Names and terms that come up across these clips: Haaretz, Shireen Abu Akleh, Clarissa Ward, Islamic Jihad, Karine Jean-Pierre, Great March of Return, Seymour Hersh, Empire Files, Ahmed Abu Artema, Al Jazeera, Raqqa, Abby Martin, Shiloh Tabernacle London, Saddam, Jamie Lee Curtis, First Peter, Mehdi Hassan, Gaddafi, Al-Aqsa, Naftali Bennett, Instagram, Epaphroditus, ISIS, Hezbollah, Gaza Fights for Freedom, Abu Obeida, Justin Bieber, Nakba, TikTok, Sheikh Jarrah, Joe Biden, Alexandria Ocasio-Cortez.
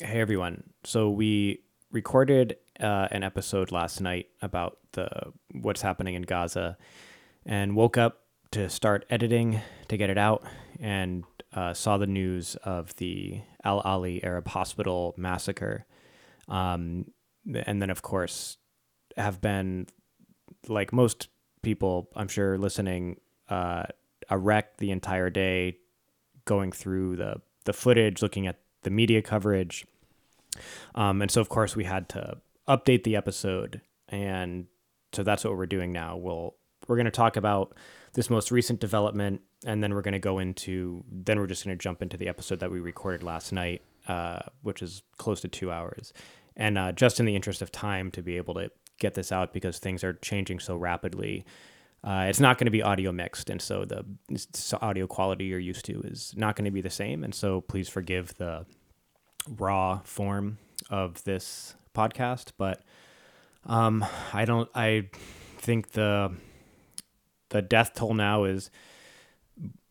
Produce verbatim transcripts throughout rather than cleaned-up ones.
Hey, everyone. So we recorded uh, an episode last night about the what's happening in Gaza and woke up to start editing to get it out and uh, saw the news of the Al-Ahli Arab Hospital massacre. Um, and then, of course, have been, like most people, I'm sure, listening, uh, a wreck the entire day, going through the, the footage, looking at the media coverage. Um, and so, of course, we had to update the episode. And so that's what we're doing now. We'll, we're going to talk about this most recent development, and then we're going to go into, then we're just going to jump into the episode that we recorded last night, uh, which is close to two hours. And uh, just in the interest of time to be able to get this out because things are changing so rapidly, uh, it's not going to be audio mixed. And so the audio quality you're used to is not going to be the same. And so please forgive the raw form of this podcast, but um I don't I think the the death toll now is,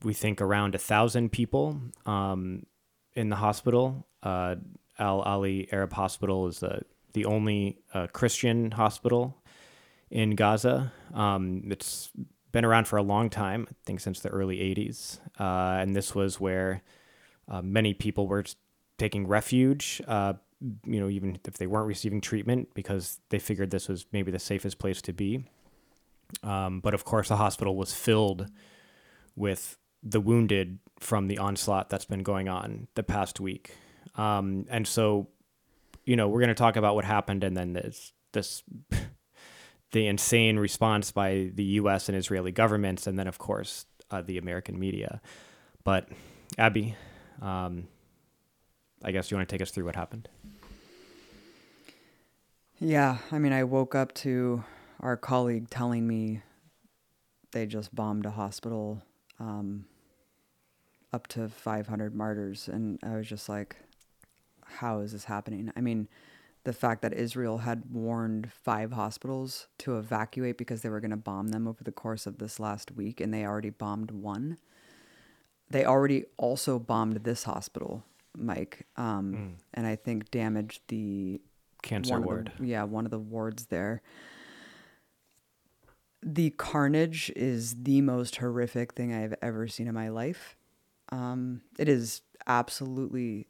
we think, around a thousand people um in the hospital. uh Al-Ahli Arab Hospital is the the only uh, Christian hospital in Gaza. Um it's been around for a long time, I think since the early eighties, uh and this was where uh, many people were taking refuge, uh, you know, even if they weren't receiving treatment, because they figured this was maybe the safest place to be. Um, but of course, the hospital was filled with the wounded from the onslaught that's been going on the past week. Um, and so, you know, we're going to talk about what happened, and then this, this the insane response by the U S and Israeli governments, and then, of course, uh, the American media. But, Abby, um, I guess you want to take us through what happened? Yeah, I mean, I woke up to our colleague telling me they just bombed a hospital, um, up to five hundred martyrs. And I was just like, how is this happening? I mean, the fact that Israel had warned five hospitals to evacuate because they were going to bomb them over the course of this last week, and they already bombed one. They already also bombed this hospital, Mike, um, mm. and I think damaged the cancer ward. The, yeah, one of the wards there. The carnage is the most horrific thing I have ever seen in my life. Um, it is absolutely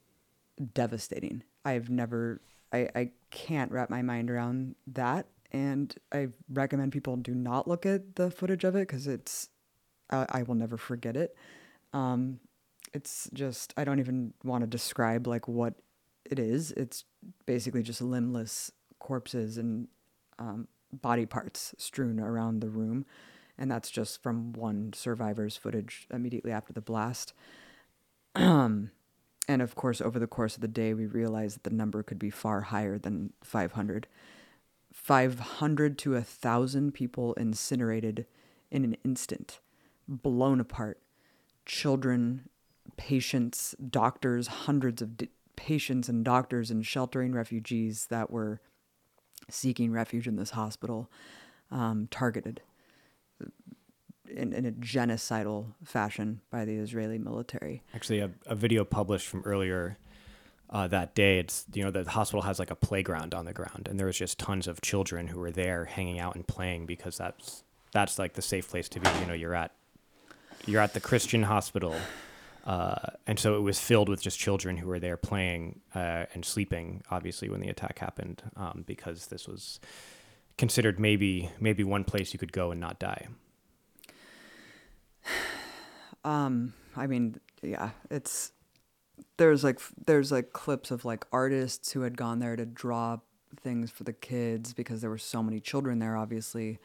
devastating. I've never, I, I can't wrap my mind around that, and I recommend people do not look at the footage of it because it's, uh, I will never forget it. Um, It's just, I don't even want to describe like what it is. It's basically just limbless corpses and um, body parts strewn around the room. And that's just from one survivor's footage immediately after the blast. And of course, over the course of the day, we realized that the number could be far higher than five hundred. five hundred to one thousand people incinerated in an instant, blown apart, children, patients, doctors, hundreds of d- patients and doctors and sheltering refugees that were seeking refuge in this hospital, um, targeted in, in a genocidal fashion by the Israeli military. Actually, a, a video published from earlier uh, that day, it's, you know, the hospital has like a playground on the ground, and there was just tons of children who were there hanging out and playing because that's, that's like the safe place to be. You know, you're at, you're at the Christian hospital. Uh, and so it was filled with just children who were there playing uh, and sleeping, obviously, when the attack happened, um, because this was considered maybe maybe one place you could go and not die. Um, I mean, yeah, it's there's like there's like clips of like artists who had gone there to draw things for the kids because there were so many children there, obviously,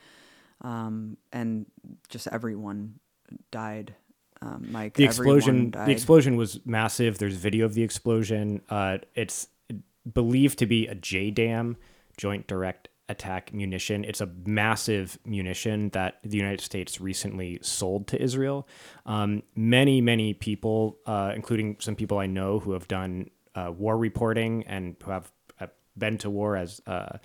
um, and just everyone died. Um, Mike, the explosion, the explosion was massive. There's video of the explosion. Uh, it's believed to be a J D A M, Joint Direct Attack Munition. It's a massive munition that the United States recently sold to Israel. Um, many, many people, uh, including some people I know who have done uh, war reporting and who have uh, been to war as uh,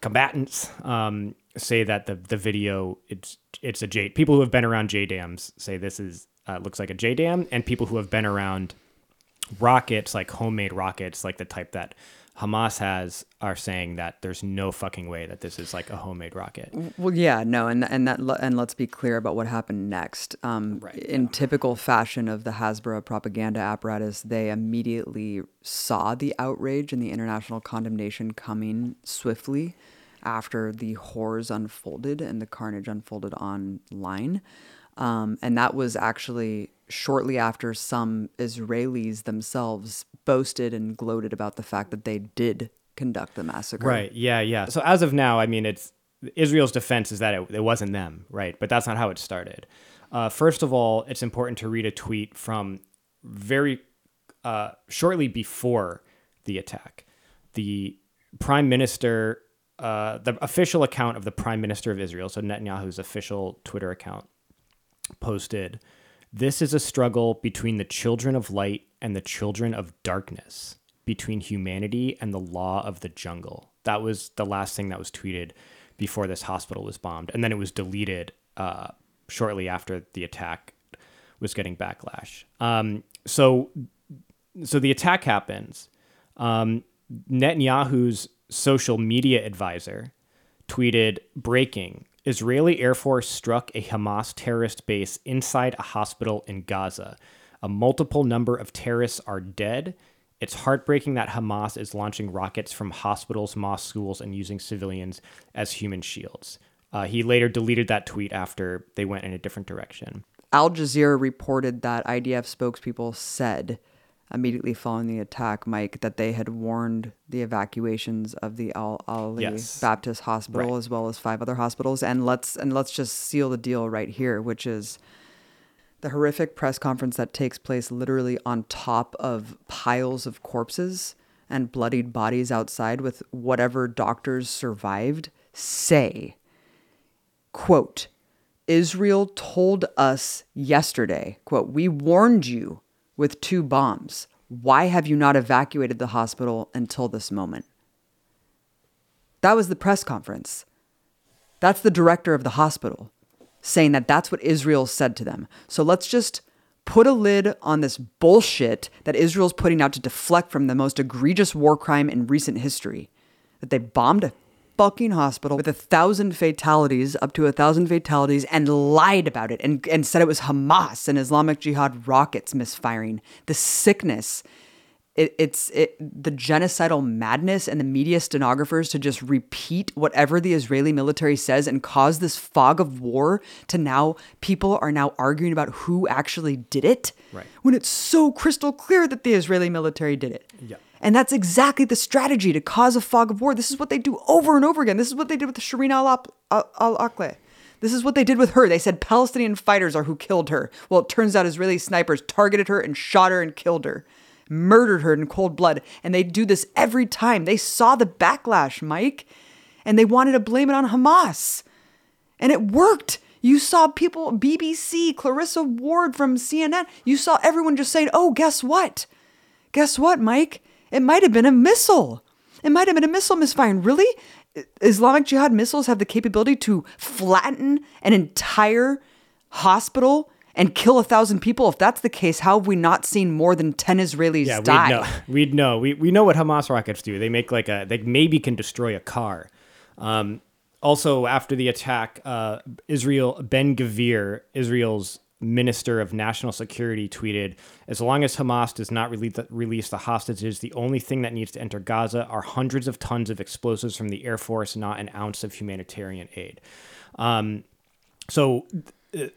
combatants, um, say that the the video, it's it's a J. People who have been around J D A Ms say this is uh, looks like a J D A M, and people who have been around rockets, like homemade rockets, like the type that Hamas has, are saying that there's no fucking way that this is like a homemade rocket. Well, yeah, no, and and that and let's be clear about what happened next. Um, right, in yeah. typical fashion of the Hasbara propaganda apparatus, they immediately saw the outrage and the international condemnation coming swiftly after the horrors unfolded and the carnage unfolded online. Um, and that was actually shortly after some Israelis themselves boasted and gloated about the fact that they did conduct the massacre. Right. Yeah. Yeah. So as of now, I mean, it's Israel's defense is that it, it wasn't them. Right. But that's not how it started. Uh, first of all, it's important to read a tweet from very uh, shortly before the attack. The prime minister, uh, the official account of the prime minister of Israel, so Netanyahu's official Twitter account, posted, "This is a struggle between the children of light and the children of darkness, between humanity and the law of the jungle." That was the last thing that was tweeted before this hospital was bombed. And then it was deleted uh, shortly after the attack was getting backlash. Um, so, so the attack happens. Um, Netanyahu's social media advisor tweeted, "Breaking. Israeli Air Force struck a Hamas terrorist base inside a hospital in Gaza. A multiple number of terrorists are dead. It's heartbreaking that Hamas is launching rockets from hospitals, mosque schools, and using civilians as human shields." Uh, he later deleted that tweet after they went in a different direction. Al Jazeera reported that I D F spokespeople said immediately following the attack, Mike, that they had warned the evacuations of the Al-Ahli yes. Baptist Hospital right. as well as five other hospitals. And let's and let's just seal the deal right here, which is the horrific press conference that takes place literally on top of piles of corpses and bloodied bodies outside with whatever doctors survived say, quote, "Israel told us yesterday," quote, "we warned you with two bombs. Why have you not evacuated the hospital until this moment?" That was the press conference. That's the director of the hospital saying that that's what Israel said to them. So let's just put a lid on this bullshit that Israel's putting out to deflect from the most egregious war crime in recent history, that they bombed a fucking hospital with a thousand fatalities, up to a thousand fatalities, and lied about it and, and said it was Hamas and Islamic Jihad rockets misfiring. The sickness, it, it's it, the genocidal madness, and the media stenographers to just repeat whatever the Israeli military says and cause this fog of war to now people are now arguing about who actually did it, right, when it's so crystal clear that the Israeli military did it. Yeah. And that's exactly the strategy, to cause a fog of war. This is what they do over and over again. This is what they did with Shireen Abu Akleh. This is what they did with her. They said Palestinian fighters are who killed her. Well, it turns out Israeli snipers targeted her and shot her and killed her, murdered her in cold blood. And they do this every time. They saw the backlash, Mike, and they wanted to blame it on Hamas. And it worked. You saw people, B B C, Clarissa Ward from C N N. You saw everyone just saying, oh, guess what? Guess what, Mike? It might have been a missile. It might have been a missile misfiring. Really? Islamic Jihad missiles have the capability to flatten an entire hospital and kill a thousand people? If that's the case, how have we not seen more than ten Israelis yeah, die? Yeah, we'd know. We'd know. We, we know what Hamas rockets do. They make like a, they maybe can destroy a car. Um, also, after the attack, uh, Israel, Ben-Gavir, Israel's Minister of National Security, tweeted, "As long as Hamas does not release the hostages, the only thing that needs to enter Gaza are hundreds of tons of explosives from the Air Force, not an ounce of humanitarian aid." Um, so uh,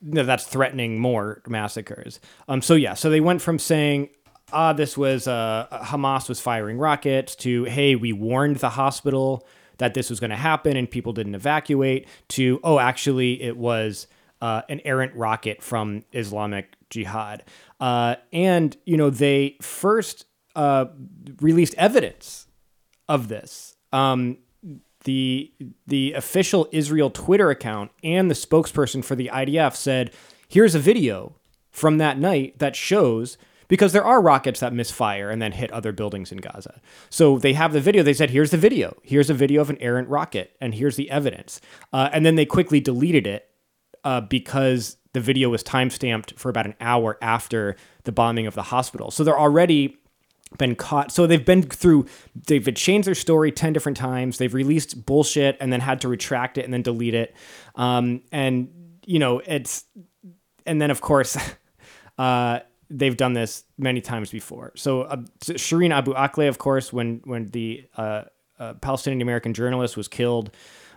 that's threatening more massacres. Um, so yeah, so they went from saying, ah, this was uh, Hamas was firing rockets, to, hey, we warned the hospital that this was going to happen and people didn't evacuate, to, oh, actually it was Uh, an errant rocket from Islamic Jihad. Uh, and, you know, they first uh, released evidence of this. Um, the the official Israel Twitter account and the spokesperson for the I D F said, here's a video from that night that shows, because there are rockets that misfire and then hit other buildings in Gaza. So they have the video. They said, here's the video. Here's a video of an errant rocket, and here's the evidence. Uh, and then they quickly deleted it, Uh, because The video was timestamped for about an hour after the bombing of the hospital. So they're already been caught. So they've been through, they've changed their story ten different times. They've released bullshit and then had to retract it and then delete it. Um, and, you know, it's, and then of course, uh, they've done this many times before. So uh, Shireen Abu Akleh, of course, when, when the uh, uh, Palestinian American journalist was killed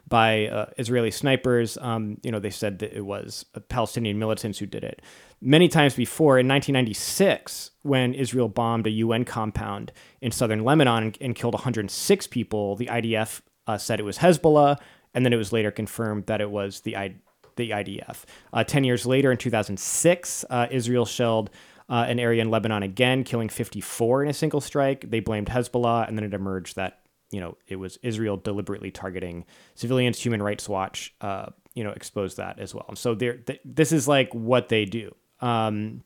by uh, Israeli snipers, um, you know, they said that it was Palestinian militants who did it. Many times before, in nineteen ninety-six, when Israel bombed a U N compound in southern Lebanon and, and killed one hundred six people, the I D F uh, said it was Hezbollah, and then it was later confirmed that it was the I- the I D F. Uh, ten years later, in two thousand six, uh, Israel shelled uh, an area in Lebanon again, killing fifty-four in a single strike. They blamed Hezbollah, and then it emerged that, you know, it was Israel deliberately targeting civilians. Human Rights Watch, uh, you know, exposed that as well. And so they're, th- this is like what they do um,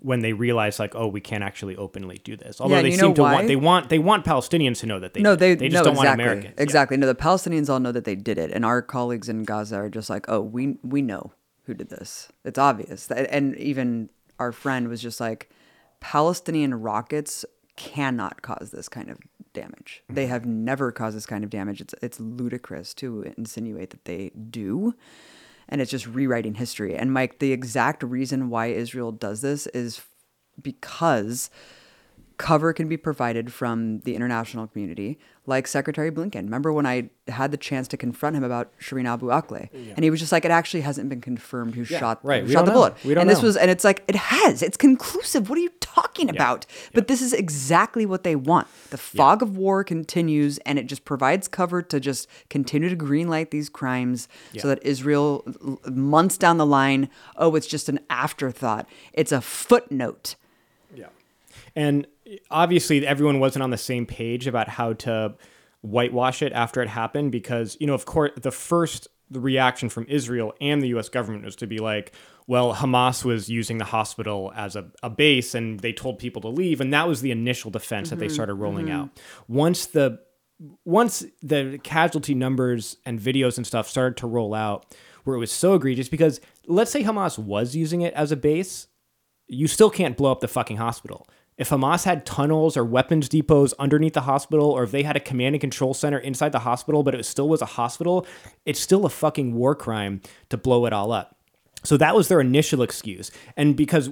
when they realize, like, oh, we can't actually openly do this. Although yeah, they seem to why? want, they want, they want Palestinians to know that they no, they, they just no, don't exactly, want Americans. Exactly. Yeah. No, the Palestinians all know that they did it, and our colleagues in Gaza are just like, oh, we we know who did this. It's obvious. And even our friend was just like, Palestinian rockets cannot cause this kind of damage. They have never caused this kind of damage. It's it's ludicrous to insinuate that they do. And it's just rewriting history. And Mike, the exact reason why Israel does this is because cover can be provided from the international community, like Secretary Blinken. Remember when I had the chance to confront him about Shireen Abu Akleh, yeah. and he was just like, "It actually hasn't been confirmed who yeah, shot right. who shot the know. bullet." We don't and this know. was, and it's like, it has. It's conclusive. What are you talking yeah. about? But yeah. this is exactly what they want. The fog yeah. of war continues, and it just provides cover to just continue to greenlight these crimes, yeah. so that Israel, months down the line, oh, it's just an afterthought. It's a footnote. Yeah, and. Obviously, everyone wasn't on the same page about how to whitewash it after it happened because, you know, of course, the first reaction from Israel and the U S government was to be like, well, Hamas was using the hospital as a, a base and they told people to leave. And that was the initial defense mm-hmm. that they started rolling mm-hmm. out. Once the once the casualty numbers and videos and stuff started to roll out where it was so egregious, because let's say Hamas was using it as a base, you still can't blow up the fucking hospital. If Hamas had tunnels or weapons depots underneath the hospital, or if they had a command and control center inside the hospital, but it still was a hospital, it's still a fucking war crime to blow it all up. So that was their initial excuse. And because,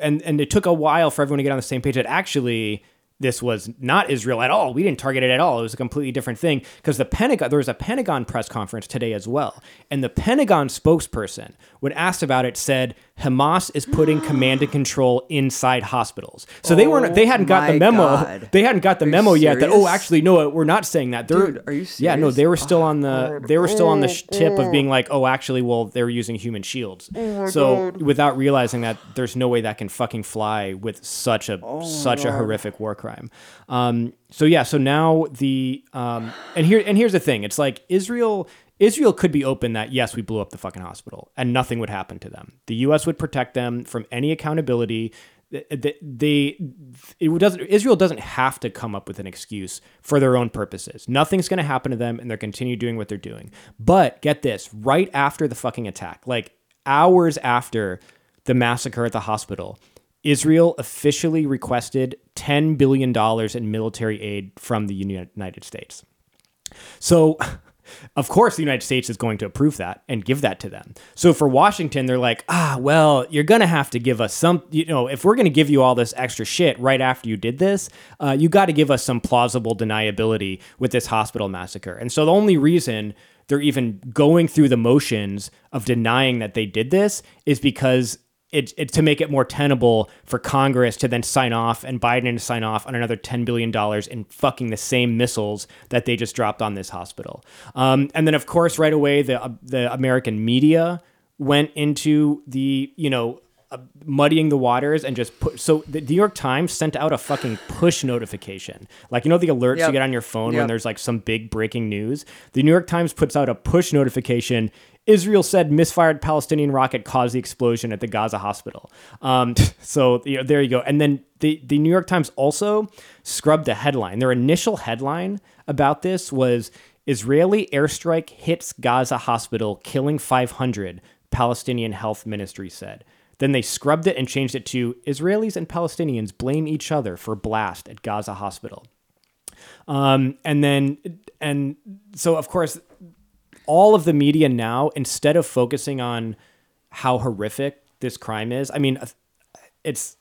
and, and it took a while for everyone to get on the same page that actually this was not Israel at all. We didn't target it at all. It was a completely different thing because the Pentagon, there was a Pentagon press conference today as well. And the Pentagon spokesperson, when asked about it, said Hamas is putting command and control inside hospitals. So oh, they weren't, they hadn't got the memo. God. They hadn't got the memo serious? yet that, oh, actually, no, we're not saying that. They're, Dude, are you serious? Yeah, no, they were still on the, they were still on the tip of being like, oh, actually, well, they were using human shields. Oh, so God. Without realizing that there's no way that can fucking fly with such a, oh, such a horrific war crime. crime. Um, so yeah, so now the, um, and here, and here's the thing. It's like Israel, Israel could be open that yes, we blew up the fucking hospital and nothing would happen to them. The U S would protect them from any accountability. They, they it doesn't, Israel doesn't have to come up with an excuse for their own purposes. Nothing's going to happen to them and they're continue doing what they're doing. But get this, right after the fucking attack, like hours after the massacre at the hospital, Israel officially requested ten billion dollars in military aid from the United States. So, of course, the United States is going to approve that and give that to them. So for Washington, they're like, ah, well, you're going to have to give us some, you know, if we're going to give you all this extra shit right after you did this, uh, you got to give us some plausible deniability with this hospital massacre. And so the only reason they're even going through the motions of denying that they did this is because It, it, to make it more tenable for Congress to then sign off and Biden to sign off on another ten billion dollars in fucking the same missiles that they just dropped on this hospital. Um, and then, of course, right away, the uh, the American media went into the, you know, uh, muddying the waters and just put. So the New York Times sent out a fucking push notification. Like, you know, the alerts yep. you get on your phone yep. when there's like some big breaking news. The New York Times puts out a push notification. Israel said misfired Palestinian rocket caused the explosion at the Gaza hospital. Um, so you know, there you go. And then the, the New York Times also scrubbed the headline. Their initial headline about this was Israeli airstrike hits Gaza hospital, killing five hundred, Palestinian Health Ministry said. Then they scrubbed it and changed it to Israelis and Palestinians blame each other for blast at Gaza hospital. Um, and then, and so of course, all of the media now, instead of focusing on how horrific this crime is, I mean, it's,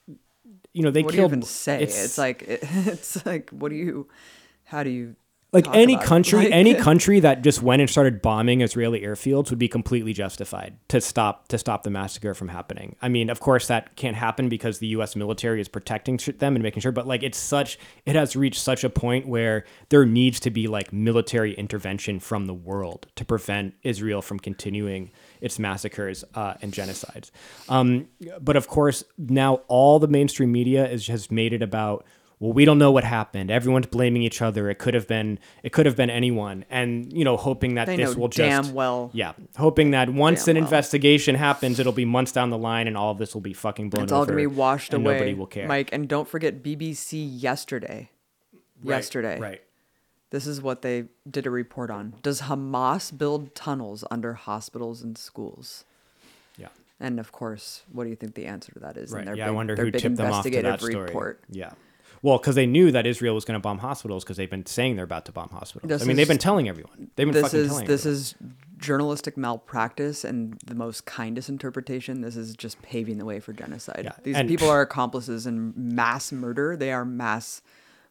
you know, they what killed, do you even say? It's, it's like, it's like, what do you, how do you, like any country, like, any country that just went and started bombing Israeli airfields would be completely justified to stop to stop the massacre from happening. I mean, of course, that can't happen because the U S military is protecting them and making sure. But like it's such it has reached such a point where there needs to be like military intervention from the world to prevent Israel from continuing its massacres uh, and genocides. Um, but of course, now all the mainstream media is, has made it about, well, we don't know what happened. Everyone's blaming each other. It could have been, it could have been anyone. And, you know, hoping that they this will damn just, well, yeah, hoping that once an well. investigation happens, it'll be months down the line and all of this will be fucking blown over. It's all going to be washed and away. Nobody will care. Mike, and don't forget B B C yesterday. Right, yesterday. Right. This is what they did a report on. Does Hamas build tunnels under hospitals and schools? Yeah. And of course, what do you think the answer to that is? Right. In their yeah, big, I wonder who tipped them off to that story. Report. Yeah. Well, because they knew that Israel was going to bomb hospitals because they've been saying they're about to bomb hospitals. This I mean, is, they've been telling everyone. They've been this fucking is, telling This everyone. Is journalistic malpractice and the most kindest interpretation. This is just paving the way for genocide. Yeah. These and, people are accomplices in mass murder. They are mass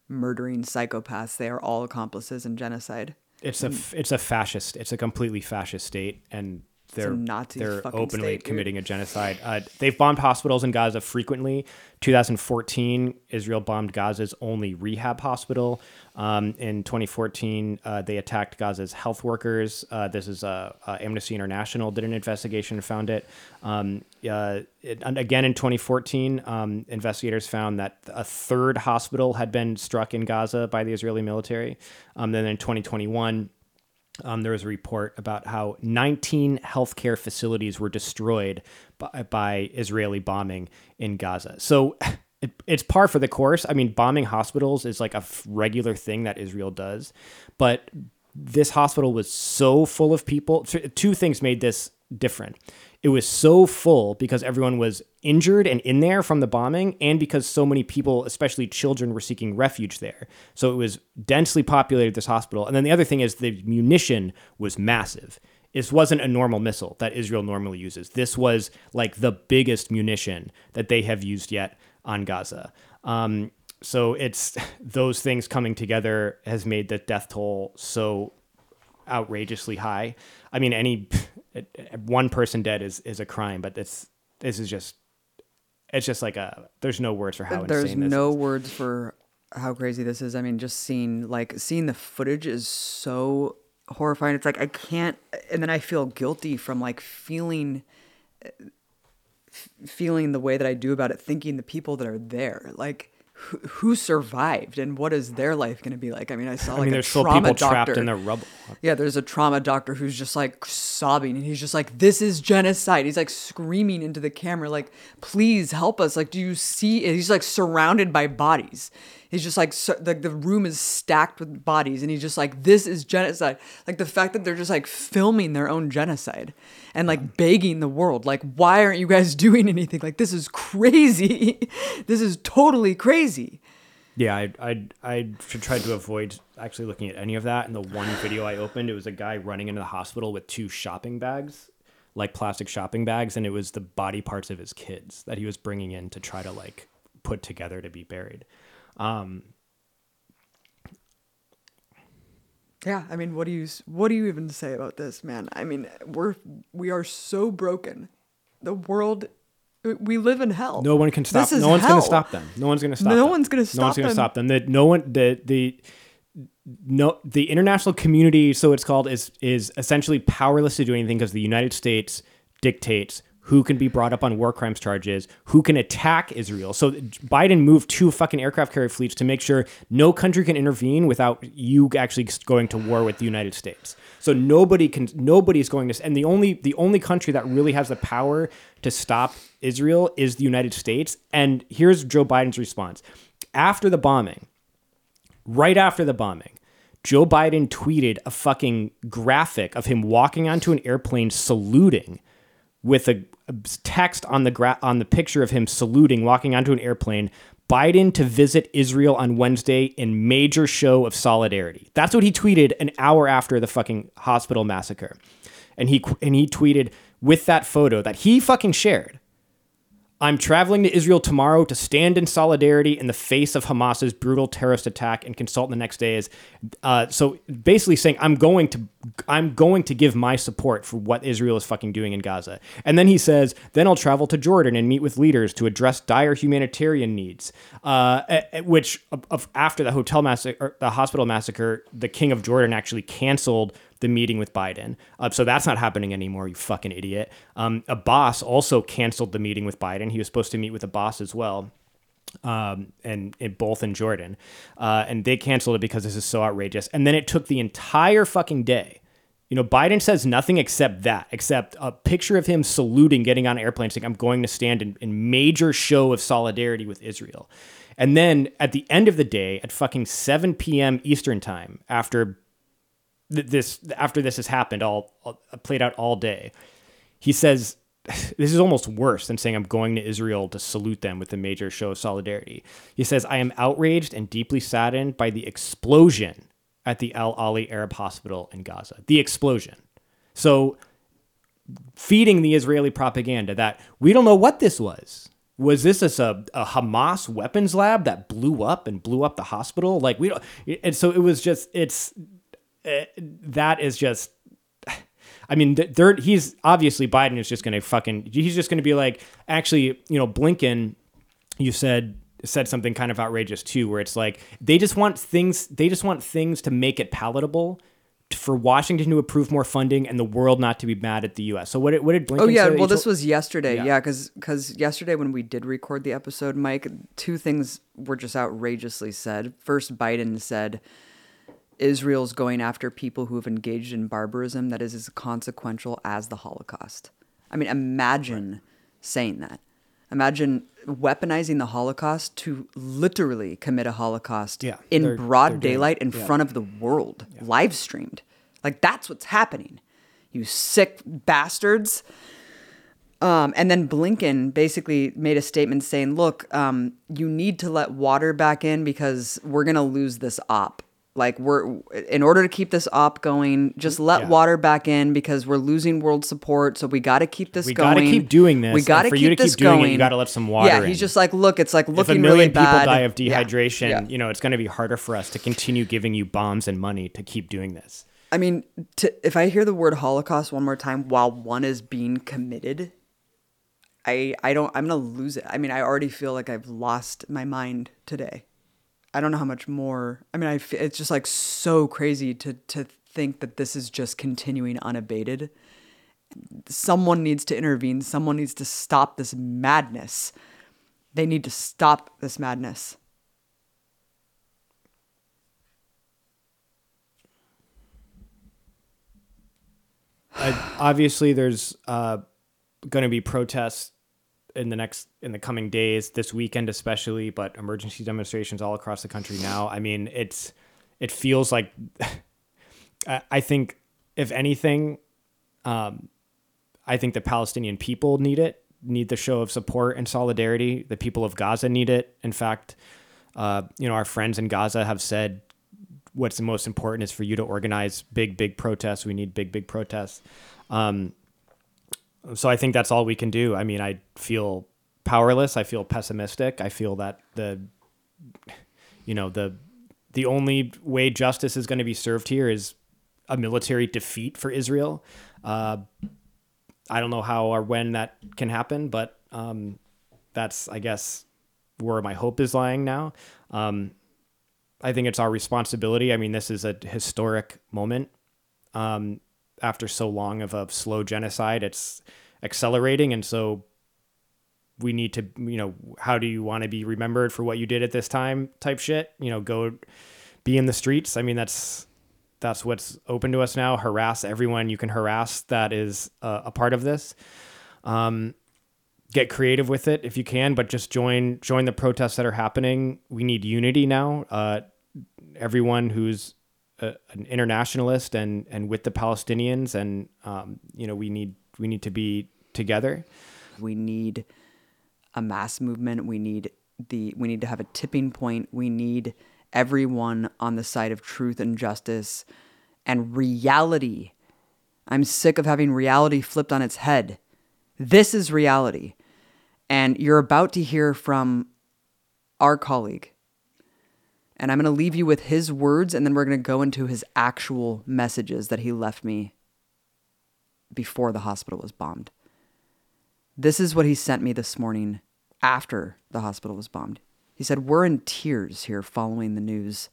murdering psychopaths. They are all accomplices in genocide. It's a, it's a fascist. It's a completely fascist state. And they're Nazi they're openly state, committing a genocide. Uh, they've bombed hospitals in Gaza frequently. twenty fourteen, Israel bombed Gaza's only rehab hospital. Um, in twenty fourteen, uh, they attacked Gaza's health workers. Uh, this is uh, uh, Amnesty International did an investigation and found it. Um, uh, it again, in twenty fourteen, um, investigators found that a third hospital had been struck in Gaza by the Israeli military. Um, then in twenty twenty-one, Um, there was a report about how nineteen healthcare facilities were destroyed by, by Israeli bombing in Gaza. So it, it's par for the course. I mean, bombing hospitals is like a f- regular thing that Israel does. But this hospital was so full of people. Two things made this different. It was so full because everyone was injured and in there from the bombing, and because so many people, especially children, were seeking refuge there. So it was densely populated, this hospital. And then the other thing is the munition was massive. This wasn't a normal missile that Israel normally uses. This was like the biggest munition that they have used yet on Gaza. Um, so it's those things coming together has made the death toll so outrageously high. I mean, any... one person dead is, is a crime, but it's this is just it's just like a there's no words for how insane there's this no is. words for how crazy this is. I mean, just seeing like seeing the footage is so horrifying. It's like I can't, and then I feel guilty from like feeling f- feeling the way that I do about it, thinking the people that are there, like who, who survived and what is their life going to be like? I mean, I saw like I mean, there's a trauma still people doctor. trapped in the rubble. Yeah, there's a trauma doctor who's just like sobbing and he's just like, this is genocide. He's like screaming into the camera, like, please help us. Like, do you see it? He's like surrounded by bodies. He's just like, so, like the room is stacked with bodies and he's just like, this is genocide. Like the fact that they're just like filming their own genocide and like begging the world, like, why aren't you guys doing anything? Like, this is crazy. This is totally crazy. Yeah, I, I I should try to avoid actually looking at any of that. And the one video I opened, it was a guy running into the hospital with two shopping bags, like plastic shopping bags, and it was the body parts of his kids that he was bringing in to try to like put together to be buried. Um, yeah, I mean, what do you what do you even say about this, man? I mean, we're we are so broken. The world. We live in hell. No one can stop. No one's going to stop them. No one's going to stop them. No one's going to stop them. No one's going to stop them. That no one the the no the international community, so it's called, is is essentially powerless to do anything because the United States dictates who can be brought up on war crimes charges, who can attack Israel. So Biden moved two fucking aircraft carrier fleets to make sure no country can intervene without you actually going to war with the United States. So nobody can, nobody's going to, and the only, the only country that really has the power to stop Israel is the United States. And here's Joe Biden's response. After the bombing, right after the bombing, Joe Biden tweeted a fucking graphic of him walking onto an airplane saluting with a text on the gra- on the picture of him saluting, walking onto an airplane. Biden to visit Israel on Wednesday in major show of solidarity. That's what he tweeted an hour after the fucking hospital massacre. And he and he tweeted with that photo that he fucking shared, "I'm traveling to Israel tomorrow to stand in solidarity in the face of Hamas's brutal terrorist attack and consult in the next days." Uh, so basically saying, I'm going to I'm going to give my support for what Israel is fucking doing in Gaza. And then he says, then I'll travel to Jordan and meet with leaders to address dire humanitarian needs, uh, at, at which of, after the hotel massacre, the hospital massacre, the King of Jordan actually canceled the meeting with Biden. Uh, so that's not happening anymore, you fucking idiot. Um, Abbas also canceled the meeting with Biden. He was supposed to meet with Abbas as well, um, and, and both in Jordan. Uh, and they canceled it because this is so outrageous. And then it took the entire fucking day. You know, Biden says nothing except that, except a picture of him saluting, getting on an airplane, saying, I'm going to stand in, in major show of solidarity with Israel. And then at the end of the day, at fucking seven p.m. Eastern time, after This after this has happened, all, all played out all day, he says, this is almost worse than saying I'm going to Israel to salute them with a major show of solidarity. He says, I am outraged and deeply saddened by the explosion at the Al-Ahli Arab Hospital in Gaza. The explosion. So feeding the Israeli propaganda that we don't know what this was. Was this a, a Hamas weapons lab that blew up and blew up the hospital? Like we don't. And so it was just, it's... Uh, that is just, I mean, third, he's obviously Biden is just going to fucking, he's just going to be like, actually, you know, Blinken, you said, said something kind of outrageous too, where it's like, they just want things, they just want things to make it palatable for Washington to approve more funding and the world not to be mad at the U S. So what did, what did Blinken say? Oh yeah, well, this was yesterday. Yeah, because yeah, because yesterday when we did record the episode, Mike, two things were just outrageously said. First, Biden said, Israel's going after people who have engaged in barbarism that is as consequential as the Holocaust. I mean, imagine right. saying that. Imagine weaponizing the Holocaust to literally commit a Holocaust yeah, in they're, broad they're daylight in yeah. front of the world, yeah. live streamed. Like, that's what's happening, you sick bastards. Um, and then Blinken basically made a statement saying, look, um, you need to let water back in because we're going to lose this op. Like, we're, in order to keep this op going, just let yeah. water back in because we're losing world support. So we got to keep this we going. We got to keep doing this. We got to keep you to this keep doing going. It, you got to let some water yeah, in. Yeah, he's just like, look, it's like looking really bad. If a million really people bad. die of dehydration, yeah. Yeah. you know, it's going to be harder for us to continue giving you bombs and money to keep doing this. I mean, to, if I hear the word Holocaust one more time while one is being committed, I I don't, I'm going to lose it. I mean, I already feel like I've lost my mind today. I don't know how much more. I mean, I f- it's just like so crazy to to think that this is just continuing unabated. Someone needs to intervene. Someone needs to stop this madness. They need to stop this madness. I, obviously, there's uh, going to be protests in the next, in the coming days, this weekend especially, but emergency demonstrations all across the country now. I mean, it's, it feels like, I think if anything, um, I think the Palestinian people need it, need the show of support and solidarity. The people of Gaza need it. In fact, uh, you know, our friends in Gaza have said, what's the most important is for you to organize big, big protests. We need big, big protests. Um, So I think that's all we can do. I mean, I feel powerless. I feel pessimistic. I feel that the, you know, the the only way justice is going to be served here is a military defeat for Israel. Uh, I don't know how or when that can happen, but um, that's, I guess, where my hope is lying now. Um, I think it's our responsibility. I mean, this is a historic moment. Um after so long of a slow genocide, it's accelerating. And so we need to, you know, how do you want to be remembered for what you did at this time type shit, you know, go be in the streets. I mean, that's, that's what's open to us now. Harass everyone you can harass. That is a, a part of this. Um, get creative with it if you can, but just join, join the protests that are happening. We need unity now. Uh, everyone who's, A, an internationalist and, and with the Palestinians and, um, you know, we need, we need to be together. We need a mass movement. We need the we need to have a tipping point. We need everyone on the side of truth and justice and reality. I'm sick of having reality flipped on its head. This is reality. And you're about to hear from our colleague. And I'm going to leave you with his words, and then we're going to go into his actual messages that he left me before the hospital was bombed. This is what he sent me this morning after the hospital was bombed. He said, "We're in tears here following the news.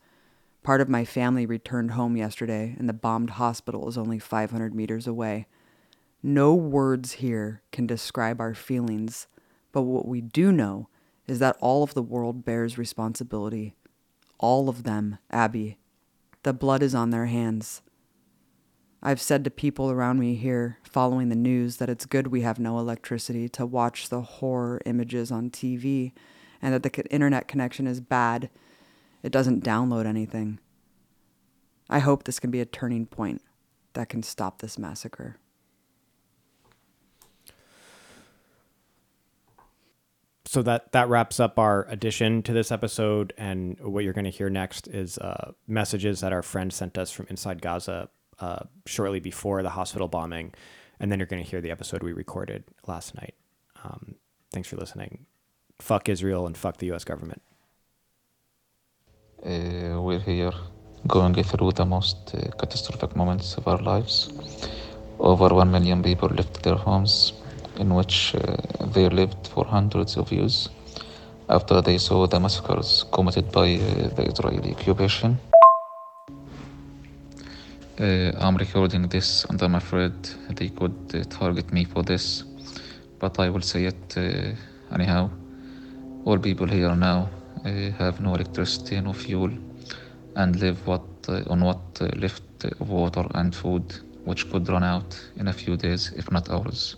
Part of my family returned home yesterday, and the bombed hospital is only five hundred meters away. No words here can describe our feelings, but what we do know is that all of the world bears responsibility. All of them, Abby. The blood is on their hands. I've said to people around me here following the news that it's good we have no electricity to watch the horror images on T V and that the internet connection is bad. It doesn't download anything. I hope this can be a turning point that can stop this massacre." So that, that wraps up our edition to this episode, and what you're going to hear next is uh, messages that our friend sent us from inside Gaza uh, shortly before the hospital bombing, and then you're going to hear the episode we recorded last night. Um, thanks for listening. Fuck Israel and fuck the U S government. Uh, we're here going through the most uh, catastrophic moments of our lives. Over one million people left their homes, in which uh, they lived for hundreds of years after they saw the massacres committed by uh, the Israeli occupation. Uh, I'm recording this and I'm afraid they could uh, target me for this, but I will say it uh, anyhow. All people here now uh, have no electricity, no fuel, and live what, uh, on what uh, left of water and food, which could run out in a few days, if not hours.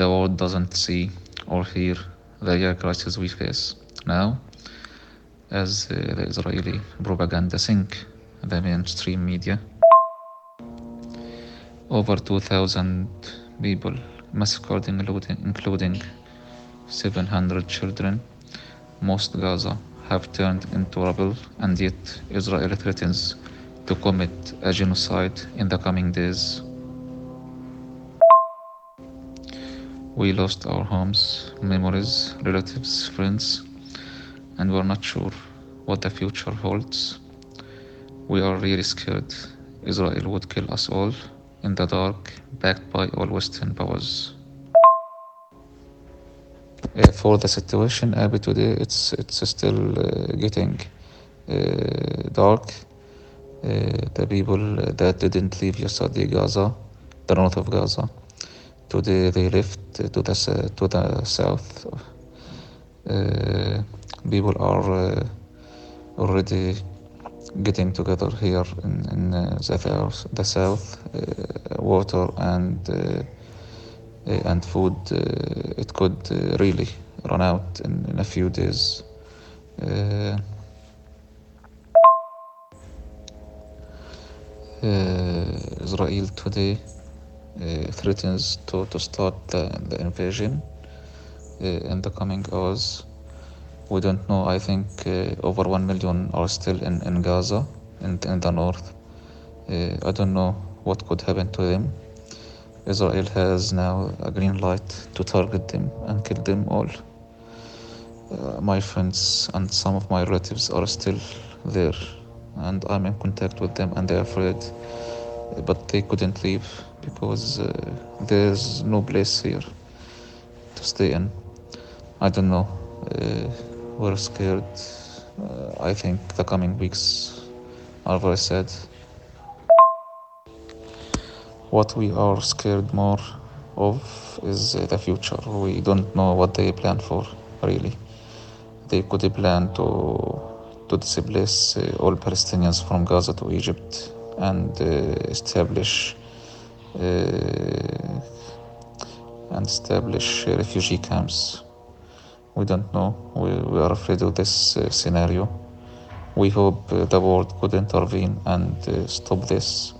The world doesn't see or hear the real crisis we face now, as uh, the Israeli propaganda sink the mainstream media. Over two thousand people massacred, including, including seven hundred children. Most Gaza have turned into rubble, and yet Israel threatens to commit a genocide in the coming days. We lost our homes, memories, relatives, friends, and we're not sure what the future holds. We are really scared Israel would kill us all in the dark, backed by all Western powers. Uh, for the situation, Abby, today it's it's still uh, getting uh, dark. Uh, the people that didn't leave yesterday Gaza, the north of Gaza, today they left to the, to the south. Uh, people are uh, already getting together here in, in uh, the, the south. Uh, water and uh, and food, uh, it could uh, really run out in, in a few days. Uh, uh, Israel today Uh, threatens to, to start the, the invasion uh, in the coming hours. We don't know. I think uh, over one million are still in, in Gaza and in the north. Uh, I don't know what could happen to them. Israel has now a green light to target them and kill them all. Uh, my friends and some of my relatives are still there, and I'm in contact with them, and they're afraid, but they couldn't leave because uh, there's no place here to stay in. I don't know. Uh, we're scared. Uh, I think the coming weeks are very sad. What we are scared more of is uh, the future. We don't know what they plan for, really. They could plan to, to displace uh, all Palestinians from Gaza to Egypt and uh, establish Uh, and establish uh, refugee camps. We don't know. We, we are afraid of this uh, scenario. We hope uh, the world could intervene and uh, stop this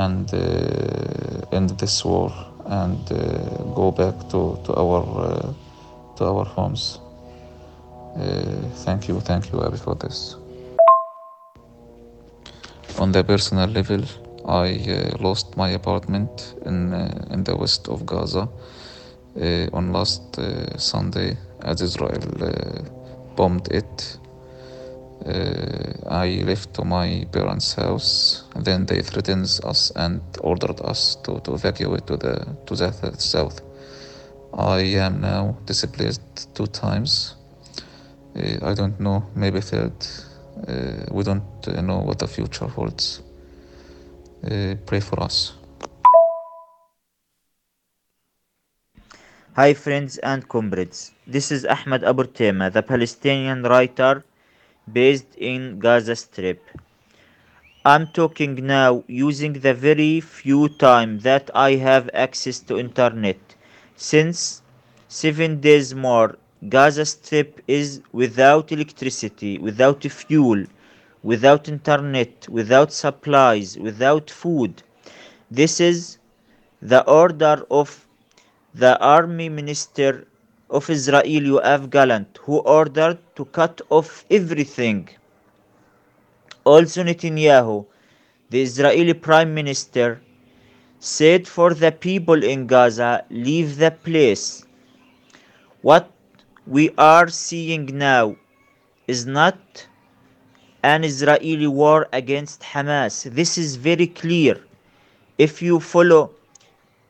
and uh, end this war and uh, go back to, to our uh, to our homes. Uh, thank you, thank you, Abi, for this. On the personal level, I uh, lost my apartment in uh, in the west of Gaza uh, on last uh, Sunday as Israel uh, bombed it. Uh, I left to my parents' house. Then they threatened us and ordered us to, to evacuate to the to the south. I am now displaced two times. Uh, I don't know, maybe third. Uh, we don't uh, know what the future holds. Uh, pray for us. Hi friends and comrades. This is Ahmed Abu Artema, the Palestinian writer based in Gaza Strip. I'm talking now using the very few time that I have access to internet. Since seven days more, Gaza Strip is without electricity, without fuel, without internet, without supplies, without food. This is the order of the army minister of Israel, Yoav Gallant, who ordered to cut off everything. Also Netanyahu, the Israeli prime minister, said for the people in Gaza, leave the place. What we are seeing now is not an Israeli war against Hamas. This is very clear. If you follow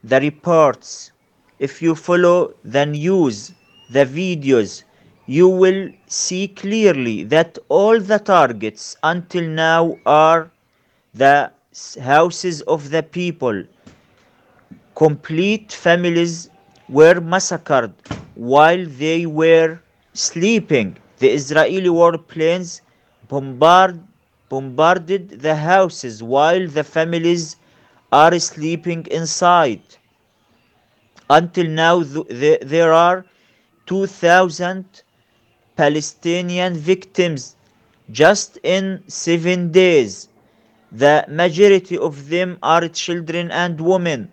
the reports, if you follow the news, the videos, you will see clearly that all the targets until now are the houses of the people. Complete families were massacred while they were sleeping. The Israeli warplanes bombard, bombarded the houses while the families are sleeping inside. Until now, th- th- there are two thousand Palestinian victims just in seven days. The majority of them are children and women.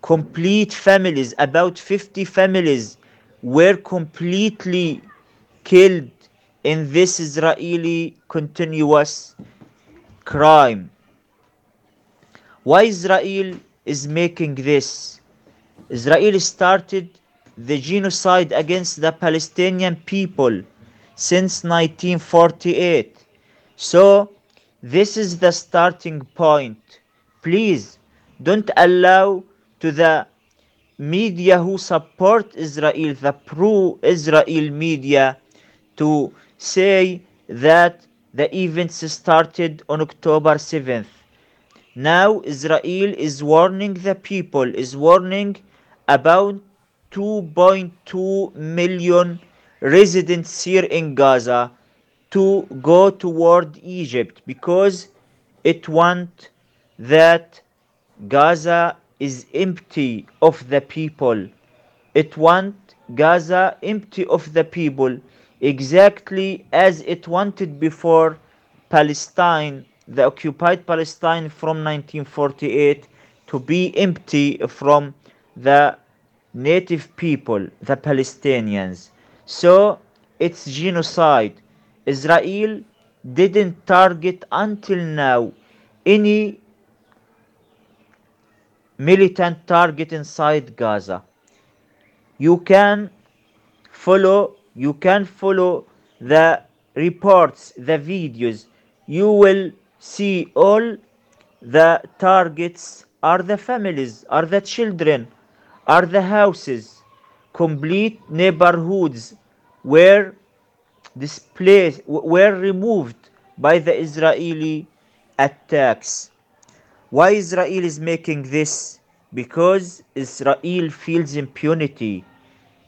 Complete families, about fifty families, were completely killed in this Israeli continuous crime. Why Israel is making this? Israel started the genocide against the Palestinian people since nineteen forty-eight. So this is the starting point. Please don't allow to the media who support Israel, the pro-Israel media, to say that the events started on October seventh. Now Israel is warning the people, is warning about two point two million residents here in Gaza to go toward Egypt, because it wants that Gaza is empty of the people. It wants Gaza empty of the people, exactly as it wanted before Palestine, the occupied Palestine from nineteen forty-eight, to be empty from the native people, the Palestinians. So it's genocide. Israel didn't target until now any militant target inside Gaza. You can follow, you can follow the reports, the videos. You will see all the targets are the families, are the children, are the houses. Complete neighborhoods were displaced, were removed by the Israeli attacks. Why Israel is making this? Because Israel feels impunity.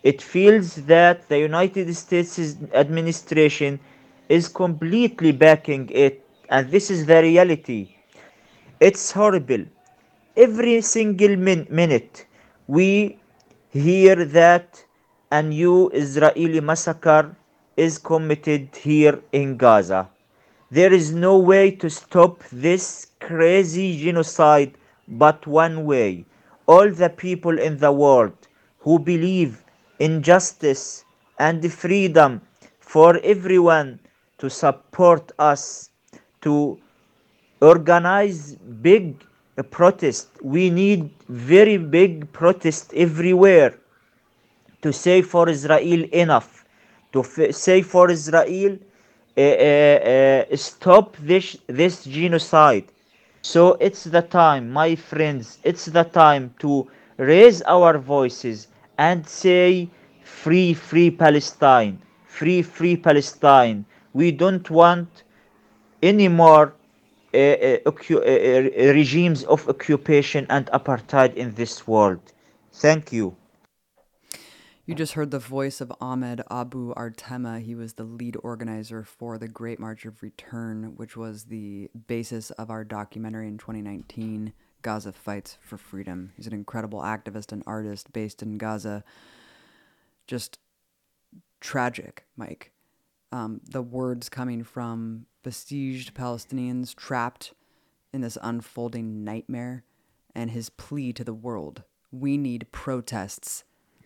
It feels that the United States administration is completely backing it, and this is the reality. It's horrible. Every single min- minute we hear that a new Israeli massacre is committed here in Gaza. There is no way to stop this crazy genocide but one way, all the people in the world who believe in justice and freedom for everyone to support us, to organize big protest. We need very big protest everywhere to say for Israel enough, to f- say for Israel uh, uh, uh, stop this this genocide. So it's the time, my friends, it's the time to raise our voices and say free, free Palestine, free, free Palestine. We don't want any more uh, uh, ocu- uh, uh, regimes of occupation and apartheid in this world. Thank you. You just heard the voice of Ahmed Abu Artema. He was the lead organizer for the Great March of Return, which was the basis of our documentary in twenty nineteen, Gaza Fights for Freedom. He's an incredible activist and artist based in Gaza. Just tragic, Mike. Um, the words coming from besieged Palestinians trapped in this unfolding nightmare, and his plea to the world. We need protests.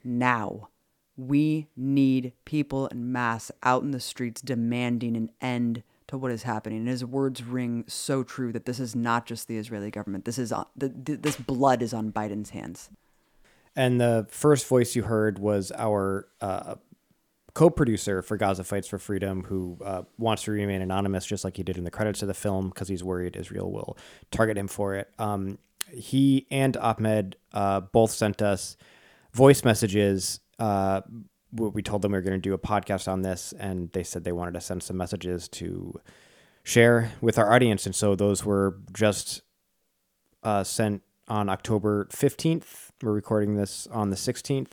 Now, we need people en masse out in the streets demanding an end to what is happening. And his words ring so true that this is not just the Israeli government. This is on, th- th- this blood is on Biden's hands. And the first voice you heard was our uh, co-producer for Gaza Fights for Freedom, who uh, wants to remain anonymous, just like he did in the credits of the film, because he's worried Israel will target him for it. Um, he and Ahmed uh, both sent us voice messages. Uh, we told them we were going to do a podcast on this, and they said they wanted to send some messages to share with our audience. And so those were just uh, sent on October fifteenth. We're recording this on the sixteenth,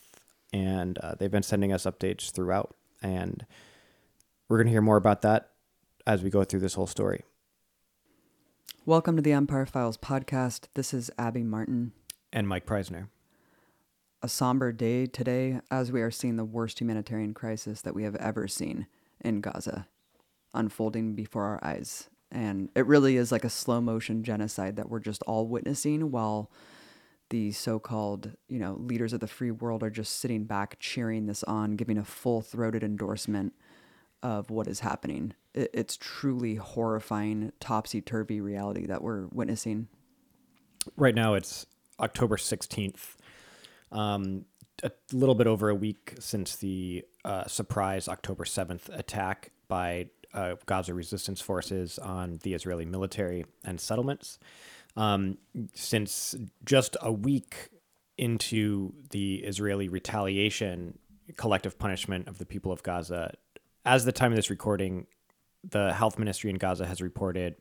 and uh, they've been sending us updates throughout. And we're going to hear more about that as we go through this whole story. Welcome to the Empire Files podcast. This is Abby Martin. And Mike Preisner. A somber day today as we are seeing the worst humanitarian crisis that we have ever seen in Gaza unfolding before our eyes. And it really is like a slow motion genocide that we're just all witnessing while the so-called, you know, leaders of the free world are just sitting back cheering this on, giving a full-throated endorsement of what is happening. It's truly horrifying, topsy-turvy reality that we're witnessing. Right now it's October sixteenth. Um, a little bit over a week since the uh, surprise October seventh attack by uh, Gaza resistance forces on the Israeli military and settlements. Um, since just a week into the Israeli retaliation, collective punishment of the people of Gaza, as the time of this recording, the health ministry in Gaza has reported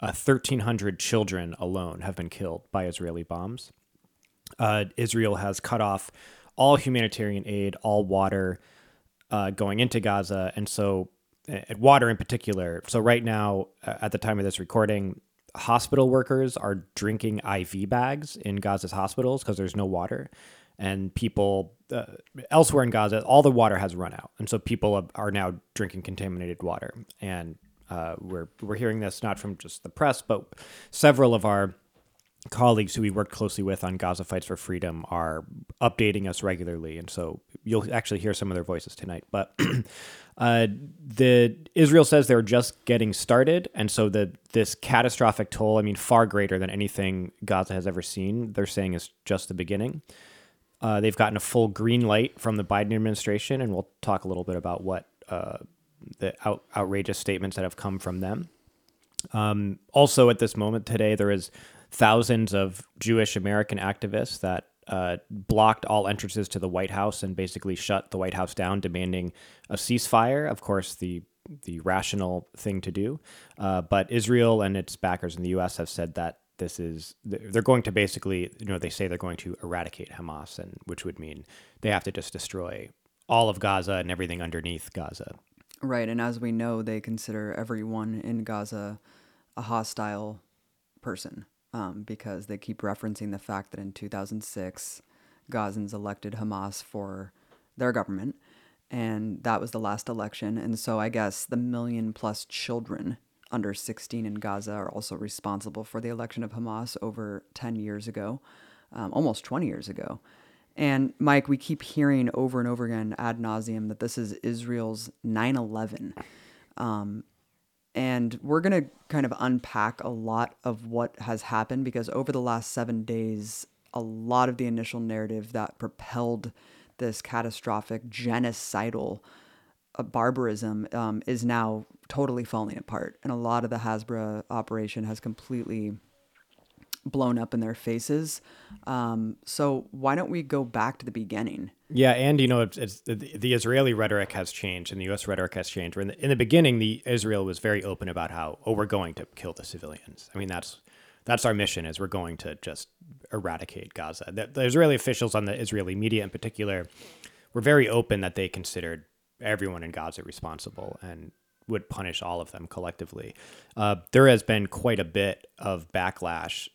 uh, one thousand three hundred children alone have been killed by Israeli bombs. Uh, Israel has cut off all humanitarian aid, all water uh, going into Gaza, and so and water in particular. So right now, at the time of this recording, hospital workers are drinking I V bags in Gaza's hospitals because there's no water, and people uh, elsewhere in Gaza, all the water has run out, and so people are now drinking contaminated water. And uh, we're we're hearing this not from just the press, but several of our colleagues who we work closely with on Gaza Fights for Freedom are updating us regularly, and so you'll actually hear some of their voices tonight. But uh, the Israel says they're just getting started, and so the this catastrophic toll, I mean, far greater than anything Gaza has ever seen, they're saying is just the beginning. Uh, they've gotten a full green light from the Biden administration, and we'll talk a little bit about what uh, the out- outrageous statements that have come from them. Um, also, at this moment today, there is thousands of Jewish American activists that uh, blocked all entrances to the White House and basically shut the White House down, demanding a ceasefire. Of course, the the rational thing to do. Uh, but Israel and its backers in the U S have said that this is they're going to basically, you know, they say they're going to eradicate Hamas, and which would mean they have to just destroy all of Gaza and everything underneath Gaza. Right. And as we know, they consider everyone in Gaza a hostile person. Um, because they keep referencing the fact that in two thousand six, Gazans elected Hamas for their government, and that was the last election. And so I guess the million-plus children under sixteen in Gaza are also responsible for the election of Hamas over ten years ago. um, almost twenty years ago. And Mike, we keep hearing over and over again ad nauseum that this is Israel's nine eleven. Um, and we're going to kind of unpack a lot of what has happened, because over the last seven days, a lot of the initial narrative that propelled this catastrophic, genocidal uh, barbarism um, is now totally falling apart. And a lot of the Hasbara operation has completely blown up in their faces. Um, so why don't we go back to the beginning? Yeah. And, you know, it's, it's the, the Israeli rhetoric has changed and the U S rhetoric has changed. In the, in the beginning, the Israel was very open about how, oh, we're going to kill the civilians. I mean, that's that's our mission, is we're going to just eradicate Gaza. The, the Israeli officials on the Israeli media in particular were very open that they considered everyone in Gaza responsible and would punish all of them collectively. Uh, there has been quite a bit of backlash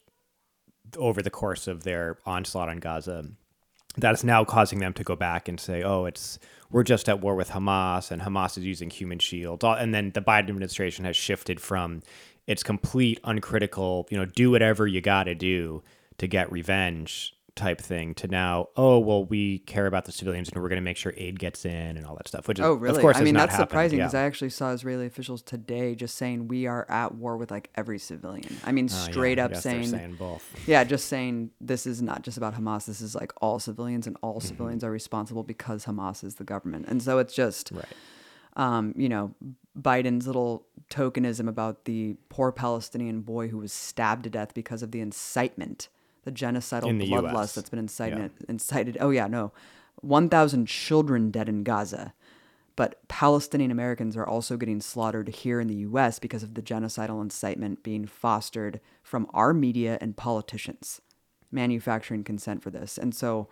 over the course of their onslaught on Gaza that is now causing them to go back and say, oh, it's we're just at war with Hamas, and Hamas is using human shields. And then the Biden administration has shifted from its complete uncritical, you know, do whatever you got to do to get revenge type thing to now, oh, well, we care about the civilians and we're going to make sure aid gets in and all that stuff, which is, oh, really? Of course, I mean, that's happened. Surprising, because yeah. I actually saw Israeli officials today just saying we are at war with like every civilian. I mean, straight uh, yeah, up saying, saying both. Yeah, just saying this is not just about Hamas. This is like all civilians, and all mm-hmm. civilians are responsible because Hamas is the government. And so it's just, right. um, you know, Biden's little tokenism about the poor Palestinian boy who was stabbed to death because of the incitement the genocidal the bloodlust U S that's been incited, yeah. incited. Oh yeah, no, one thousand children dead in Gaza, but Palestinian Americans are also getting slaughtered here in the U S because of the genocidal incitement being fostered from our media and politicians manufacturing consent for this. And so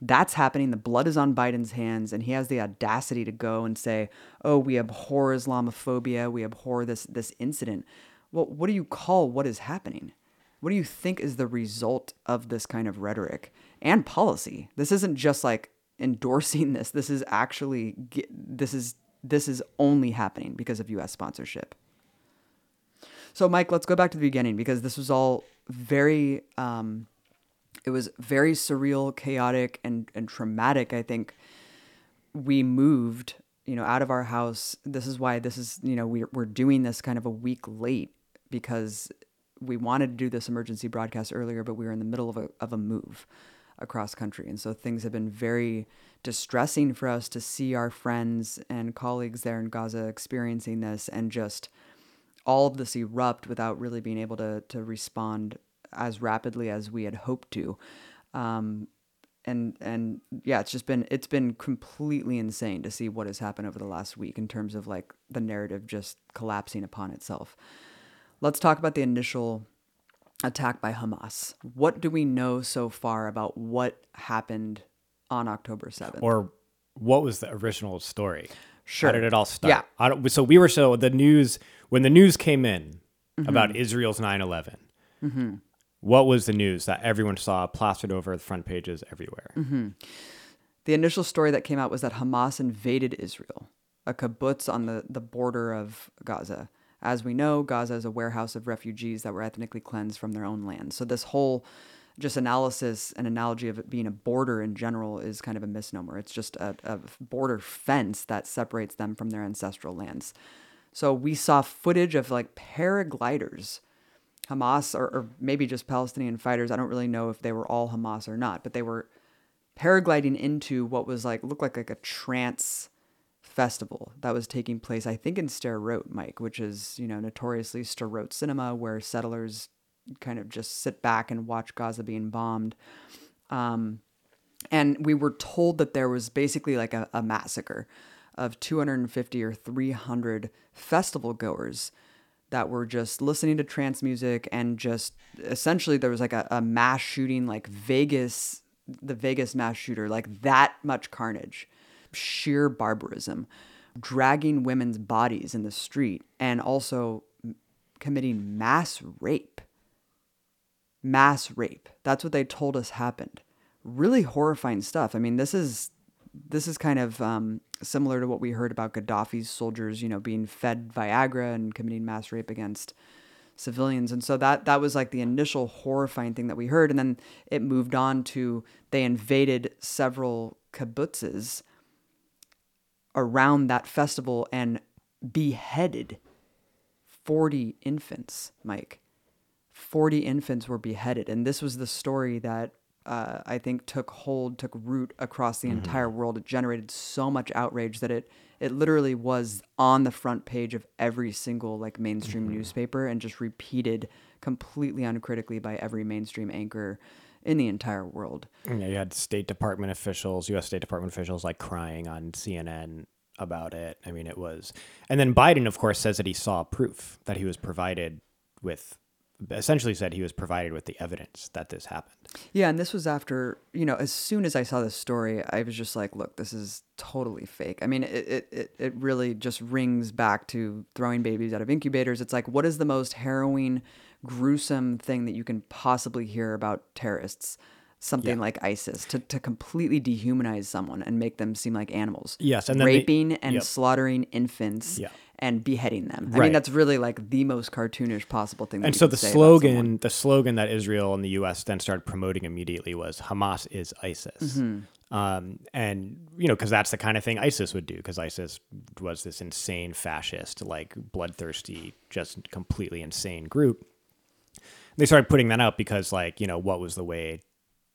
that's happening. The blood is on Biden's hands, and he has the audacity to go and say, oh, we abhor Islamophobia. We abhor this, this incident. Well, what do you call what is happening? What do you think is the result of this kind of rhetoric and policy? This isn't just like endorsing this. This is actually, this is this is only happening because of U S sponsorship. So, Mike, let's go back to the beginning, because this was all very, um, it was very surreal, chaotic, and, and traumatic. I think we moved, you know, out of our house. This is why this is, you know, we're, we're doing this kind of a week late, because we wanted to do this emergency broadcast earlier, but we were in the middle of a of a move across country. And so things have been very distressing for us to see our friends and colleagues there in Gaza experiencing this, and just all of this erupt without really being able to to respond as rapidly as we had hoped to. Um, and and yeah, it's just been, it's been completely insane to see what has happened over the last week in terms of like the narrative just collapsing upon itself. Let's talk about the initial attack by Hamas. What do we know so far about what happened on October seventh? Or what was the original story? Sure. How did it all start? Yeah. I don't, so we were, so the news, when the news came in mm-hmm. about Israel's nine eleven, mm-hmm. what was the news that everyone saw plastered over the front pages everywhere? Mm-hmm. The initial story that came out was that Hamas invaded Israel, a kibbutz on the, the border of Gaza. As we know, Gaza is a warehouse of refugees that were ethnically cleansed from their own land. So this whole just analysis and analogy of it being a border in general is kind of a misnomer. It's just a, a border fence that separates them from their ancestral lands. So we saw footage of like paragliders, Hamas or, or maybe just Palestinian fighters. I don't really know if they were all Hamas or not, but they were paragliding into what was like, looked like, like a trance festival that was taking place, I think, in Sderot, Mike, which is, you know, notoriously Sderot cinema, where settlers kind of just sit back and watch Gaza being bombed. Um, and we were told that there was basically like a, a massacre of two hundred fifty or three hundred festival goers that were just listening to trance music, and just essentially there was like a, a mass shooting, like Vegas, the Vegas mass shooter, like that much carnage. Sheer barbarism, dragging women's bodies in the street, and also committing mass rape. Mass rape. That's what they told us happened. Really horrifying stuff. I mean, this is this is kind of um, similar to what we heard about Gaddafi's soldiers, you know, being fed Viagra and committing mass rape against civilians. And so that that was like the initial horrifying thing that we heard. And then it moved on to they invaded several kibbutzes around that festival and beheaded forty infants, Mike. forty infants were beheaded. And this was the story that uh, I think took hold, took root across the mm-hmm. entire world. It generated so much outrage that it it literally was on the front page of every single like mainstream mm-hmm. newspaper and just repeated completely uncritically by every mainstream anchor in the entire world. Yeah, you had State Department officials, U S State Department officials like crying on C N N about it. I mean, it was... And then Biden, of course, says that he saw proof, that he was provided with... essentially said he was provided with the evidence that this happened. Yeah, and this was after, you know, as soon as I saw this story, I was just like, look, this is totally fake. I mean, it it it really just rings back to throwing babies out of incubators. It's like, what is the most harrowing, gruesome thing that you can possibly hear about terrorists? Something yeah. like ISIS, to, to completely dehumanize someone and make them seem like animals. Yes. And then raping they, and yep. slaughtering infants yeah. and beheading them. Right. I mean, that's really like the most cartoonish possible thing. That and you so the say slogan, the slogan that Israel and the U S then started promoting immediately was Hamas is ISIS. Mm-hmm. Um, and, you know, because that's the kind of thing ISIS would do, because ISIS was this insane fascist, like bloodthirsty, just completely insane group. They started putting that out because, like, you know, what was the way...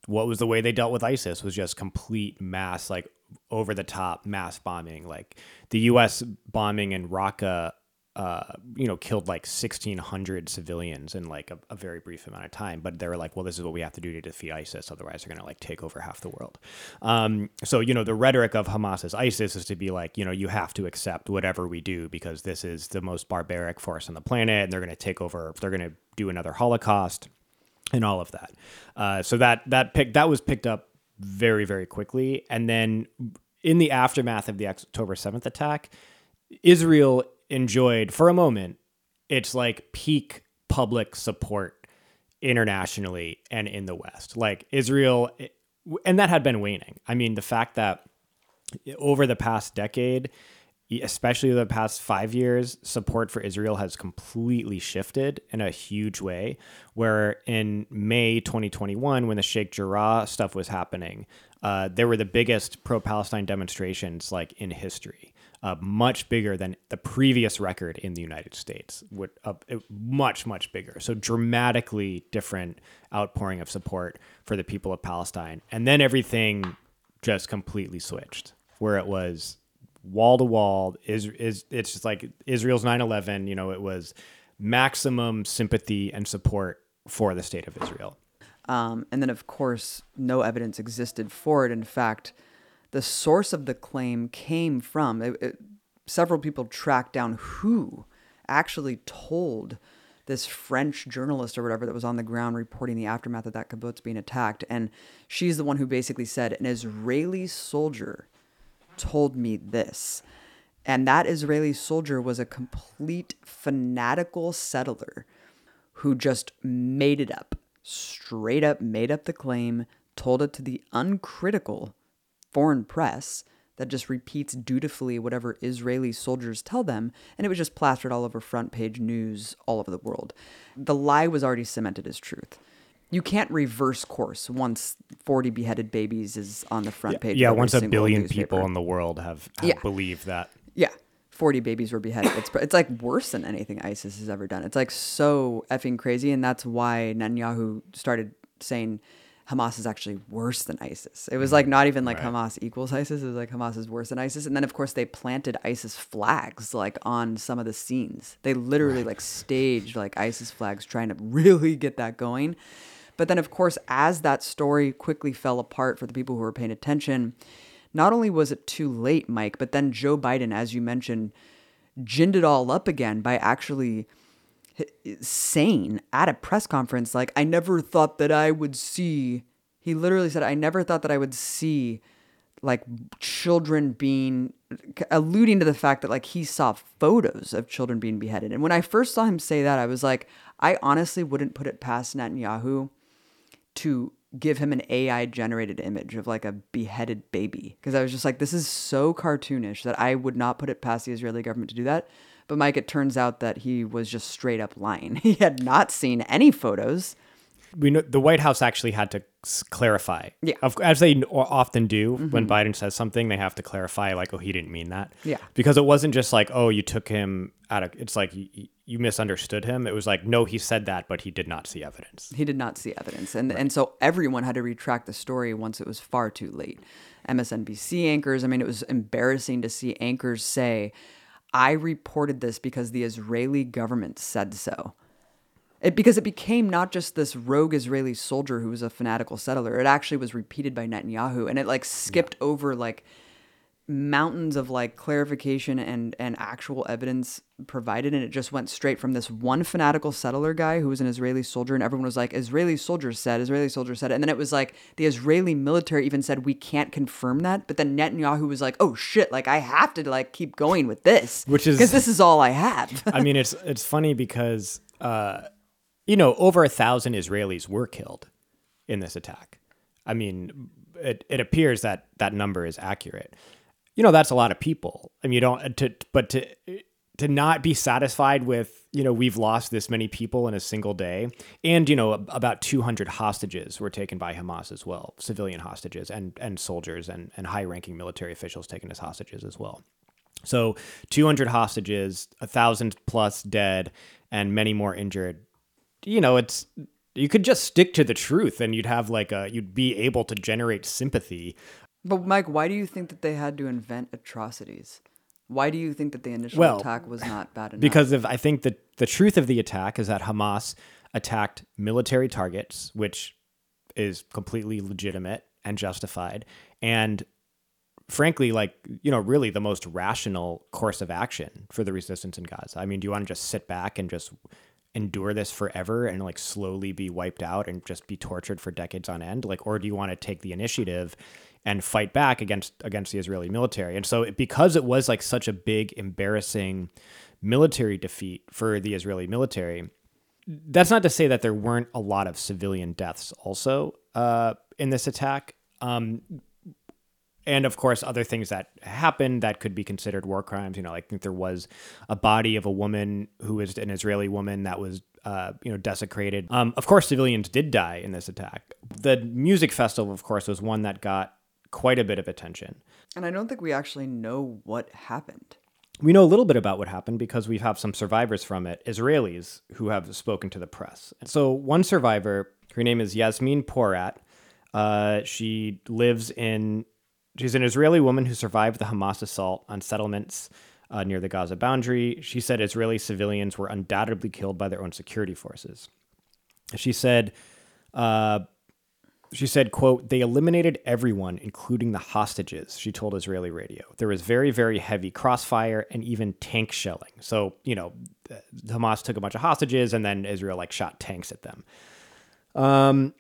What was the way they dealt with ISIS was just complete mass, like over the top mass bombing. Like the U S bombing in Raqqa, uh, you know, killed like sixteen hundred civilians in like a, a very brief amount of time. But they were like, well, this is what we have to do to defeat ISIS. Otherwise, they're going to like take over half the world. Um, so, you know, the rhetoric of Hamas as ISIS is to be like, you know, you have to accept whatever we do because this is the most barbaric force on the planet. And they're going to take over. They're going to do another Holocaust. And all of that. Uh, so that that pick that was picked up very, very quickly. And then in the aftermath of the October seventh attack, Israel enjoyed, for a moment, its like peak public support internationally and in the West. Like Israel, and that had been waning. I mean, the fact that over the past decade, especially the past five years, support for Israel has completely shifted in a huge way, where in May twenty twenty-one, when the Sheikh Jarrah stuff was happening, uh, there were the biggest pro-Palestine demonstrations like in history, uh, much bigger than the previous record in the United States, would, uh, much, much bigger. So dramatically different outpouring of support for the people of Palestine. And then everything just completely switched, where it was... wall to wall is is it's just like Israel's nine eleven, you know, it was maximum sympathy and support for the state of Israel. Um, and then, of course, no evidence existed for it. In fact, the source of the claim came from it, it, several people tracked down who actually told this French journalist or whatever that was on the ground reporting the aftermath of that kibbutz being attacked. And she's the one who basically said an Israeli soldier told me this. And that Israeli soldier was a complete fanatical settler who just made it up, straight up made up the claim, told it to the uncritical foreign press that just repeats dutifully whatever Israeli soldiers tell them. And it was just plastered all over front page news all over the world. The lie was already cemented as truth. You can't reverse course once forty beheaded babies is on the front page. Yeah, yeah once a billion newspaper. people in the world have, have yeah. believed that. Yeah, forty babies were beheaded. It's it's like worse than anything ISIS has ever done. It's like so effing crazy, and that's why Netanyahu started saying Hamas is actually worse than ISIS. It was like not even like right. Hamas equals ISIS. It was like Hamas is worse than ISIS. And then, of course, they planted ISIS flags like on some of the scenes. They literally right. like staged like ISIS flags trying to really get that going. But then, of course, as that story quickly fell apart for the people who were paying attention, not only was it too late, Mike, but then Joe Biden, as you mentioned, ginned it all up again by actually saying at a press conference, like, I never thought that I would see, he literally said, I never thought that I would see, like, children being, alluding to the fact that, like, he saw photos of children being beheaded. And when I first saw him say that, I was like, I honestly wouldn't put it past Netanyahu to give him an A I generated image of like a beheaded baby. Cause I was just like, this is so cartoonish that I would not put it past the Israeli government to do that. But Mike, it turns out that he was just straight up lying. He had not seen any photos. We know the White House actually had to clarify, yeah. as they often do mm-hmm. when Biden says something, they have to clarify like, oh, he didn't mean that. Yeah. Because it wasn't just like, oh, you took him out of, it's like you, you misunderstood him. It was like, no, he said that, but he did not see evidence. He did not see evidence. And right. and so everyone had to retract the story once it was far too late. M S N B C anchors, I mean, it was embarrassing to see anchors say, I reported this because the Israeli government said so. It, because it became not just this rogue Israeli soldier who was a fanatical settler. It actually was repeated by Netanyahu, and it like skipped yeah. over like mountains of like clarification and, and actual evidence provided. And it just went straight from this one fanatical settler guy who was an Israeli soldier. And everyone was like, Israeli soldier said, Israeli soldier said. And then it was like the Israeli military even said, we can't confirm that. But then Netanyahu was like, oh shit, like I have to like keep going with this, which is because this is all I have. I mean, it's, it's funny because, uh, you know, over a thousand Israelis were killed in this attack. I mean, it, it appears that that number is accurate. You know, that's a lot of people. I mean, you don't, to, but to to not be satisfied with, you know, we've lost this many people in a single day. And, you know, about two hundred hostages were taken by Hamas as well, civilian hostages and, and soldiers and, and high-ranking military officials taken as hostages as well. So two hundred hostages, one thousand plus dead, and many more injured. You know, it's, you could just stick to the truth and you'd have like a, you'd be able to generate sympathy. But Mike, why do you think that they had to invent atrocities? Why do you think that the initial well, attack was not bad enough? Because of, I think that the truth of the attack is that Hamas attacked military targets, which is completely legitimate and justified. And frankly, like, you know, really the most rational course of action for the resistance in Gaza. I mean, do you want to just sit back and just endure this forever and like slowly be wiped out and just be tortured for decades on end? Like, or do you want to take the initiative and fight back against against the Israeli military? And so it, because it was like such a big, embarrassing military defeat for the Israeli military, that's not to say that there weren't a lot of civilian deaths also uh, in this attack. Um, And of course, other things that happened that could be considered war crimes. You know, I think there was a body of a woman who is an Israeli woman that was, uh, you know, desecrated. Um, of course, civilians did die in this attack. The music festival, of course, was one that got quite a bit of attention. And I don't think we actually know what happened. We know a little bit about what happened because we have some survivors from it, Israelis who have spoken to the press. So one survivor, her name is Yasmin Porat. Uh, she lives in... She's an Israeli woman who survived the Hamas assault on settlements uh, near the Gaza boundary. She said Israeli civilians were undoubtedly killed by their own security forces. She said, uh, she said, quote, they eliminated everyone, including the hostages, she told Israeli radio. There was very, very heavy crossfire and even tank shelling. So, you know, Hamas took a bunch of hostages and then Israel like shot tanks at them. Um...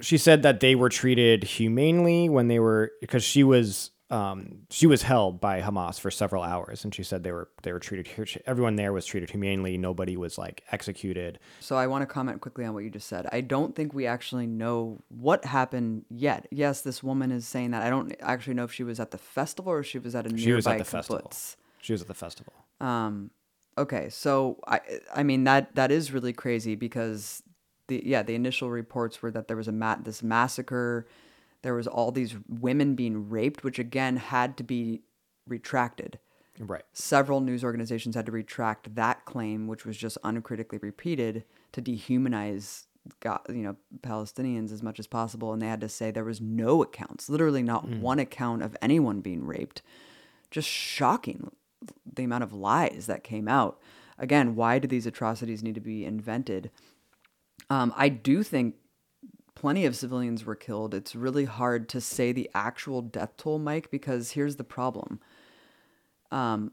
She said that they were treated humanely when they were, because she was um, she was held by Hamas for several hours, and she said they were they were treated. Everyone there was treated humanely. Nobody was like executed. So I want to comment quickly on what you just said. I don't think we actually know what happened yet. Yes, this woman is saying that. I don't actually know if she was at the festival or if she was at a nearby. She was at the festival. She was at the festival. Um. Okay. So I I mean that that is really crazy because. The, yeah, the initial reports were that there was a ma- this massacre. There was all these women being raped, which again had to be retracted. Right. Several news organizations had to retract that claim, which was just uncritically repeated to dehumanize, you know, Palestinians as much as possible. And they had to say there was no accounts, literally not mm. one account of anyone being raped. Just shocking, the amount of lies that came out. Again, why do these atrocities need to be invented? Um, I do think plenty of civilians were killed. It's really hard to say the actual death toll, Mike, because here's the problem. Um,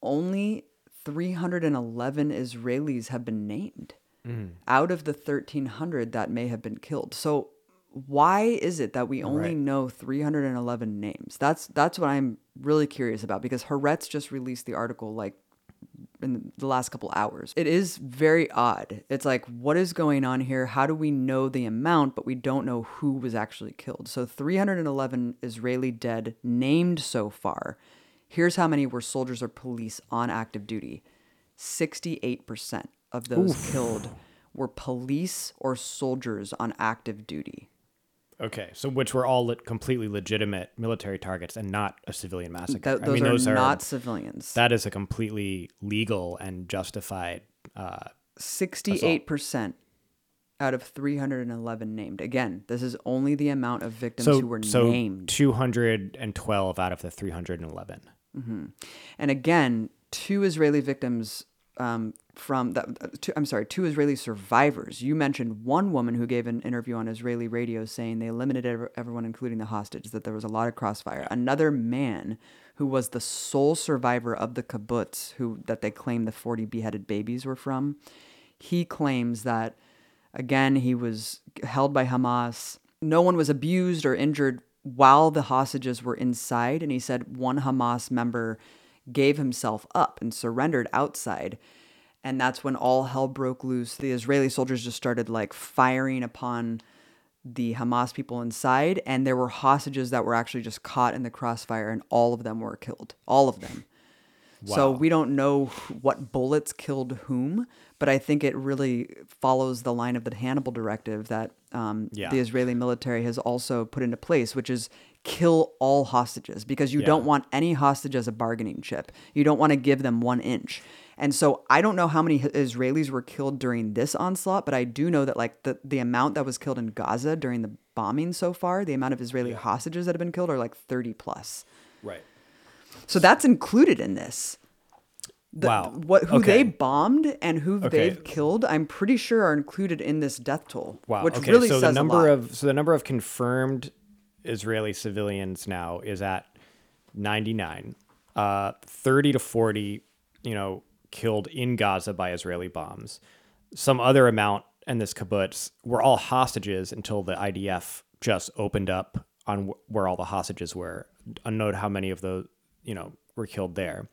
only three hundred eleven Israelis have been named mm. out of the thirteen hundred that may have been killed. So why is it that we only right. know three hundred eleven names? That's that's what I'm really curious about, because Haaretz just released the article like in the last couple hours. It is very odd. It's like, what is going on here? How do we know the amount, but we don't know who was actually killed? So three hundred eleven Israeli dead named so far. Here's how many were soldiers or police on active duty. sixty-eight percent of those Oof. killed were police or soldiers on active duty. Okay, so which were all completely legitimate military targets and not a civilian massacre. Th- those I mean, are those are not civilians. That is a completely legal and justified uh, sixty-eight percent assault. Out of three hundred eleven named. Again, this is only the amount of victims so, who were so named. So two hundred twelve out of the three hundred eleven. Mm-hmm. And again, two Israeli victims um, from the, uh, two, I'm sorry, two Israeli survivors. You mentioned one woman who gave an interview on Israeli radio saying they eliminated ev- everyone, including the hostage, that there was a lot of crossfire. Another man who was the sole survivor of the kibbutz, who that they claim the forty beheaded babies were from, he claims that, again, he was held by Hamas. No one was abused or injured while the hostages were inside. And he said one Hamas member gave himself up and surrendered outside. And that's when all hell broke loose. The Israeli soldiers just started like firing upon the Hamas people inside. And there were hostages that were actually just caught in the crossfire, and all of them were killed. All of them. Wow. So we don't know what bullets killed whom, but I think it really follows the line of the Hannibal Directive that um, yeah. the Israeli military has also put into place, which is kill all hostages, because you yeah. don't want any hostage as a bargaining chip. You don't want to give them one inch. And so I don't know how many Israelis were killed during this onslaught, but I do know that like the, the amount that was killed in Gaza during the bombing so far, the amount of Israeli yeah. hostages that have been killed are like thirty plus. Right. So that's included in this. The, wow. What, who okay. they bombed and who okay. they've killed, I'm pretty sure are included in this death toll. Wow. Which okay. really so says the number a lot. Of, so the number of confirmed Israeli civilians now is at ninety-nine. Uh, thirty to forty, you know, killed in Gaza by Israeli bombs. Some other amount in this kibbutz were all hostages until the I D F just opened up on w- where all the hostages were. Unknown how many of those, you know, were killed there.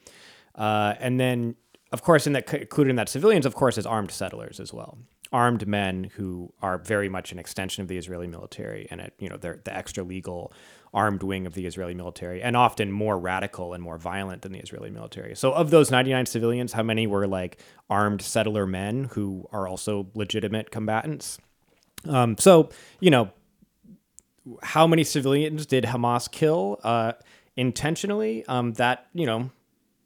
Uh, and then, of course, in that, included in that civilians, of course, is armed settlers as well. Armed men who are very much an extension of the Israeli military, and, it, you know, they're the extra legal armed wing of the Israeli military, and often more radical and more violent than the Israeli military. So of those ninety-nine civilians, how many were like armed settler men who are also legitimate combatants? Um, so, you know, how many civilians did Hamas kill? Uh, intentionally, um, that, you know,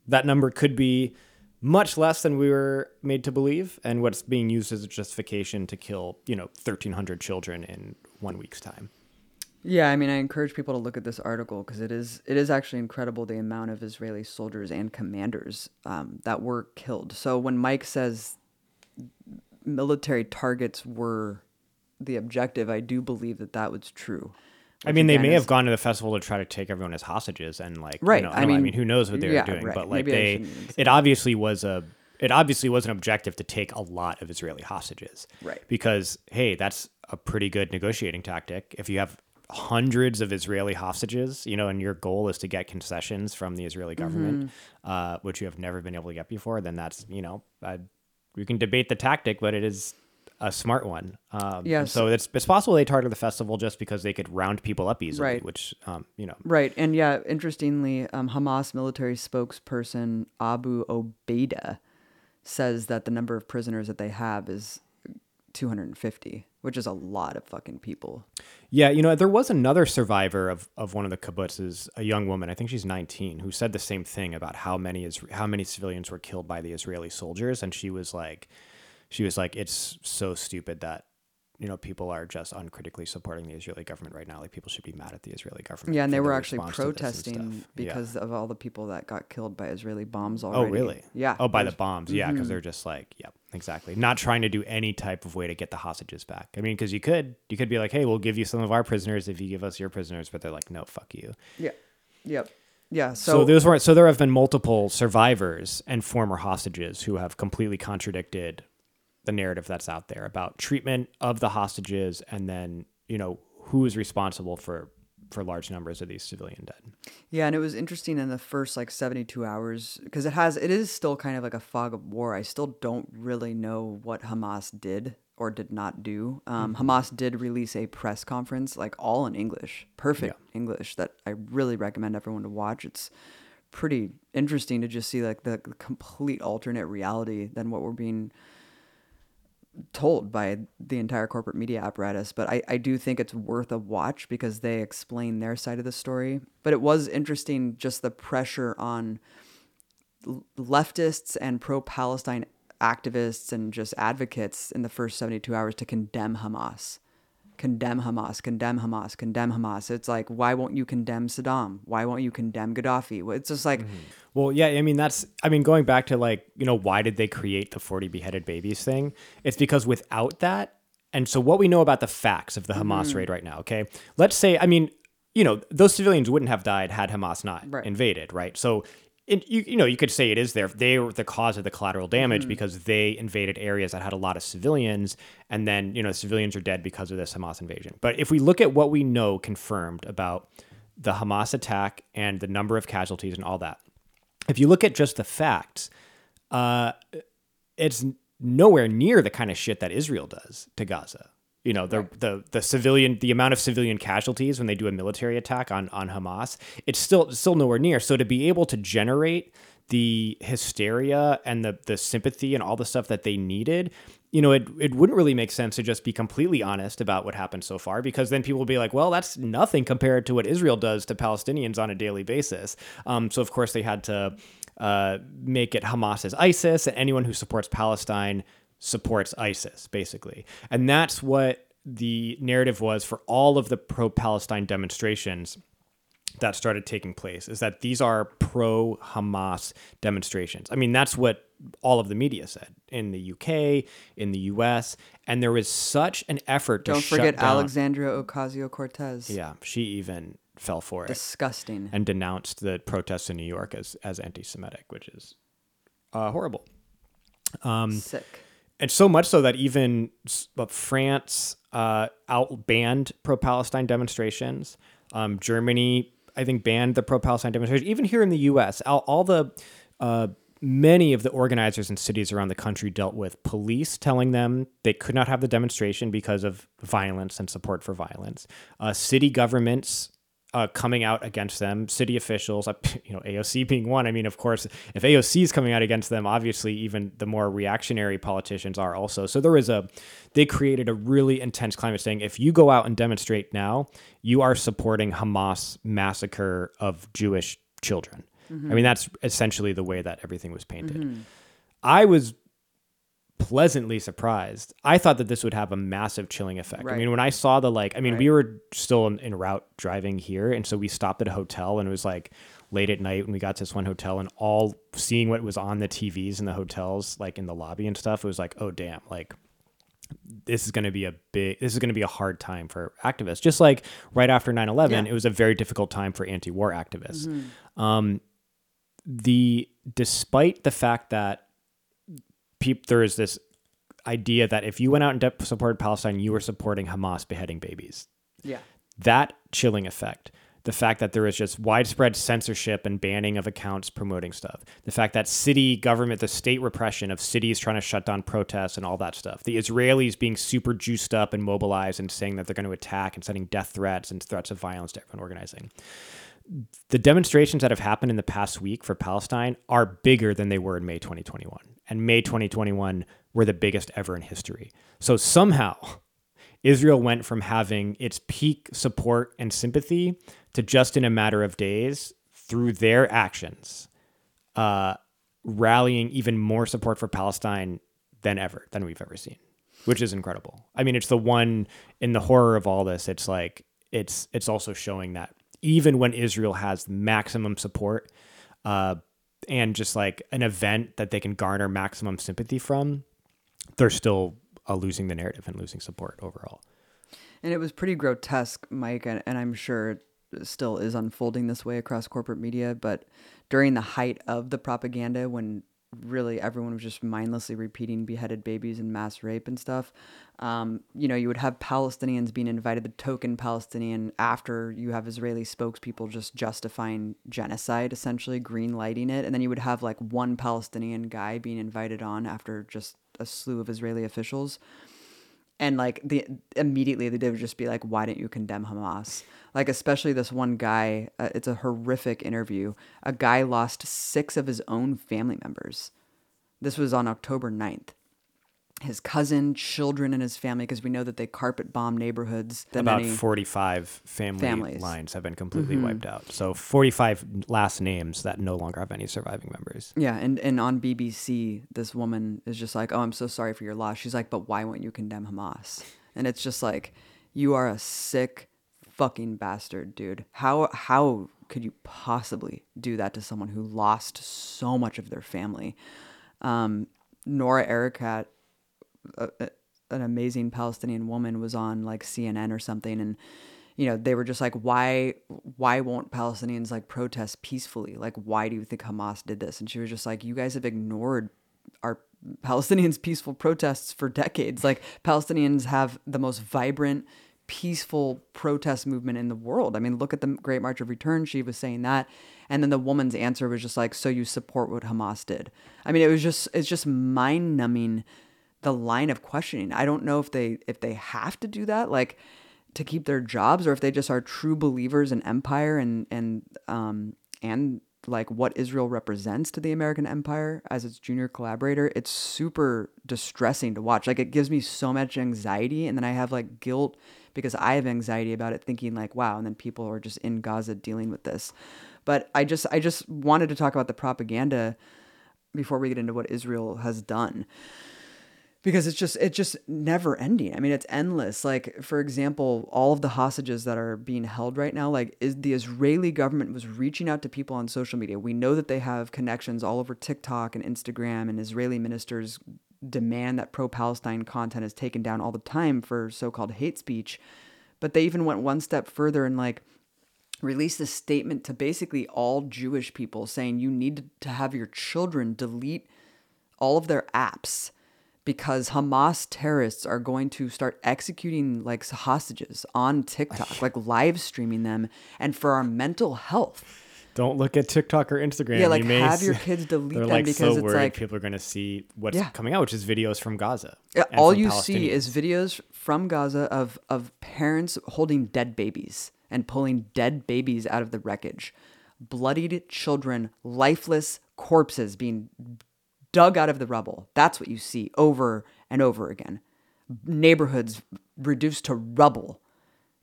that number could be much less than we were made to believe, and what's being used as a justification to kill, you know, thirteen hundred children in one week's time. Yeah, I mean, I encourage people to look at this article, because it is it is actually incredible the amount of Israeli soldiers and commanders um, that were killed. So when Mike says military targets were the objective, I do believe that that was true. I mean, they may have gone to the festival to try to take everyone as hostages, and like, right. you know, I, I, mean, I mean, who knows what they yeah, were doing, right. but like Maybe they, it obviously was a, it obviously was an objective to take a lot of Israeli hostages, right? Because, hey, that's a pretty good negotiating tactic. If you have hundreds of Israeli hostages, you know, and your goal is to get concessions from the Israeli government, mm-hmm. uh, which you have never been able to get before, then that's, you know, uh, you can debate the tactic, but it is a smart one. Um, yes. So it's, it's possible they targeted the festival just because they could round people up easily, right. which, um, you know. Right. And yeah, interestingly, um, Hamas military spokesperson Abu Obeida says that the number of prisoners that they have is two hundred fifty, which is a lot of fucking people. Yeah. You know, there was another survivor of, of one of the kibbutzes, a young woman, I think she's nineteen, who said the same thing about how many is how many civilians were killed by the Israeli soldiers. And she was like, She was like, it's so stupid that, you know, people are just uncritically supporting the Israeli government right now. Like, people should be mad at the Israeli government. Yeah, and they were actually protesting because yeah. of all the people that got killed by Israeli bombs already. Oh, really? Yeah. Oh, by There's, the bombs. Yeah, because mm-hmm. they're just like, yep, exactly. Not trying to do any type of way to get the hostages back. I mean, because you could, you could be like, hey, we'll give you some of our prisoners if you give us your prisoners. But they're like, no, fuck you. Yeah. Yep. Yeah. So, so those were. So there have been multiple survivors and former hostages who have completely contradicted the narrative that's out there about treatment of the hostages, and then, you know, who is responsible for, for large numbers of these civilian dead. Yeah. And it was interesting in the first like seventy-two hours, because it has, it is still kind of like a fog of war. I still don't really know what Hamas did or did not do. Um, mm-hmm. Hamas did release a press conference, like all in English, perfect yeah. English, that I really recommend everyone to watch. It's pretty interesting to just see like the complete alternate reality than what we're being told by the entire corporate media apparatus. But I, I do think it's worth a watch because they explain their side of the story. But it was interesting, just the pressure on leftists and pro-Palestine activists and just advocates in the first seventy-two hours to condemn Hamas, condemn Hamas, condemn Hamas, condemn Hamas. It's like, why won't you condemn Saddam? Why won't you condemn Gaddafi? It's just like... Mm-hmm. Well, yeah, I mean, that's... I mean, going back to like, you know, why did they create the forty beheaded babies thing? It's because without that... And so what we know about the facts of the Hamas mm-hmm. raid right now, okay? Let's say, I mean, you know, those civilians wouldn't have died had Hamas not right. invaded, right? So... It, you, you know, you could say it is their, they were the cause of the collateral damage mm-hmm. because they invaded areas that had a lot of civilians, and then, you know, civilians are dead because of this Hamas invasion. But if we look at what we know confirmed about the Hamas attack and the number of casualties and all that, if you look at just the facts, uh, it's nowhere near the kind of shit that Israel does to Gaza. You know, the, the the civilian, the amount of civilian casualties when they do a military attack on, on Hamas, it's still it's still nowhere near. So to be able to generate the hysteria and the the sympathy and all the stuff that they needed, you know, it it wouldn't really make sense to just be completely honest about what happened so far, because then people will be like, well, that's nothing compared to what Israel does to Palestinians on a daily basis. Um, so of course they had to uh, make it Hamas is ISIS, and anyone who supports Palestine supports ISIS, basically. And that's what the narrative was for all of the pro-Palestine demonstrations that started taking place, is that these are pro-Hamas demonstrations. I mean, that's what all of the media said in the U K, in the U S, and there was such an effort to Don't shut forget down. Alexandria Ocasio-Cortez. Yeah, she even fell for Disgusting. It. Disgusting. And denounced the protests in New York as, as anti-Semitic, which is uh, horrible. Um, Sick. And so much so that even France uh, out banned pro-Palestine demonstrations. Um, Germany, I think, banned the pro-Palestine demonstrations. Even here in the U S, all, all the uh, many of the organizers in cities around the country dealt with police telling them they could not have the demonstration because of violence and support for violence. Uh, city governments uh, coming out against them. City officials, you know, A O C being one. I mean, of course, if A O C is coming out against them, obviously even the more reactionary politicians are also. So there is a, they created a really intense climate saying, if you go out and demonstrate now, you are supporting Hamas massacre of Jewish children. Mm-hmm. I mean, that's essentially the way that everything was painted. Mm-hmm. I was pleasantly surprised. I thought that this would have a massive chilling effect. Right. I mean, when I saw the like, I mean, right. we were still in, in route driving here. And so we stopped at a hotel, and it was like late at night when we got to this one hotel, and all seeing what was on the T Vs in the hotels, like in the lobby and stuff, it was like, oh damn, like this is going to be a big, this is going to be a hard time for activists. Just like right after nine eleven, yeah. it was a very difficult time for anti-war activists. Mm-hmm. Um, the, despite the fact that there is this idea that if you went out and de- supported Palestine, you were supporting Hamas beheading babies. Yeah. That chilling effect, the fact that there is just widespread censorship and banning of accounts promoting stuff, the fact that city government, the state repression of cities trying to shut down protests and all that stuff, the Israelis being super juiced up and mobilized and saying that they're going to attack and sending death threats and threats of violence to everyone organizing. The demonstrations that have happened in the past week for Palestine are bigger than they were in May twenty twenty-one. And May twenty twenty-one were the biggest ever in history. So somehow Israel went from having its peak support and sympathy to just in a matter of days through their actions, uh, rallying even more support for Palestine than ever, than we've ever seen, which is incredible. I mean, it's the one in the horror of all this. It's like, it's, it's also showing that even when Israel has maximum support, uh, and just like an event that they can garner maximum sympathy from, they're still uh, losing the narrative and losing support overall. And it was pretty grotesque, Mike, and, and I'm sure it still is unfolding this way across corporate media, but during the height of the propaganda, when really everyone was just mindlessly repeating beheaded babies and mass rape and stuff, um, you know, you would have Palestinians being invited, the token Palestinian, after you have Israeli spokespeople just justifying genocide, essentially green lighting it. And then you would have like one Palestinian guy being invited on after just a slew of Israeli officials. And like the immediately they would just be like, why didn't you condemn Hamas? Like, especially this one guy, uh, it's a horrific interview. A guy lost six of his own family members. This was on October ninth. His cousin, children, and his family, because we know that they carpet bomb neighborhoods. About forty-five family families. Lines have been completely mm-hmm. wiped out. So forty-five last names that no longer have any surviving members. Yeah, and, and on B B C, this woman is just like, oh, I'm so sorry for your loss. She's like, but why won't you condemn Hamas? And it's just like, you are a sick fucking bastard, dude. How how could you possibly do that to someone who lost so much of their family? Um, Noura Erekat, A, a, an amazing Palestinian woman, was on like C N N or something, and you know they were just like, why why won't Palestinians like protest peacefully? Like, why do you think Hamas did this? And she was just like, you guys have ignored our Palestinians' peaceful protests for decades. Like, Palestinians have the most vibrant, peaceful protest movement in the world. I mean, look at the Great March of Return. She was saying that. And then the woman's answer was just like, so you support what Hamas did. I mean, it was just, it's just mind numbing the line of questioning. I don't know if they if they have to do that, like to keep their jobs, or if they just are true believers in empire and and um and like what Israel represents to the American empire as its junior collaborator. It's super distressing to watch. Like, it gives me so much anxiety, and then I have like guilt because I have anxiety about it, thinking like, wow, and then people are just in Gaza dealing with this. But I just I just wanted to talk about the propaganda before we get into what Israel has done. Because it's just it's just never ending. I mean, it's endless. Like, for example, all of the hostages that are being held right now, like is the Israeli government was reaching out to people on social media. We know that they have connections all over TikTok and Instagram, and Israeli ministers demand that pro-Palestine content is taken down all the time for so-called hate speech. But they even went one step further and like released a statement to basically all Jewish people saying you need to have your children delete all of their apps, because Hamas terrorists are going to start executing like hostages on TikTok, like live streaming them, and for our mental health. Don't look at TikTok or Instagram. Yeah, like you may have your kids delete them, like, because so it's like people are going to see what's yeah. coming out, which is videos from Gaza. Yeah, all you see is videos from Gaza of of parents holding dead babies and pulling dead babies out of the wreckage, bloodied children, lifeless corpses being dug out of the rubble. That's what you see over and over again. Neighborhoods reduced to rubble.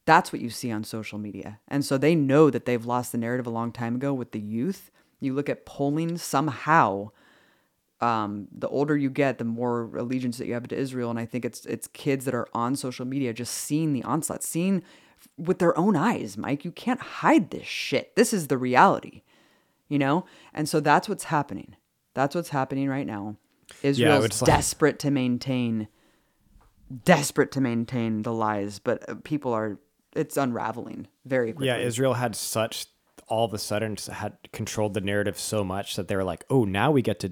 That's what you see on social media. And so they know that they've lost the narrative a long time ago with the youth. You look at polling, somehow, um, the older you get, the more allegiance that you have to Israel. And I think it's it's kids that are on social media just seeing the onslaught, seeing with their own eyes, Mike. You can't hide this shit. This is the reality, you know? And so that's what's happening. That's what's happening right now. Israel's yeah, desperate like... to maintain, desperate to maintain the lies, but people are, it's unraveling very quickly. Yeah, Israel had such, all of a sudden, had controlled the narrative so much that they were like, oh, now we get to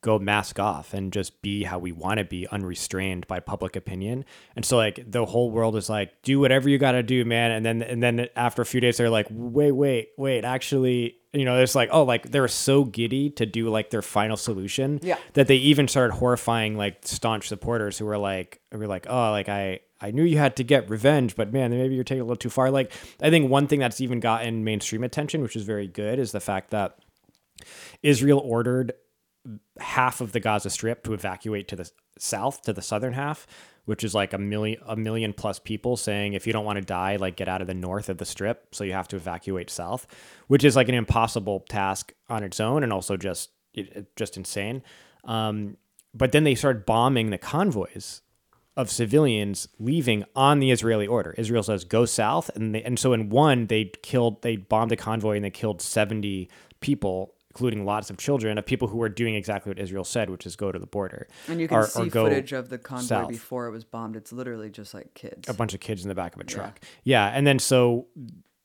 go mask off and just be how we want to be, unrestrained by public opinion. And so like the whole world is like, do whatever you got to do, man. And then, and then after a few days, they're like, wait, wait, wait, actually, you know, it's like, oh, like they were so giddy to do like their final solution yeah. that they even started horrifying like staunch supporters who were like, who were like, oh, like I, I knew you had to get revenge, but man, maybe you're taking it a little too far. Like, I think one thing that's even gotten mainstream attention, which is very good, is the fact that Israel ordered half of the Gaza Strip to evacuate to the south, to the southern half, which is like a million, a million plus people, saying, if you don't want to die, like get out of the north of the Strip. So you have to evacuate south, which is like an impossible task on its own, and also just, it, just insane. Um, but then they started bombing the convoys of civilians leaving on the Israeli order. Israel says, go south. And they, and so in one, they killed, they bombed a convoy and they killed seventy people, including lots of children, of people who were doing exactly what Israel said, which is go to the border. And you can or, see or footage of the convoy south. Before it was bombed. It's literally just like kids. A bunch of kids in the back of a truck. Yeah. yeah. And then so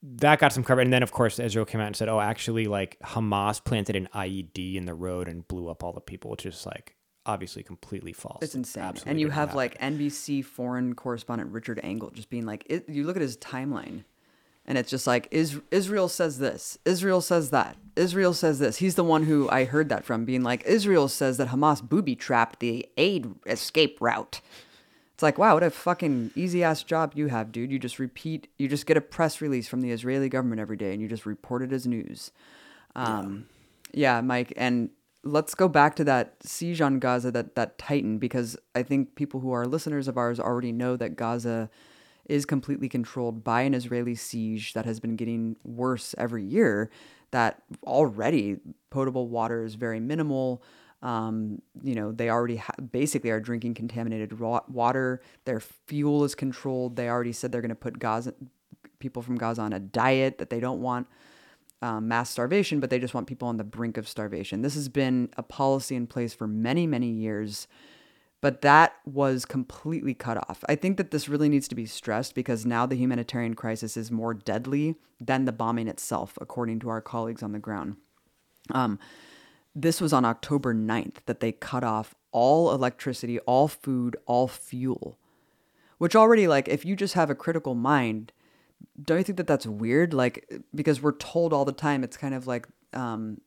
that got some cover. And then, of course, Israel came out and said, oh, actually, like Hamas planted an I E D in the road and blew up all the people, which is like obviously completely false. It's insane. Absolutely. And you have happen. like N B C foreign correspondent Richard Engel just being like, it, you look at his timeline. And it's just like, is, Israel says this, Israel says that, Israel says this. He's the one who I heard that from, being like, Israel says that Hamas booby-trapped the aid escape route. It's like, wow, what a fucking easy-ass job you have, dude. You just repeat, you just get a press release from the Israeli government every day and you just report it as news. Um, yeah. yeah, Mike, and let's go back to that siege on Gaza, that, that tightened, because I think people who are listeners of ours already know that Gaza is completely controlled by an Israeli siege that has been getting worse every year, that already potable water is very minimal. Um, you know, they already ha- basically are drinking contaminated raw water. Their fuel is controlled. They already said they're going to put Gaza people from Gaza on a diet, that they don't want um, mass starvation, but they just want people on the brink of starvation. This has been a policy in place for many, many years, but that was completely cut off. I think that this really needs to be stressed, because now the humanitarian crisis is more deadly than the bombing itself, according to our colleagues on the ground. Um, This was on October ninth that they cut off all electricity, all food, all fuel, which already, like, if you just have a critical mind, don't you think that that's weird? Like, because we're told all the time, it's kind of like um,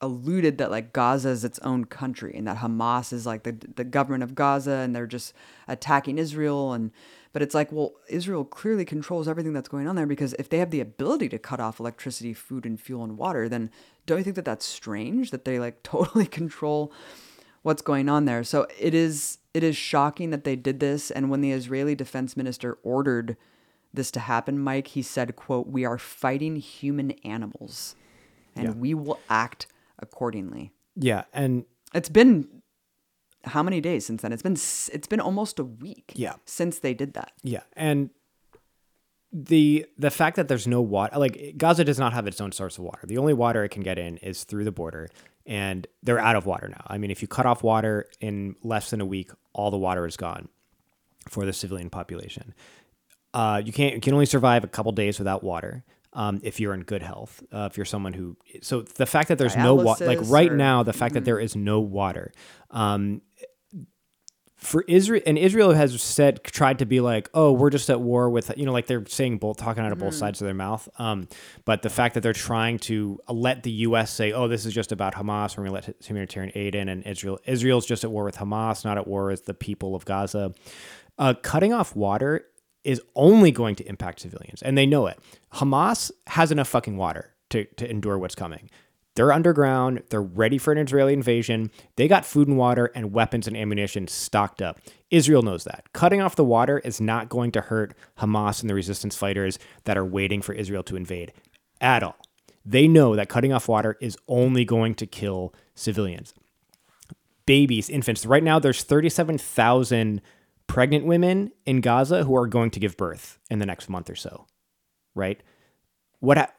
alluded that, like, Gaza is its own country and that Hamas is like the the government of Gaza and they're just attacking Israel. And but it's like, well, Israel clearly controls everything that's going on there, because if they have the ability to cut off electricity, food, and fuel and water, then don't you think that that's strange that they, like, totally control what's going on there? So it is it is shocking that they did this. And when the Israeli defense minister ordered this to happen, Mike, he said, quote, "We are fighting human animals and yeah. we will act accordingly." Yeah. And it's been... how many days since then? It's been it's been almost a week yeah. since they did that. Yeah. And the the fact that there's no water, like, Gaza does not have its own source of water. The only water it can get in is through the border, and they're out of water now. I mean, if you cut off water in less than a week, all the water is gone for the civilian population. Uh, you can't you can only survive a couple days without water. Um, if you're in good health, uh, if you're someone who, so the fact that there's no water, like right or, now, the fact mm-hmm. that there is no water, um, for Israel, and Israel has said, tried to be like, oh, we're just at war with, you know, like they're saying both, talking out of mm-hmm. both sides of their mouth. Um, but the fact that they're trying to let the U S say, oh, this is just about Hamas, we're going to let humanitarian aid in, and Israel, Israel's just at war with Hamas, not at war with the people of Gaza. Uh, cutting off water is only going to impact civilians, and they know it. Hamas has enough fucking water to, to endure what's coming. They're underground. They're ready for an Israeli invasion. They got food and water and weapons and ammunition stocked up. Israel knows that. Cutting off the water is not going to hurt Hamas and the resistance fighters that are waiting for Israel to invade at all. They know that cutting off water is only going to kill civilians. Babies, infants. Right now, there's thirty-seven thousand pregnant women in Gaza who are going to give birth in the next month or so, right? What? Ha-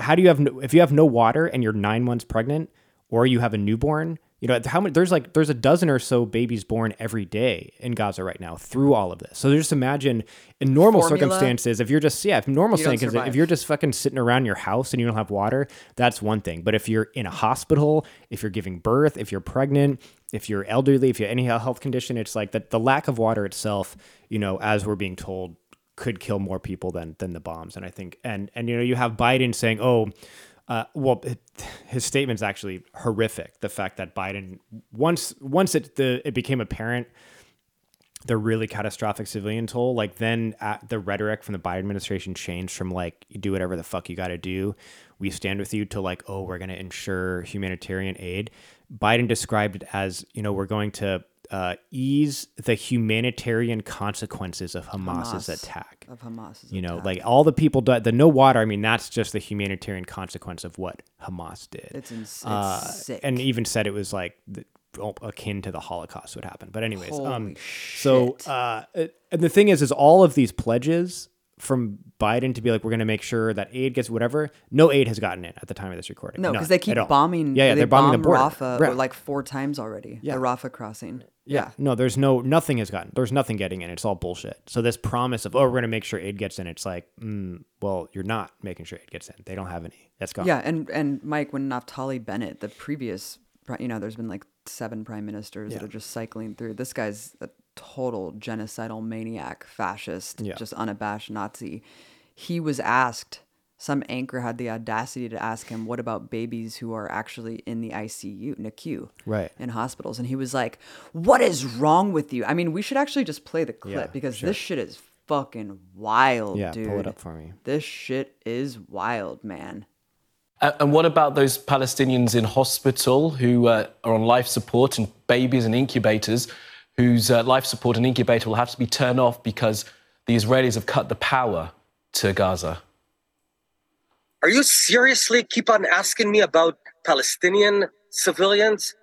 how do you have? No, if you have no water and you're nine months pregnant, or you have a newborn, you know how many? There's like there's a dozen or so babies born every day in Gaza right now through all of this. So just imagine in normal Formula, circumstances, if you're just yeah, if normal circumstances, if you're just fucking sitting around your house and you don't have water, that's one thing. But if you're in a hospital, if you're giving birth, if you're pregnant, if you're elderly, if you have any health condition, it's like that the lack of water itself, you know, as we're being told, could kill more people than than the bombs. And I think, and, and you know, you have Biden saying, oh, uh, well, his statement's actually horrific. The fact that Biden, once once it the it became apparent, the really catastrophic civilian toll, like then at the rhetoric from the Biden administration changed from like, you do whatever the fuck you got to do, we stand with you, to like, oh, we're going to ensure humanitarian aid. Biden described it as, you know, we're going to uh, ease the humanitarian consequences of Hamas's Hamas, attack. Of Hamas's you know, attack. Like all the people, do, the no water, I mean, that's just the humanitarian consequence of what Hamas did. It's, ins- uh, it's sick. And even said it was like the, akin to the Holocaust would happen. But anyways, Holy um, so uh, it, and the thing is, is all of these pledges from Biden to be like, we're going to make sure that aid gets whatever, no aid has gotten in at the time of this recording. No, because they keep bombing. Yeah, yeah they they're bombing the border. Rafah right. like four times already. Yeah. The Rafah crossing. Yeah. yeah. No, there's no, nothing has gotten, there's nothing getting in. It's all bullshit. So this promise of, oh, we're going to make sure aid gets in. It's like, mm, well, you're not making sure aid gets in. They don't have any. That's gone. Yeah. And, and Mike, when Naftali Bennett, the previous, you know, there's been like seven prime ministers yeah. that are just cycling through. This guy's a total genocidal maniac, fascist, yeah. just unabashed Nazi. He was asked some anchor had the audacity to ask him, what about babies who are actually in the I C U, N I C U, right, in hospitals? And he was like, what is wrong with you? I mean, we should actually just play the clip yeah, because sure. this shit is fucking wild, yeah, dude. Yeah, pull it up for me. This shit is wild, man. And what about those Palestinians in hospital who uh, are on life support, and babies in incubators whose uh, life support and incubator will have to be turned off because the Israelis have cut the power to Gaza? Are you seriously keep on asking me about Palestinian civilians?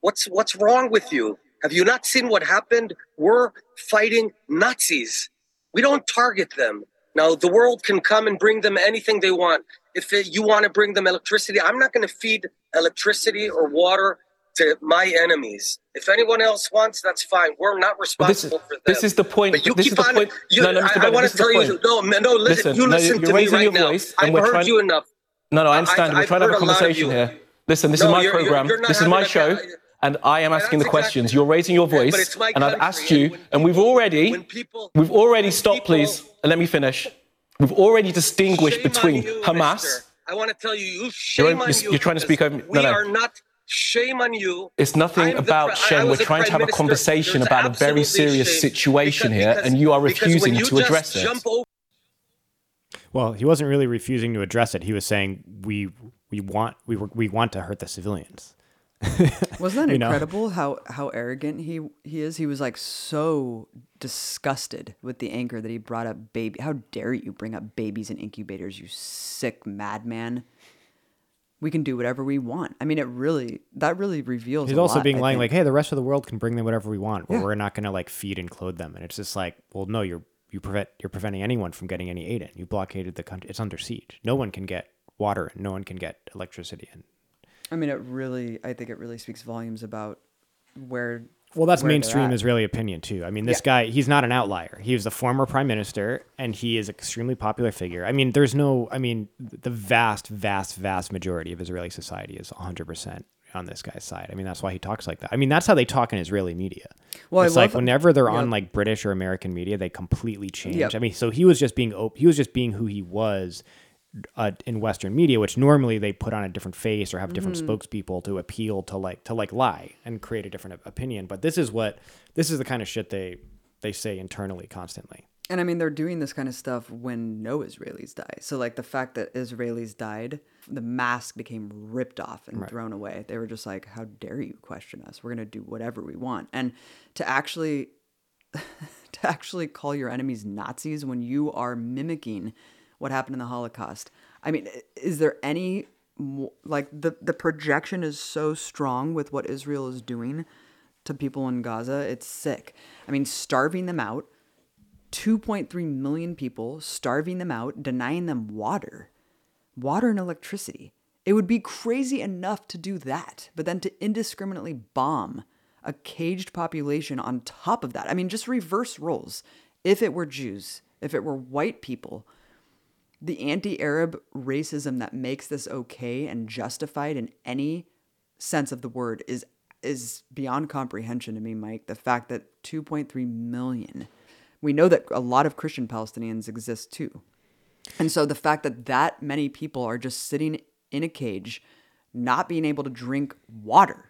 What's what's wrong with you? Have you not seen what happened? We're fighting Nazis. We don't target them. Now, the world can come and bring them anything they want. If it, you want to bring them electricity, I'm not going to feed electricity or water to my enemies. If anyone else wants, that's fine. We're not responsible this is, for them. This is the point. But you this keep is on. The point. You, no, no, Mister I, I, I want to tell you. No, no, listen. listen you listen no, to me right now. I've heard trying, you enough. No, no, I understand. I, we're trying to have a conversation here. Listen, this no, is my you're, program. You're this is my show. That, and I am asking the exactly. questions. You're raising your voice. Yeah, but it's my and country, I've asked you. And, people, and we've already. People, we've already. Stop, please. Let me finish. We've already distinguished between Hamas. I want to tell you, you shame on you. You're trying to speak over me. No, no. We are not. Shame on you. It's nothing I'm about pre- shame. We're trying to have minister. A conversation There's about a very serious situation because, here, because, and you are refusing you to address it. Over- well, he wasn't really refusing to address it. He was saying we we want we we want to hurt the civilians. Wasn't that incredible know? how how arrogant he he is? He was like so disgusted with the anger that he brought up baby. How dare you bring up babies in incubators, you sick madman? We can do whatever we want. I mean, it really, that really reveals He's a lot. He's also being I lying think. Like, hey, the rest of the world can bring them whatever we want, but yeah. we're not going to like feed and clothe them. And it's just like, well, no, you're, you prevent, you're preventing anyone from getting any aid in. You blockaded the country. It's under siege. No one can get water and no one can get electricity in. I mean, it really, I think it really speaks volumes about where... Well, that's mainstream Israeli opinion, too. I mean, this yeah. guy, he's not an outlier. He was the former prime minister, and he is an extremely popular figure. I mean, there's no, I mean, the vast, vast, vast majority of Israeli society is one hundred percent on this guy's side. I mean, that's why he talks like that. I mean, that's how they talk in Israeli media. Well, it's I like whenever they're yep. on like British or American media, they completely change. Yep. I mean, so he was just being, op- he was just being who he was Uh, in Western media, which normally they put on a different face or have different mm-hmm. spokespeople to appeal to like to like lie and create a different opinion. But this is what this is the kind of shit they they say internally constantly. And I mean, they're doing this kind of stuff when no Israelis die. So like the fact that Israelis died, the mask became ripped off and right. thrown away. They were just like, how dare you question us? We're going to do whatever we want. And to actually to actually call your enemies Nazis when you are mimicking what happened in the Holocaust. I mean, is there any, like, the, the projection is so strong with what Israel is doing to people in Gaza. It's sick. I mean, starving them out, two point three million people, starving them out, denying them water, water and electricity. It would be crazy enough to do that, but then to indiscriminately bomb a caged population on top of that. I mean, just reverse roles. If it were Jews, if it were white people, the anti-Arab racism that makes this okay and justified in any sense of the word is is beyond comprehension to me, Mike. The fact that two point three million, we know that a lot of Christian Palestinians exist too. And so the fact that that many people are just sitting in a cage, not being able to drink water,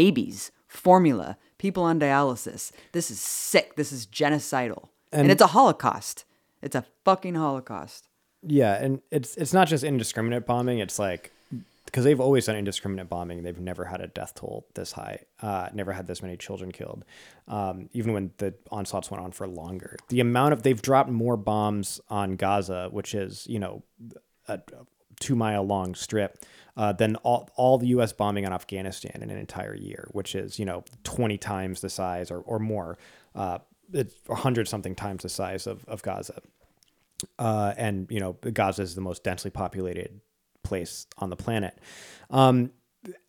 babies, formula, people on dialysis, this is sick. This is genocidal. And, and it's a Holocaust. It's a fucking Holocaust. Yeah, and it's it's not just indiscriminate bombing. It's like, because they've always done indiscriminate bombing. They've never had a death toll this high, uh, never had this many children killed, um, even when the onslaughts went on for longer. The amount of, they've dropped more bombs on Gaza, which is, you know, a two-mile long strip, uh, than all, all the U S bombing on Afghanistan in an entire year, which is, you know, twenty times the size or, or more, uh, it's one hundred something times the size of, of Gaza. Uh, and, you know, Gaza is the most densely populated place on the planet. Um,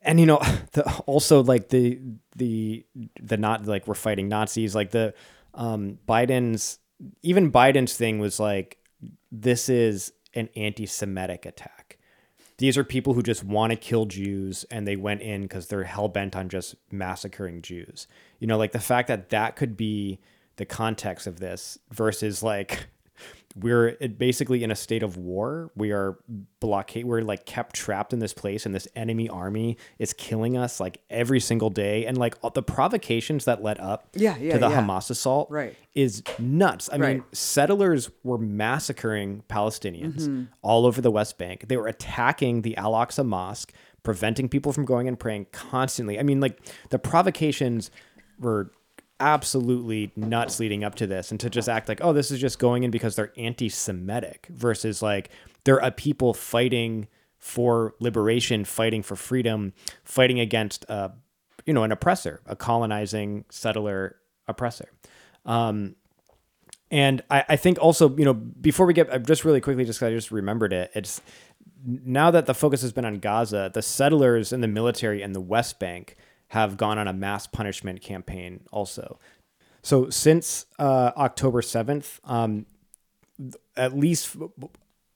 and, you know, the, also like the, the, the not like we're fighting Nazis, like the um, Biden's, even Biden's thing was like, this is an anti-Semitic attack. These are people who just want to kill Jews, and they went in because they're hell bent on just massacring Jews. You know, like the fact that that could be the context of this versus like... We're basically in a state of war. We are blockade. We're like kept trapped in this place, and this enemy army is killing us like every single day. And like all the provocations that led up yeah, yeah, to the yeah. Hamas assault right. is nuts. I right. mean, settlers were massacring Palestinians mm-hmm. all over the West Bank. They were attacking the Al-Aqsa Mosque, preventing people from going and praying constantly. I mean, like the provocations were absolutely nuts leading up to this, and to just act like, oh, this is just going in because they're anti-Semitic versus like they're a people fighting for liberation, fighting for freedom, fighting against, uh, you know, an oppressor, a colonizing settler oppressor. Um, and I, I think also, you know, before we get, just really quickly, just because I just remembered it, it's now that the focus has been on Gaza, the settlers and the military and the West Bank have gone on a mass punishment campaign also. So since uh, October seventh, um, at least f-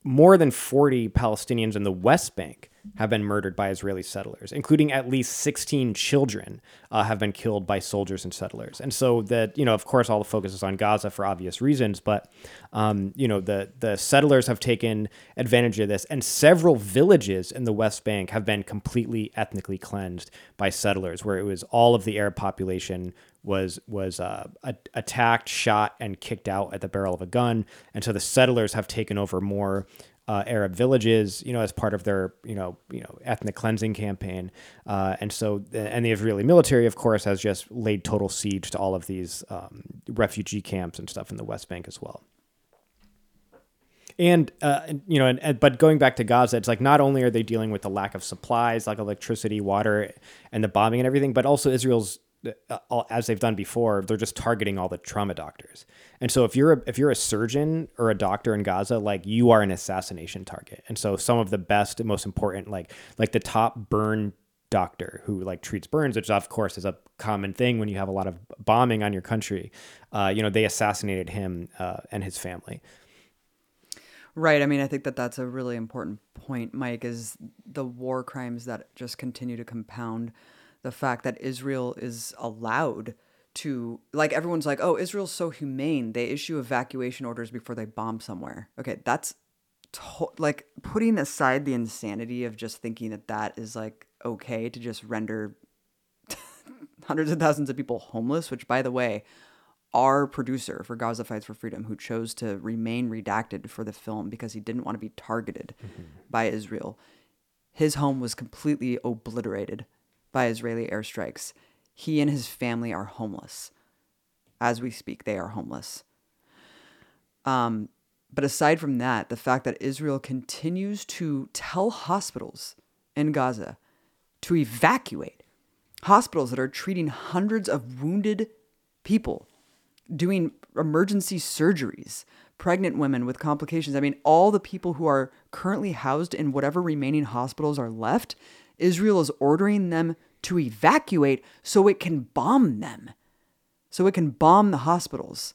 more than forty Palestinians in the West Bank have been murdered by Israeli settlers, including at least sixteen children uh, have been killed by soldiers and settlers. And so that, you know, of course, all the focus is on Gaza for obvious reasons, but, um, you know, the, the settlers have taken advantage of this, and several villages in the West Bank have been completely ethnically cleansed by settlers, where it was all of the Arab population was, was uh, a- attacked, shot, and kicked out at the barrel of a gun. And so the settlers have taken over more Uh, Arab villages, you know, as part of their, you know, you know, ethnic cleansing campaign. Uh, and so, and the Israeli military, of course, has just laid total siege to all of these um, refugee camps and stuff in the West Bank as well. And, uh, you know, and, and, but going back to Gaza, it's like, not only are they dealing with the lack of supplies, like electricity, water, and the bombing and everything, but also Israel's, as they've done before, they're just targeting all the trauma doctors. And so if you're a, if you're a surgeon or a doctor in Gaza, like you are an assassination target. And so some of the best and most important, like like the top burn doctor who like treats burns, which of course is a common thing when you have a lot of bombing on your country, uh, you know, they assassinated him uh, and his family. Right. I mean, I think that that's a really important point, Mike, is the war crimes that just continue to compound. The fact that Israel is allowed to, like, everyone's like, oh, Israel's so humane. They issue evacuation orders before they bomb somewhere. Okay, that's, to- like, putting aside the insanity of just thinking that that is, like, okay to just render hundreds of thousands of people homeless, which, by the way, our producer for Gaza Fights for Freedom, who chose to remain redacted for the film because he didn't want to be targeted mm-hmm. by Israel, his home was completely obliterated by Israeli airstrikes. He and his family are homeless. As we speak, they are homeless. Um, but aside from that, the fact that Israel continues to tell hospitals in Gaza to evacuate, hospitals that are treating hundreds of wounded people, doing emergency surgeries, pregnant women with complications. I mean, all the people who are currently housed in whatever remaining hospitals are left, Israel is ordering them to evacuate so it can bomb them, so it can bomb the hospitals.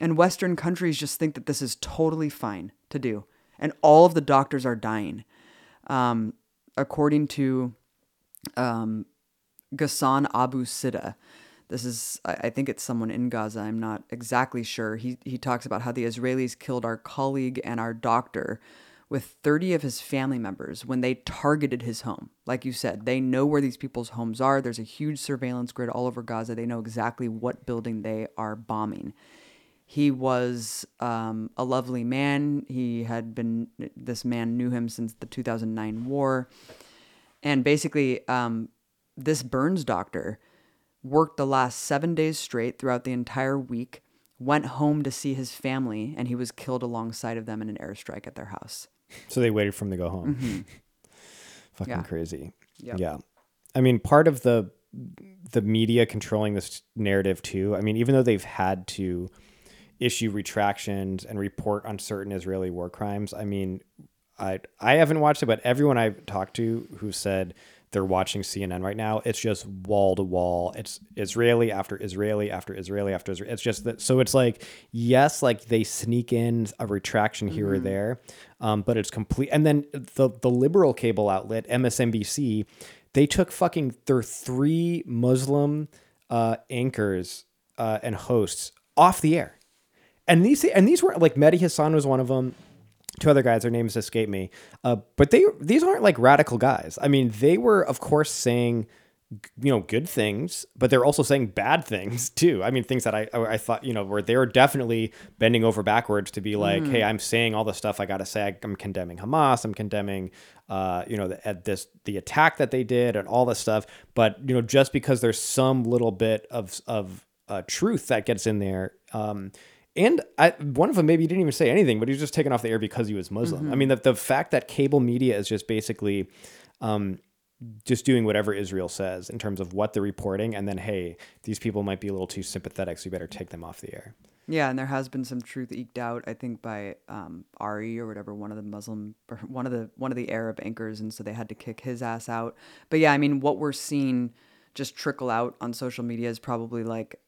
And Western countries just think that this is totally fine to do. And all of the doctors are dying. Um, according to um, Ghassan Abu Sitta, this is, I think it's someone in Gaza, I'm not exactly sure. He, he talks about how the Israelis killed our colleague and our doctor with thirty of his family members when they targeted his home. Like you said, they know where these people's homes are. There's a huge surveillance grid all over Gaza. They know exactly what building they are bombing. He was um, a lovely man. He had been, this man knew him since the two thousand nine war. And basically, um, this burns doctor worked the last seven days straight throughout the entire week, went home to see his family, and he was killed alongside of them in an airstrike at their house. So they waited for him to go home. Mm-hmm. Fucking yeah. crazy. Yep. Yeah. I mean, part of the the media controlling this narrative too, I mean, even though they've had to issue retractions and report on certain Israeli war crimes, I mean, I I haven't watched it, but everyone I've talked to who said they're watching C N N right now, it's just wall to wall. It's Israeli after Israeli after Israeli after Israeli. It's just that. So it's like, yes, like they sneak in a retraction here mm-hmm. or there, um, but it's complete. And then the the liberal cable outlet, M S N B C, they took fucking their three Muslim uh, anchors uh, and hosts off the air. And these and these were like Mehdi Hassan was one of them. Two other guys, their names escape me. Uh, but they these aren't like radical guys. I mean, they were, of course, saying, you know, good things, but they're also saying bad things too. I mean, things that I I thought, you know, where they were definitely bending over backwards to be like, mm. hey, I'm saying all the stuff I got to say. I'm condemning Hamas. I'm condemning, uh, you know, the, this the attack that they did and all this stuff. But, you know, just because there's some little bit of of uh, truth that gets in there. Um, and I, one of them maybe didn't even say anything, but he was just taken off the air because he was Muslim. Mm-hmm. I mean, the the fact that cable media is just basically... Um, just doing whatever Israel says in terms of what they're reporting. And then, hey, these people might be a little too sympathetic, so you better take them off the air. Yeah. And there has been some truth eked out, I think by um, Ari or whatever, one of the Muslim, or one of the, one of the Arab anchors. And so they had to kick his ass out. But yeah, I mean, what we're seeing just trickle out on social media is probably like,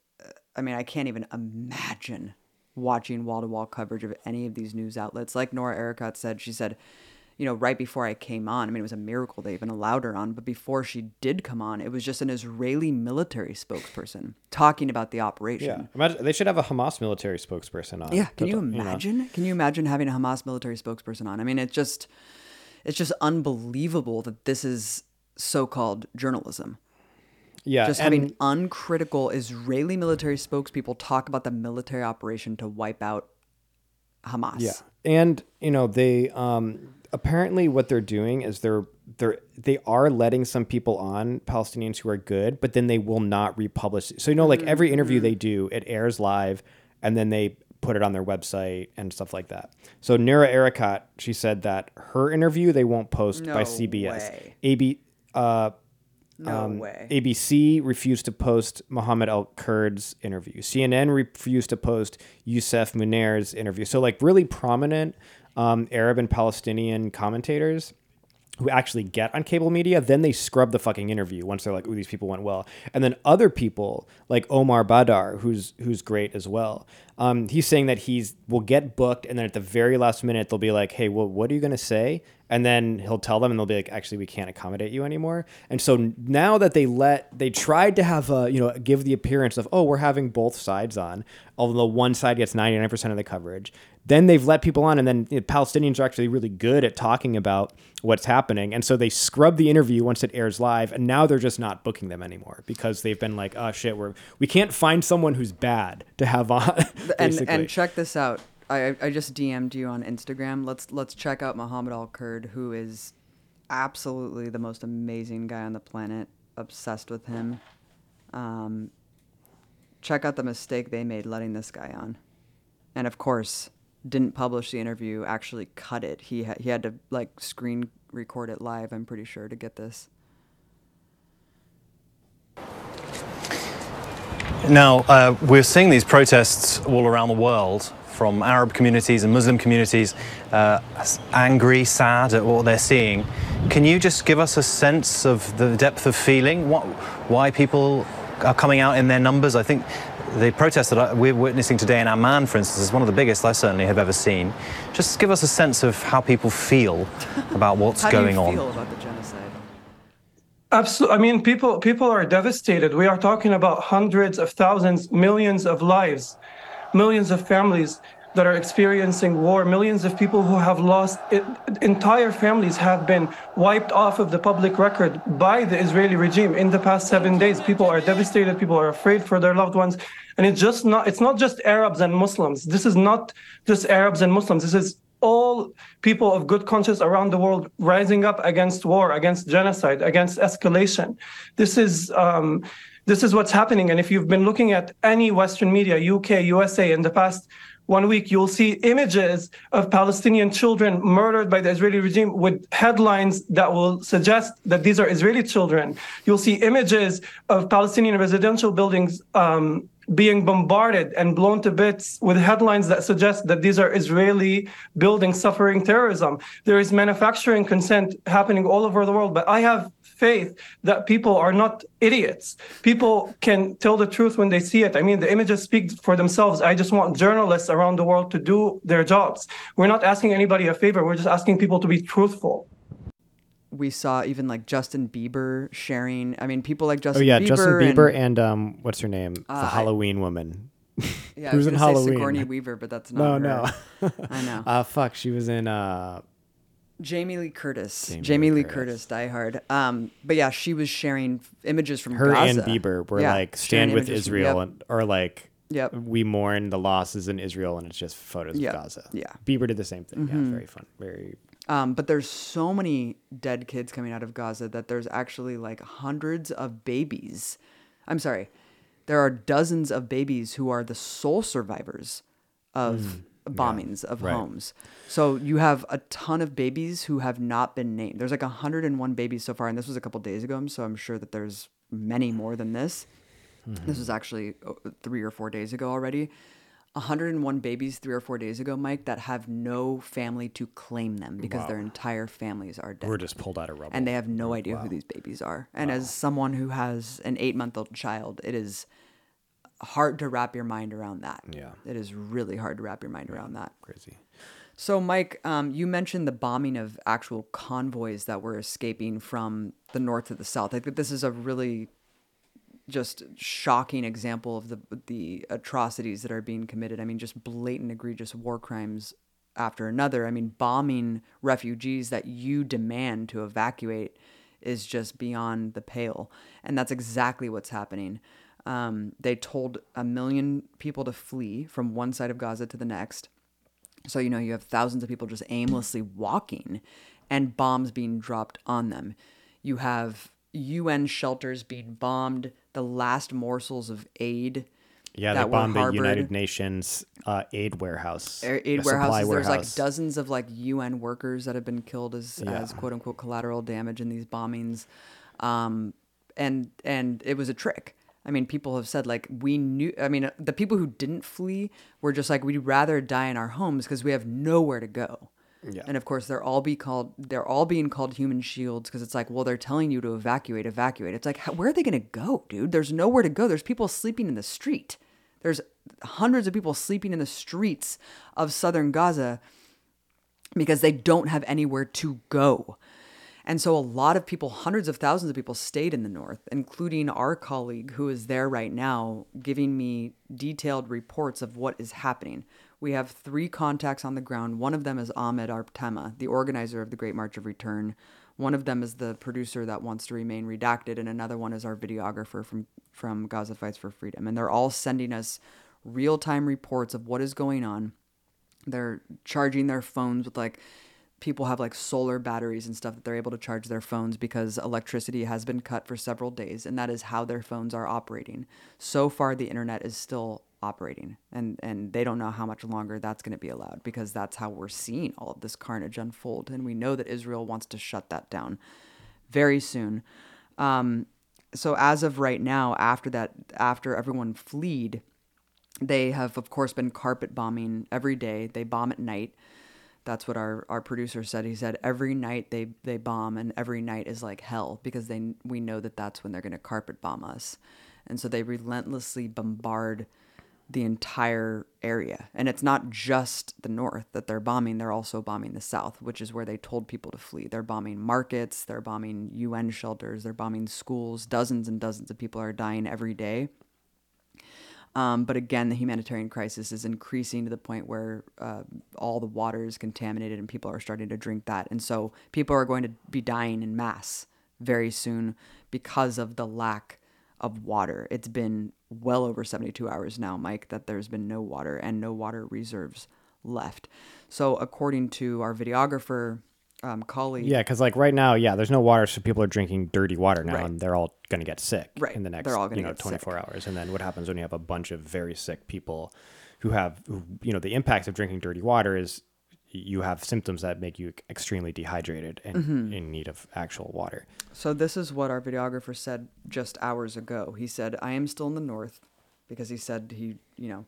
I mean, I can't even imagine watching wall to wall coverage of any of these news outlets. Like Noura Erekat said, she said, you know, right before I came on, I mean, it was a miracle they even allowed her on. But before she did come on, it was just an Israeli military spokesperson talking about the operation. Yeah, imagine, they should have a Hamas military spokesperson on. Yeah, can you imagine? You know. Can you imagine having a Hamas military spokesperson on? I mean, it just, it's just unbelievable that this is so-called journalism. Yeah, just having uncritical Israeli military spokespeople talk about the military operation to wipe out Hamas. Yeah, and you know they. Um, Apparently what they're doing is they're they're they are letting some people on, Palestinians who are good, but then they will not republish. So, you know, like every interview they do, it airs live and then they put it on their website and stuff like that. So Noura Erekat, she said that her interview, they won't post no by C B S. Way. A B, uh, no um, way. A B C refused to post Muhammad al-Kurd's interview. C N N refused to post Youssef Munir's interview. So like really prominent Um, Arab and Palestinian commentators who actually get on cable media, then they scrub the fucking interview once they're like, ooh, these people went well. And then other people like Omar Badar, who's who's great as well. Um, he's saying that he's will get booked and then at the very last minute, they'll be like, hey, well, what are you going to say? And then he'll tell them and they'll be like, actually, we can't accommodate you anymore. And so now that they let, they tried to have a, you know, give the appearance of, oh, we're having both sides on, although one side gets ninety-nine percent of the coverage. Then they've let people on and then you know, Palestinians are actually really good at talking about what's happening. And so they scrub the interview once it airs live. And now they're just not booking them anymore because they've been like, oh, shit, we're, we can't find someone who's bad to have on. And, and check this out. I I just D M'd you on Instagram. Let's let's check out Muhammad al-Kurd, who is absolutely the most amazing guy on the planet. Obsessed with him. Um, check out the mistake they made letting this guy on, and of course didn't publish the interview. Actually cut it. He ha- he had to like screen record it live. I'm pretty sure to get this. Now, uh, we're seeing these protests all around the world from Arab communities and Muslim communities, uh, angry, sad at what they're seeing. Can you just give us a sense of the depth of feeling, what, why people are coming out in their numbers? I think the protest that I, we're witnessing today in Amman, for instance, is one of the biggest I certainly have ever seen. Just give us a sense of how people feel about what's going on. How do you feel about the genocide? Absolutely. I mean, people people are devastated. We are talking about hundreds of thousands, millions of lives, millions of families that are experiencing war, millions of people who have lost it, entire families have been wiped off of the public record by the Israeli regime in the past seven days. People are devastated. People are afraid for their loved ones. And it's just not it's not just Arabs and Muslims. This is not just Arabs and Muslims. This is all people of good conscience around the world rising up against war, against genocide, against escalation. This is um, this is what's happening. And if you've been looking at any Western media, U K, U S A, in the past one week, you'll see images of Palestinian children murdered by the Israeli regime with headlines that will suggest that these are Israeli children. You'll see images of Palestinian residential buildings um, being bombarded and blown to bits with headlines that suggest that these are Israeli buildings suffering terrorism. There is manufacturing consent happening all over the world, but I have faith that people are not idiots. People can tell the truth when they see it. I mean, the images speak for themselves. I just want journalists around the world to do their jobs. We're not asking anybody a favor. We're just asking people to be truthful. We saw even like Justin Bieber sharing. I mean, people like Justin Bieber. Oh, yeah, Bieber Justin Bieber and, and um, what's her name? Uh, the Halloween I, woman. Yeah, I was, was in Halloween. Sigourney Weaver, but that's not no, her. No, no. I know. Uh, fuck, she was in... Uh... Jamie Lee Curtis. Jamie, Jamie Lee Curtis. Curtis, Die Hard. Um, but yeah, she was sharing images from her Gaza. Her and Bieber were yeah, like, stand with Israel, from, yep. and, or like, yep. we mourn the losses in Israel, and it's just photos yep. of Gaza. Yeah. Bieber did the same thing. Mm-hmm. Yeah, very fun. Very... Um, but there's so many dead kids coming out of Gaza that there's actually like hundreds of babies. I'm sorry. There are dozens of babies who are the sole survivors of mm, bombings yeah, of right. homes. So you have a ton of babies who have not been named. There's like one hundred one babies so far. And this was a couple days ago. So I'm sure that there's many more than this. Mm-hmm. This was actually three or four days ago already. one hundred one babies three or four days ago, Mike, that have no family to claim them because wow. their entire families are dead. We're just pulled out of rubble. And they have no idea wow. who these babies are. And wow. as someone who has an eight-month-old child, it is... hard to wrap your mind around that. Yeah. It is really hard to wrap your mind around that. Crazy. So, Mike, um, you mentioned the bombing of actual convoys that were escaping from the north to the south. I think this is a really just shocking example of the the atrocities that are being committed. I mean, just blatant, egregious war crimes after another. I mean, bombing refugees that you demand to evacuate is just beyond the pale. And that's exactly what's happening. Um, they told a million people to flee from one side of Gaza to the next. So, you know, you have thousands of people just aimlessly walking and bombs being dropped on them. You have U N shelters being bombed, the last morsels of aid. Yeah, that they bombed the United Nations uh, aid warehouse. Aid, aid warehouses. There's warehouse. like dozens of like U N workers that have been killed as, yeah. as quote unquote collateral damage in these bombings. Um, and and it was a trick. I mean, people have said, like, we knew... I mean, the people who didn't flee were just like, we'd rather die in our homes because we have nowhere to go. Yeah. And, of course, they're all be called, they're all being called human shields because it's like, well, they're telling you to evacuate, evacuate. It's like, how, where are they going to go, dude? There's nowhere to go. There's people sleeping in the street. There's hundreds of people sleeping in the streets of southern Gaza because they don't have anywhere to go. And so a lot of people, hundreds of thousands of people stayed in the north, including our colleague who is there right now giving me detailed reports of what is happening. We have three contacts on the ground. One of them is Ahmed Artema, the organizer of the Great March of Return. One of them is the producer that wants to remain redacted. And another one is our videographer from, from Gaza Fights for Freedom. And they're all sending us real-time reports of what is going on. They're charging their phones with like... people have like solar batteries and stuff that they're able to charge their phones because electricity has been cut for several days. And that is how their phones are operating. So far, the internet is still operating and, and they don't know how much longer that's going to be allowed because that's how we're seeing all of this carnage unfold. And we know that Israel wants to shut that down very soon. Um, so as of right now, after that, after everyone fled, they have of course been carpet bombing every day. They bomb at night. That's what our, our producer said. He said every night they, they bomb and every night is like hell because they we know that that's when they're going to carpet bomb us. And so they relentlessly bombard the entire area. And it's not just the north that they're bombing. They're also bombing the south, which is where they told people to flee. They're bombing markets. They're bombing U N shelters. They're bombing schools. Dozens and dozens of people are dying every day. Um, but again, the humanitarian crisis is increasing to the point where uh, all the water is contaminated and people are starting to drink that. And so people are going to be dying in mass very soon because of the lack of water. It's been well over seventy-two hours now, Mike, that there's been no water and no water reserves left. So according to our videographer um, colleague... Yeah, because like right now, yeah, there's no water, so people are drinking dirty water now, right. and they're all... going to get sick right. in the next you know twenty-four sick. hours. And then what happens when you have a bunch of very sick people who have, who, you know, the impacts of drinking dirty water is you have symptoms that make you extremely dehydrated and mm-hmm. in need of actual water. So this is what our videographer said just hours ago. He said, I am still in the north because he said he, you know,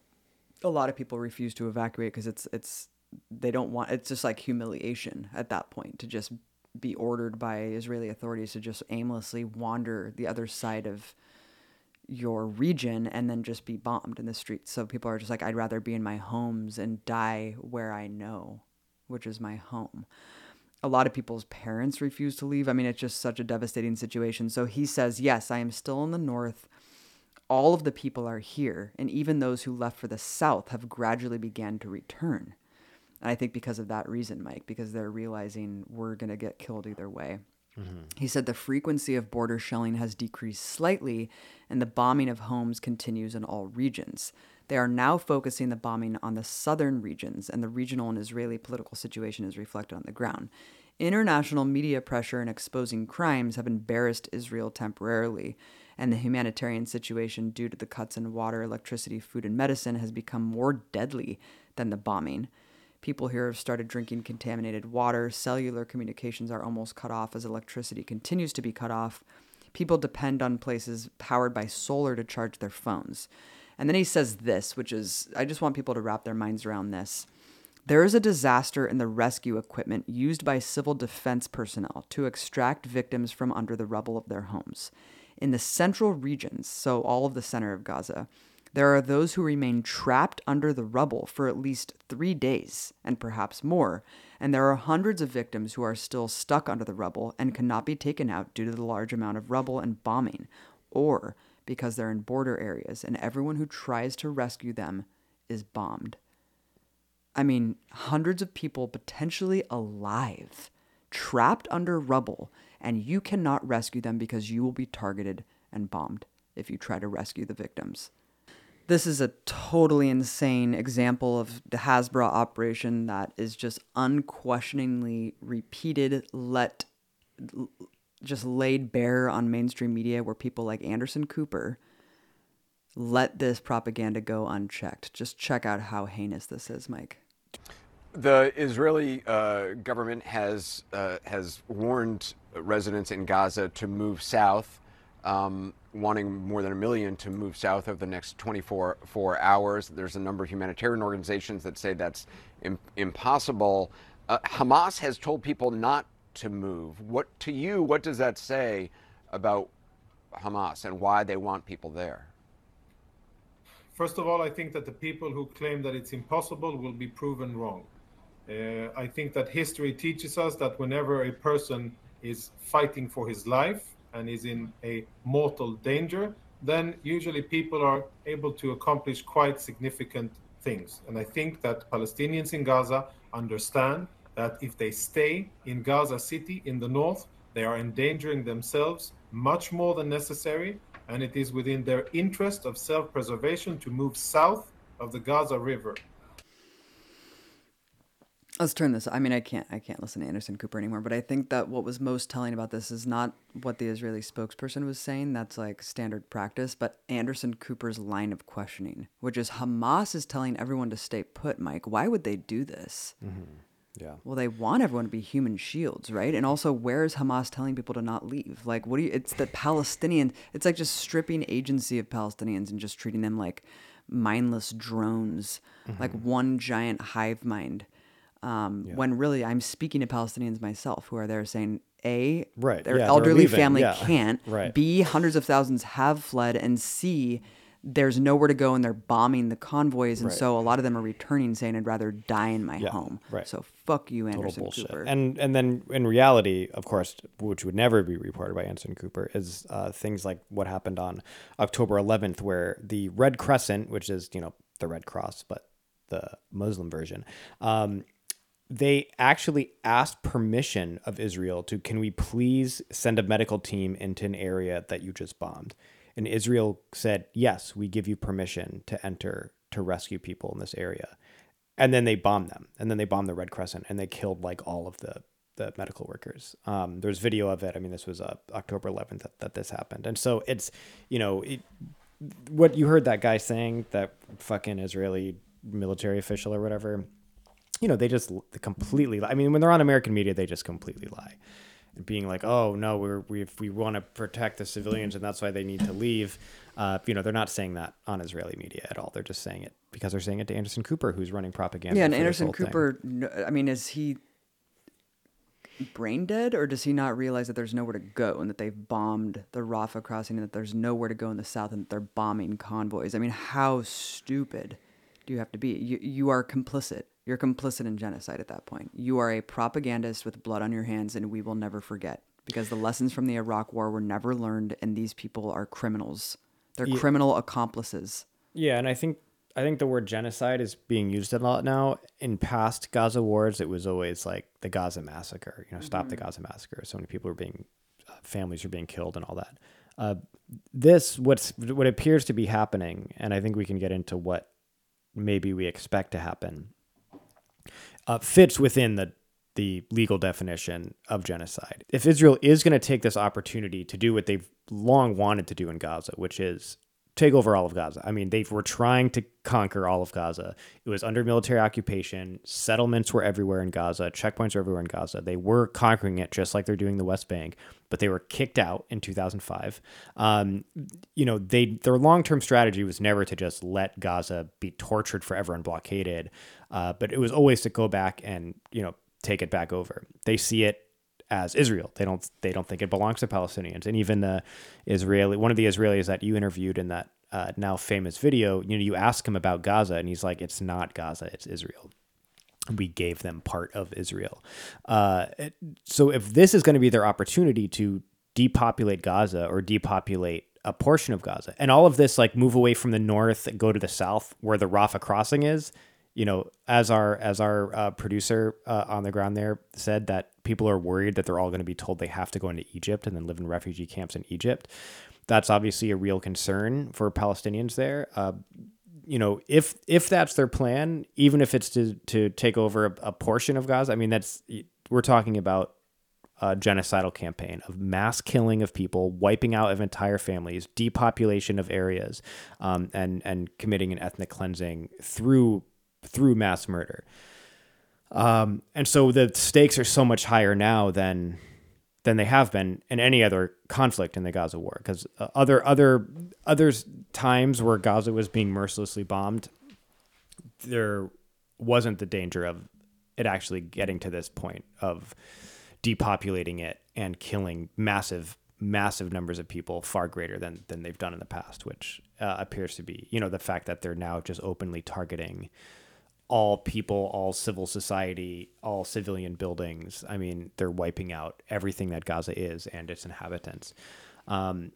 a lot of people refuse to evacuate because it's, it's, they don't want, it's just like humiliation at that point to just be ordered by Israeli authorities to just aimlessly wander the other side of your region and then just be bombed in the streets. So people are just like, I'd rather be in my homes and die where I know, which is my home. A lot of people's parents refuse to leave. I mean, it's just such a devastating situation. So he says, yes, I am still in the north. all of the people are here, and even those who left for the South have gradually began to return. And I think because of that reason, Mike, because they're realizing we're going to get killed either way. Mm-hmm. He said the frequency of border shelling has decreased slightly, and the bombing of homes continues in all regions. They are now focusing the bombing on the southern regions, and the regional and Israeli political situation is reflected on the ground. International media pressure and exposing crimes have embarrassed Israel temporarily, and the humanitarian situation due to the cuts in water, electricity, food, and medicine has become more deadly than the bombing. People here have started drinking contaminated water. Cellular communications are almost cut off as electricity continues to be cut off. People depend on places powered by solar to charge their phones. And then he says this, which is, I just want people to wrap their minds around this. There is a disaster in the rescue equipment used by civil defense personnel to extract victims from under the rubble of their homes. In the central regions, so all of the center of Gaza, there are those who remain trapped under the rubble for at least three days and perhaps more. And there are hundreds of victims who are still stuck under the rubble and cannot be taken out due to the large amount of rubble and bombing, or because they're in border areas, and everyone who tries to rescue them is bombed. I mean, hundreds of people potentially alive, trapped under rubble, and you cannot rescue them because you will be targeted and bombed if you try to rescue the victims. This is a totally insane example of the Hasbara operation that is just unquestioningly repeated, let... just laid bare on mainstream media, where people like Anderson Cooper let this propaganda go unchecked. Just check out how heinous this is, Mike. The Israeli uh, government has uh, has warned residents in Gaza to move south, um, wanting more than a million to move south over the next twenty-four hours. There's a number of humanitarian organizations that say that's im- impossible. Uh, Hamas has told people not to move. What to you, what does that say about Hamas and why they want people there? First of all, I think that the people who claim that it's impossible will be proven wrong. Uh, I think that history teaches us that whenever a person is fighting for his life and is in a mortal danger, then usually people are able to accomplish quite significant things. And I think that Palestinians in Gaza understand that if they stay in Gaza City in the north, they are endangering themselves much more than necessary, and it is within their interest of self-preservation to move south of the Gaza River. Let's turn this. I mean, I can't I can't listen to Anderson Cooper anymore, but I think that what was most telling about this is not what the Israeli spokesperson was saying. That's like standard practice, but Anderson Cooper's line of questioning, which is Hamas is telling everyone to stay put, Mike. Why would they do this? Mm-hmm. Yeah. Well, they want everyone to be human shields, right? And also, where is Hamas telling people to not leave? Like, what do you, it's the Palestinians, it's like just stripping agency of Palestinians and just treating them like mindless drones, mm-hmm. like one giant hive mind. Um, yeah. When really, I'm speaking to Palestinians myself who are there saying, A, right. their yeah, elderly family yeah. can't, right. B, hundreds of thousands have fled, and C, there's nowhere to go and they're bombing the convoys. And right. so a lot of them are returning saying, I'd rather die in my yeah, home. Right. So fuck you, Anderson Cooper. And and then in reality, of course, which would never be reported by Anderson Cooper, is uh, things like what happened on October eleventh, where the Red Crescent, which is, you know, the Red Cross, but the Muslim version, um, they actually asked permission of Israel to, can we please send a medical team into an area that you just bombed? And Israel said, yes, we give you permission to enter to rescue people in this area. And then they bombed them. And then they bombed the Red Crescent and they killed like all of the, the medical workers. Um, there's video of it. I mean, this was uh, October eleventh that, that this happened. And so it's, you know, it, what you heard that guy saying, that fucking Israeli military official or whatever, you know, they just completely, I mean, when they're on American media, they just completely lie. Being like, oh no, we're, we if we want to protect the civilians and that's why they need to leave, uh, you know, they're not saying that on Israeli media at all. They're just saying it because they're saying it to Anderson Cooper, who's running propaganda. Yeah, and Anderson Cooper, thing. I mean, is he brain dead, or does he not realize that there's nowhere to go and that they've bombed the Rafah crossing and that there's nowhere to go in the south and that they're bombing convoys? I mean, how stupid do you have to be? You you are complicit. You're complicit in genocide at that point. You are a propagandist with blood on your hands, and we will never forget, because the lessons from the Iraq War were never learned, and these people are criminals. They're yeah. criminal accomplices. Yeah, and I think I think the word genocide is being used a lot now. In past Gaza wars, it was always like the Gaza massacre. You know, stop mm-hmm. the Gaza massacre. So many people were being, uh, families were being killed, and all that. Uh, this what's what appears to be happening, and I think we can get into what maybe we expect to happen. Uh, fits within the the legal definition of genocide. If Israel is going to take this opportunity to do what they've long wanted to do in Gaza, which is take over all of Gaza. I mean, they were trying to conquer all of Gaza. It was under military occupation. Settlements were everywhere in Gaza. Checkpoints were everywhere in Gaza. They were conquering it just like they're doing the West Bank, but they were kicked out in two thousand five. Um, you know, they their long-term strategy was never to just let Gaza be tortured forever and blockaded, uh, but it was always to go back and, you know, take it back over. They see it as Israel. They don't they don't think it belongs to Palestinians. And even the Israeli, one of the Israelis that you interviewed in that uh, now famous video, you know, you ask him about Gaza and he's like, it's not Gaza, it's Israel. We gave them part of Israel. Uh, it, so if this is going to be their opportunity to depopulate Gaza or depopulate a portion of Gaza, and all of this, like move away from the north and go to the south where the Rafah crossing is, you know, as our as our uh, producer uh, on the ground there said, that people are worried that they're all going to be told they have to go into Egypt and then live in refugee camps in Egypt. That's obviously a real concern for Palestinians there. Uh, you know, if if that's their plan, even if it's to, to take over a, a portion of Gaza, I mean, that's we're talking about a genocidal campaign of mass killing of people, wiping out of entire families, depopulation of areas, um, and and committing an ethnic cleansing through. through mass murder. Um, and so the stakes are so much higher now than than they have been in any other conflict in the Gaza war, because uh, other other other times where Gaza was being mercilessly bombed, there wasn't the danger of it actually getting to this point of depopulating it and killing massive massive numbers of people, far greater than than they've done in the past, which uh, appears to be, you know, the fact that they're now just openly targeting all people, all civil society, all civilian buildings. I mean, they're wiping out everything that Gaza is and its inhabitants. Um,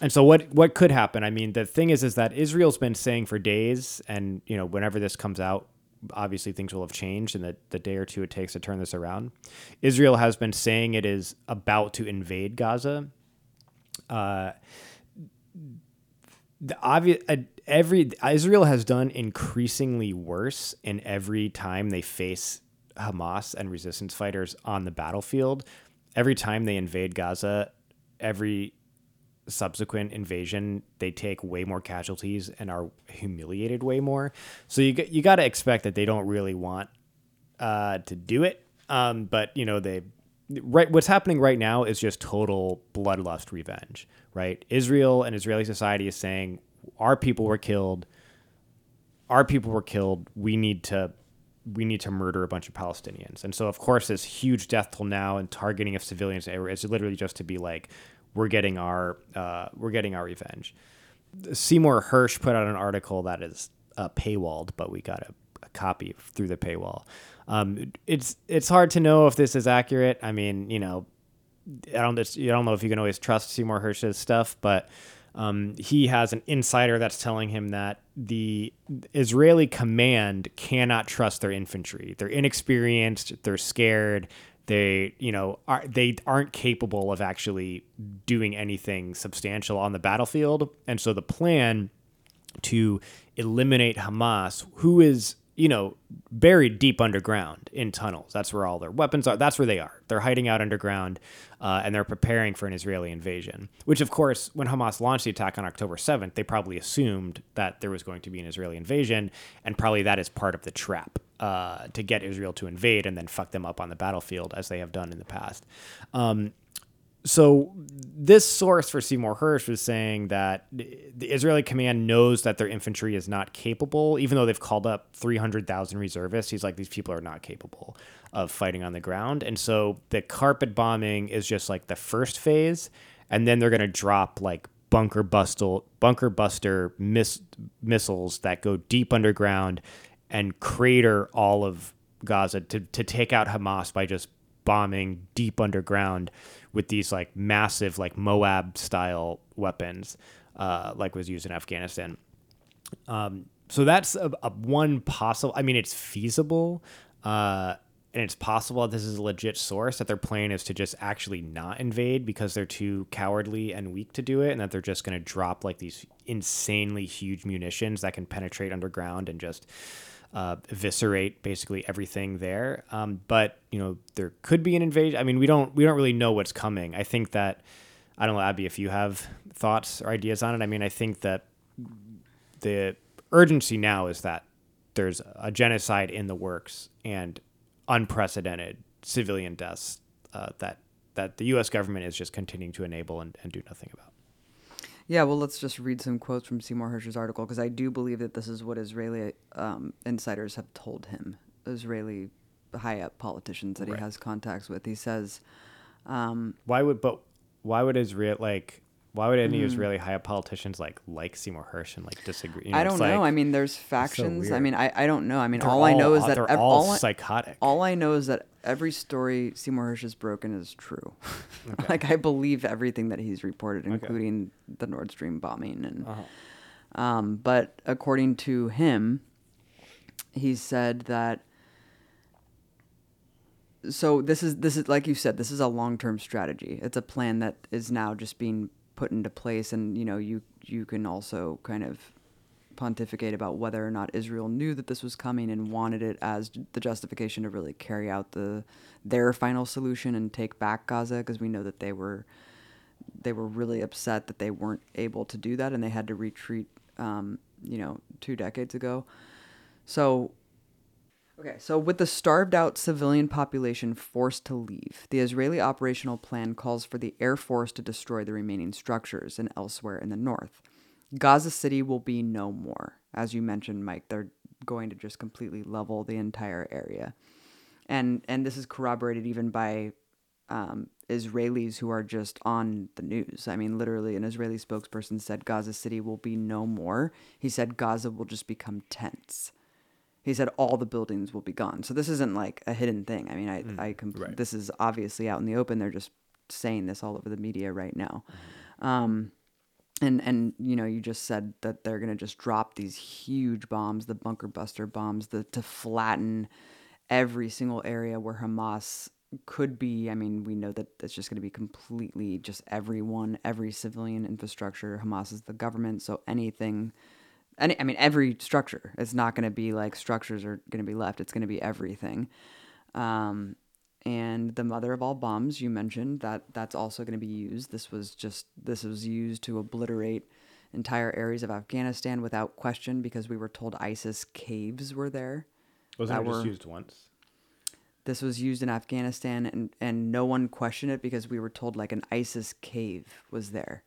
and so what, what could happen? I mean, the thing is, is that Israel's been saying for days, and, you know, whenever this comes out, obviously things will have changed in the, the day or two it takes to turn this around. Israel has been saying it is about to invade Gaza. Uh, the obvious... Uh, Every Israel has done increasingly worse in every time they face Hamas and resistance fighters on the battlefield. Every time they invade Gaza, every subsequent invasion, they take way more casualties and are humiliated way more. So you you got to expect that they don't really want uh, to do it. Um, but you know they right. What's happening right now is just total bloodlust revenge. Right, Israel and Israeli society is saying, our people were killed. Our people were killed. We need to, we need to murder a bunch of Palestinians. And so, of course, this huge death toll now and targeting of civilians is literally just to be like, we're getting our, uh, we're getting our revenge. Seymour Hersh put out an article that is uh, paywalled, but we got a, a copy through the paywall. Um, it's it's hard to know if this is accurate. I mean, you know, I don't I don't know if you can always trust Seymour Hersh's stuff, but. Um, he has an insider that's telling him that the Israeli command cannot trust their infantry. They're inexperienced. They're scared. They, you know, are, they aren't capable of actually doing anything substantial on the battlefield. And so the plan to eliminate Hamas, who is, you know, buried deep underground in tunnels. That's where all their weapons are. That's where they are. They're hiding out underground, uh, and they're preparing for an Israeli invasion, which, of course, when Hamas launched the attack on October seventh, they probably assumed that there was going to be an Israeli invasion, and probably that is part of the trap uh, to get Israel to invade and then fuck them up on the battlefield, as they have done in the past. Um, so this source for Seymour Hersh was saying that the Israeli command knows that their infantry is not capable, even though they've called up three hundred thousand reservists. He's like, these people are not capable of fighting on the ground. And so the carpet bombing is just like the first phase. And then they're going to drop like bunker buster, bunker buster miss, missiles that go deep underground and crater all of Gaza to, to take out Hamas by just bombing deep underground with these like massive, like Moab style weapons. uh, like was used in Afghanistan. Um, so that's a, a one possible. I mean, it's feasible, uh, and it's possible that this is a legit source, that their plan is to just actually not invade because they're too cowardly and weak to do it, and that they're just going to drop like these insanely huge munitions that can penetrate underground and just uh, eviscerate basically everything there. Um, but you know, there could be an invasion. I mean, we don't we don't really know what's coming. I think that I don't know, Abby, if you have thoughts or ideas on it. I mean, I think that the urgency now is that there's a genocide in the works and unprecedented civilian deaths uh, that that the U S government is just continuing to enable and, and do nothing about. Yeah, well, let's just read some quotes from Seymour Hersh's article, because I do believe that this is what Israeli um, insiders have told him, Israeli high-up politicians that right. he has contacts with. He says... Um, why would... But why would Israel, like... Why would any mm. Israeli high-up politicians like like Seymour Hersh and like disagree? You know, I don't know. Like, I mean, there's factions. So I mean, I, I don't know. I mean, all, all I know is that they're ev- all, all psychotic. All I know is that every story Seymour Hersh has broken is true. Okay. Like I believe everything that he's reported, including okay. the Nord Stream bombing. And uh-huh. um, but according to him, he said that. So this is this is like you said. This is a long-term strategy. It's a plan that is now just being put into place, and you know you you can also kind of pontificate about whether or not Israel knew that this was coming and wanted it as the justification to really carry out the their final solution and take back Gaza, because we know that they were they were really upset that they weren't able to do that and they had to retreat um, you know two decades ago. So okay, so with the starved-out civilian population forced to leave, the Israeli operational plan calls for the Air Force to destroy the remaining structures and elsewhere in the north. Gaza City will be no more. As you mentioned, Mike, they're going to just completely level the entire area. And and this is corroborated even by um, Israelis who are just on the news. I mean, literally, an Israeli spokesperson said Gaza City will be no more. He said Gaza will just become tents. He said all the buildings will be gone. So this isn't like a hidden thing. I mean, I, mm, I compl- right. this is obviously out in the open. They're just saying this all over the media right now. Mm-hmm. Um, and, and, you know, you just said that they're going to just drop these huge bombs, the bunker buster bombs, the, to flatten every single area where Hamas could be. I mean, we know that it's just going to be completely just everyone, every civilian infrastructure. Hamas is the government. So anything... Any, I mean, every structure. It's not going to be like structures are going to be left. It's going to be everything. Um, and the mother of all bombs, you mentioned, that that's also going to be used. This was just, this was used to obliterate entire areas of Afghanistan without question, because we were told ISIS caves were there. Wasn't it just used once? This was used in Afghanistan, and, and no one questioned it, because we were told like an ISIS cave was there.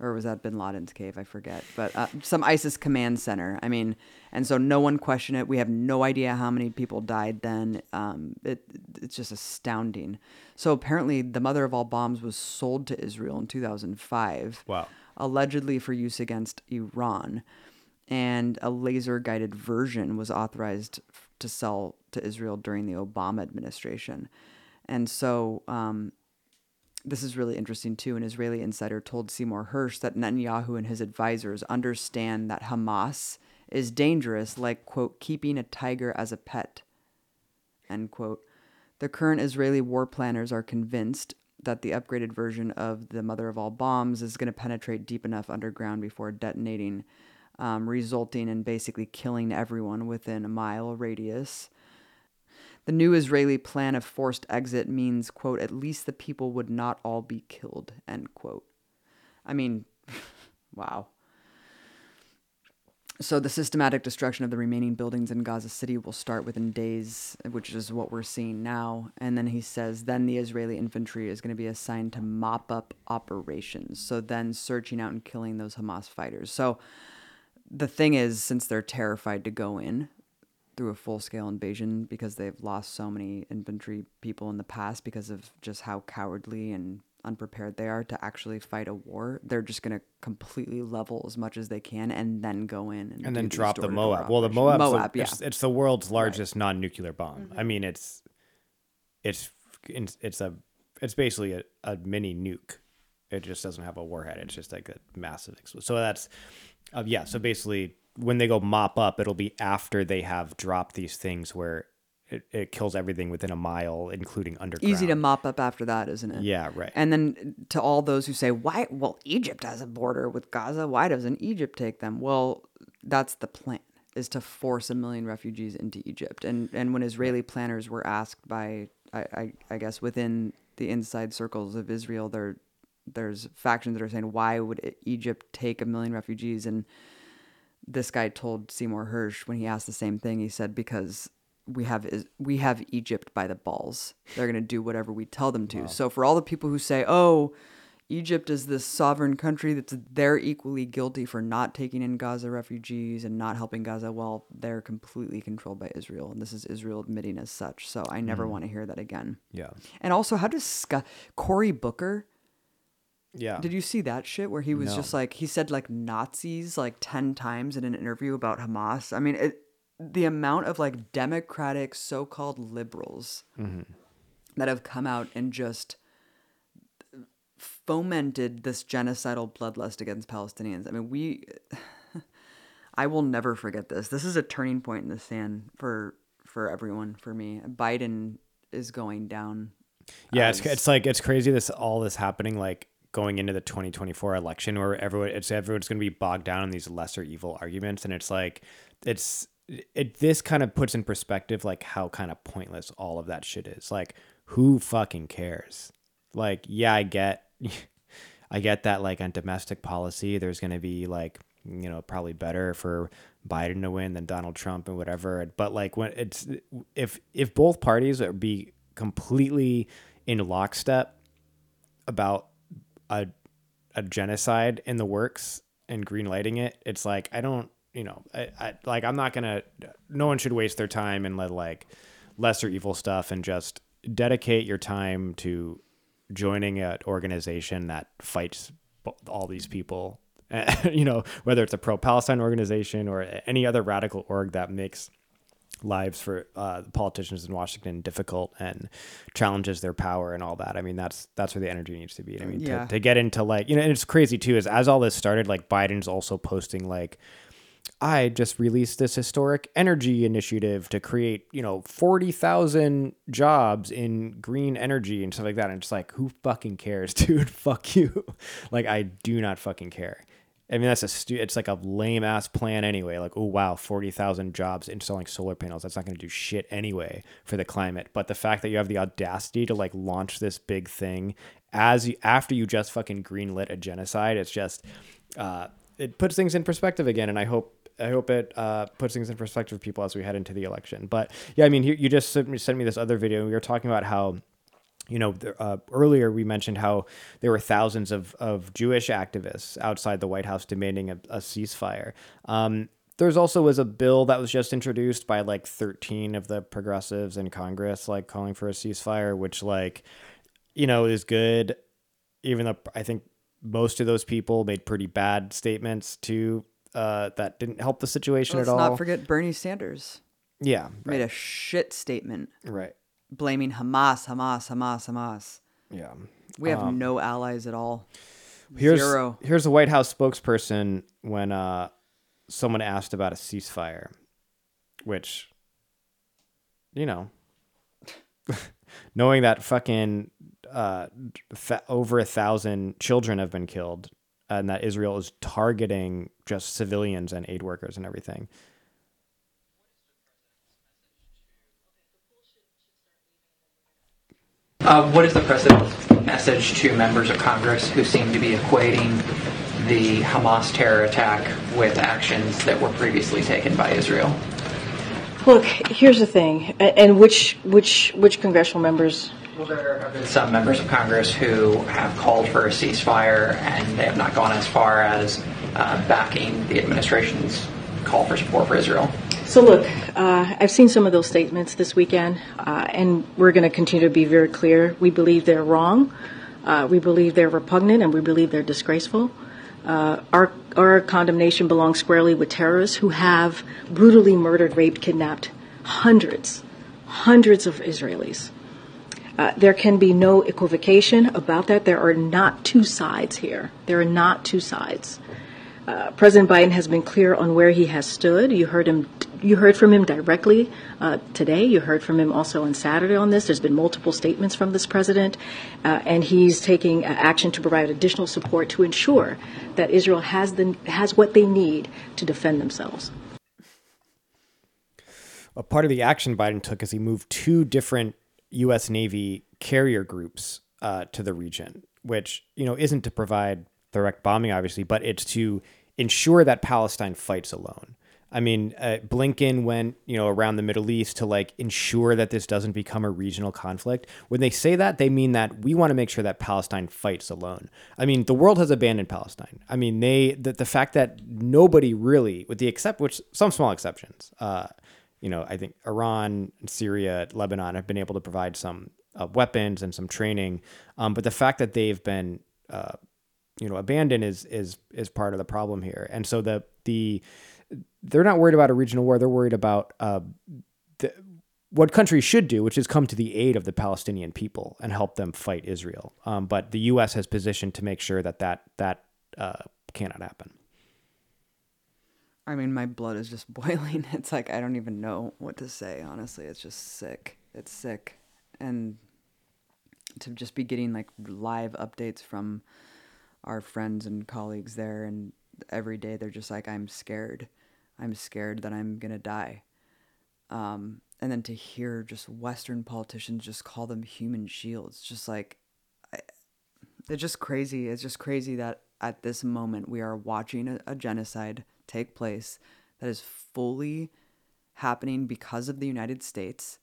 Or was that Bin Laden's cave? I forget. But uh, some ISIS command center. I mean, and so no one questioned it. We have no idea how many people died then. Um, it It's just astounding. So apparently the mother of all bombs was sold to Israel in two thousand five. Wow. Allegedly for use against Iran. And a laser-guided version was authorized to sell to Israel during the Obama administration. And so... Um, This is really interesting, too. An Israeli insider told Seymour Hersh that Netanyahu and his advisors understand that Hamas is dangerous, like, quote, keeping a tiger as a pet, end quote. The current Israeli war planners are convinced that the upgraded version of the mother of all bombs is going to penetrate deep enough underground before detonating, um, resulting in basically killing everyone within a mile radius. The new Israeli plan of forced exit means, quote, at least the people would not all be killed, end quote. I mean, wow. So the systematic destruction of the remaining buildings in Gaza City will start within days, which is what we're seeing now. And then he says, then the Israeli infantry is going to be assigned to mop-up operations. So then searching out and killing those Hamas fighters. So the thing is, since they're terrified to go in through a full-scale invasion, because they've lost so many infantry people in the past because of just how cowardly and unprepared they are to actually fight a war, they're just going to completely level as much as they can and then go in and, and then drop the Moab. Well, the Moab's Moab, a, yeah. it's, it's the world's largest right. non-nuclear bomb. Mm-hmm. I mean, it's it's it's it's a it's basically a, a mini nuke. It just doesn't have a warhead. It's just like a massive explosion. So that's, uh, yeah. So basically when they go mop up, it'll be after they have dropped these things where it, it kills everything within a mile, including underground. Easy to mop up after that, isn't it? Yeah, right. And then to all those who say, why, well, Egypt has a border with Gaza. Why doesn't Egypt take them? Well, that's the plan, is to force a million refugees into Egypt. And and when Israeli planners were asked by, I, I, I guess, within the inside circles of Israel, there there's factions that are saying, why would Egypt take a million refugees? And this guy told Seymour Hersh, when he asked the same thing, he said, because we have we have Egypt by the balls. They're going to do whatever we tell them to. Wow. So for all the people who say, oh, Egypt is this sovereign country, that's they're equally guilty for not taking in Gaza refugees and not helping Gaza, well, they're completely controlled by Israel. And this is Israel admitting as such. So I never mm. want to hear that again. Yeah. And also, how does Sc- Cory Booker... Yeah. Did you see that shit where he was no. just like, he said like Nazis like ten times in an interview about Hamas? I mean, it, the amount of like democratic so-called liberals mm-hmm. that have come out and just fomented this genocidal bloodlust against Palestinians. I mean, we, I will never forget this. This is a turning point in the sand for, for everyone, for me. Biden is going down. Yeah. As, it's, it's like, it's crazy. This, all this happening, like, going into the twenty twenty-four election where everyone it's everyone's going to be bogged down in these lesser evil arguments. And it's like, it's, it, this kind of puts in perspective, like how kind of pointless all of that shit is. Like, who fucking cares? Like, yeah, I get, I get that like on domestic policy, there's going to be like, you know, probably better for Biden to win than Donald Trump and whatever. But like when it's, if, if both parties are be completely in lockstep about A, a genocide in the works and green lighting it, it's like, I don't, you know, I, I like, I'm not gonna, no one should waste their time and let like lesser evil stuff, and just dedicate your time to joining an organization that fights all these people, you know, whether it's a pro-Palestine organization or any other radical org that makes lives for uh, politicians in Washington difficult and challenges their power and all that. I mean, that's that's where the energy needs to be. I mean, yeah. to, to get into like, you know, and it's crazy too, is as all this started, like Biden's also posting like, I just released this historic energy initiative to create, you know, forty thousand jobs in green energy and stuff like that. And it's like, who fucking cares, dude? Fuck you. Like, I do not fucking care. I mean, that's a stu- it's like a lame ass plan anyway. Like, oh wow, forty thousand jobs installing solar panels. That's not going to do shit anyway for the climate. But the fact that you have the audacity to like launch this big thing as you, after you just fucking greenlit a genocide, it's just uh, it puts things in perspective again. And I hope I hope it uh, puts things in perspective for people as we head into the election. But yeah, I mean, you, you just sent me, sent me this other video. And we were talking about how, you know, uh, earlier we mentioned how there were thousands of, of Jewish activists outside the White House demanding a, a ceasefire. Um, there's also was a bill that was just introduced by like thirteen of the progressives in Congress, like calling for a ceasefire, which like, you know, is good. Even though I think most of those people made pretty bad statements too, uh, that didn't help the situation at all. Let's not forget Bernie Sanders. Yeah. Right. Made a shit statement. Right. Blaming Hamas, Hamas, Hamas, Hamas. Yeah. We have um, no allies at all. Here's, Zero. Here's a White House spokesperson when uh, someone asked about a ceasefire, which, you know, knowing that fucking uh, th- over a thousand children have been killed and that Israel is targeting just civilians and aid workers and everything. Uh, what is the president's message to members of Congress who seem to be equating the Hamas terror attack with actions that were previously taken by Israel? Look, here's the thing, and which which which congressional members? Well, there have been some members of Congress who have called for a ceasefire, and they have not gone as far as uh, backing the administration's call for support for Israel. So look, uh, I've seen some of those statements this weekend, uh, and we're going to continue to be very clear. We believe they're wrong, uh, we believe they're repugnant, and we believe they're disgraceful. Uh, our our condemnation belongs squarely with terrorists who have brutally murdered, raped, kidnapped hundreds, hundreds of Israelis. Uh, there can be no equivocation about that. There are not two sides here. There are not two sides. Uh, President Biden has been clear on where he has stood. You heard him. You heard from him directly uh, today. You heard from him also on Saturday on this. There's been multiple statements from this president, uh, and he's taking uh, action to provide additional support to ensure that Israel has the has what they need to defend themselves. Well, part of the action Biden took is he moved two different U S Navy carrier groups uh, to the region, which, you know, isn't to provide direct bombing, obviously, but it's to ensure that Palestine fights alone. I mean, uh, Blinken went, you know, around the Middle East to like ensure that this doesn't become a regional conflict. When they say that, they mean that we want to make sure that Palestine fights alone. I mean, the world has abandoned Palestine. I mean, they the, the fact that nobody really, with the except which some small exceptions, uh, you know, I think Iran, Syria, Lebanon have been able to provide some uh, weapons and some training, um, but the fact that they've been uh, you know, abandoned is is is part of the problem here. And so the the they're not worried about a regional war. They're worried about uh, the, what countries should do, which is come to the aid of the Palestinian people and help them fight Israel. Um, but the U S has positioned to make sure that that, that uh, cannot happen. I mean, my blood is just boiling. It's like, I don't even know what to say. Honestly, it's just sick. It's sick. And to just be getting like live updates from our friends and colleagues there, and every day they're just like, I'm scared. I'm scared that I'm going to die. Um, and then to hear just Western politicians just call them human shields, just like, I, it's just crazy. It's just crazy that at this moment we are watching a, a genocide take place that is fully happening because of the United States,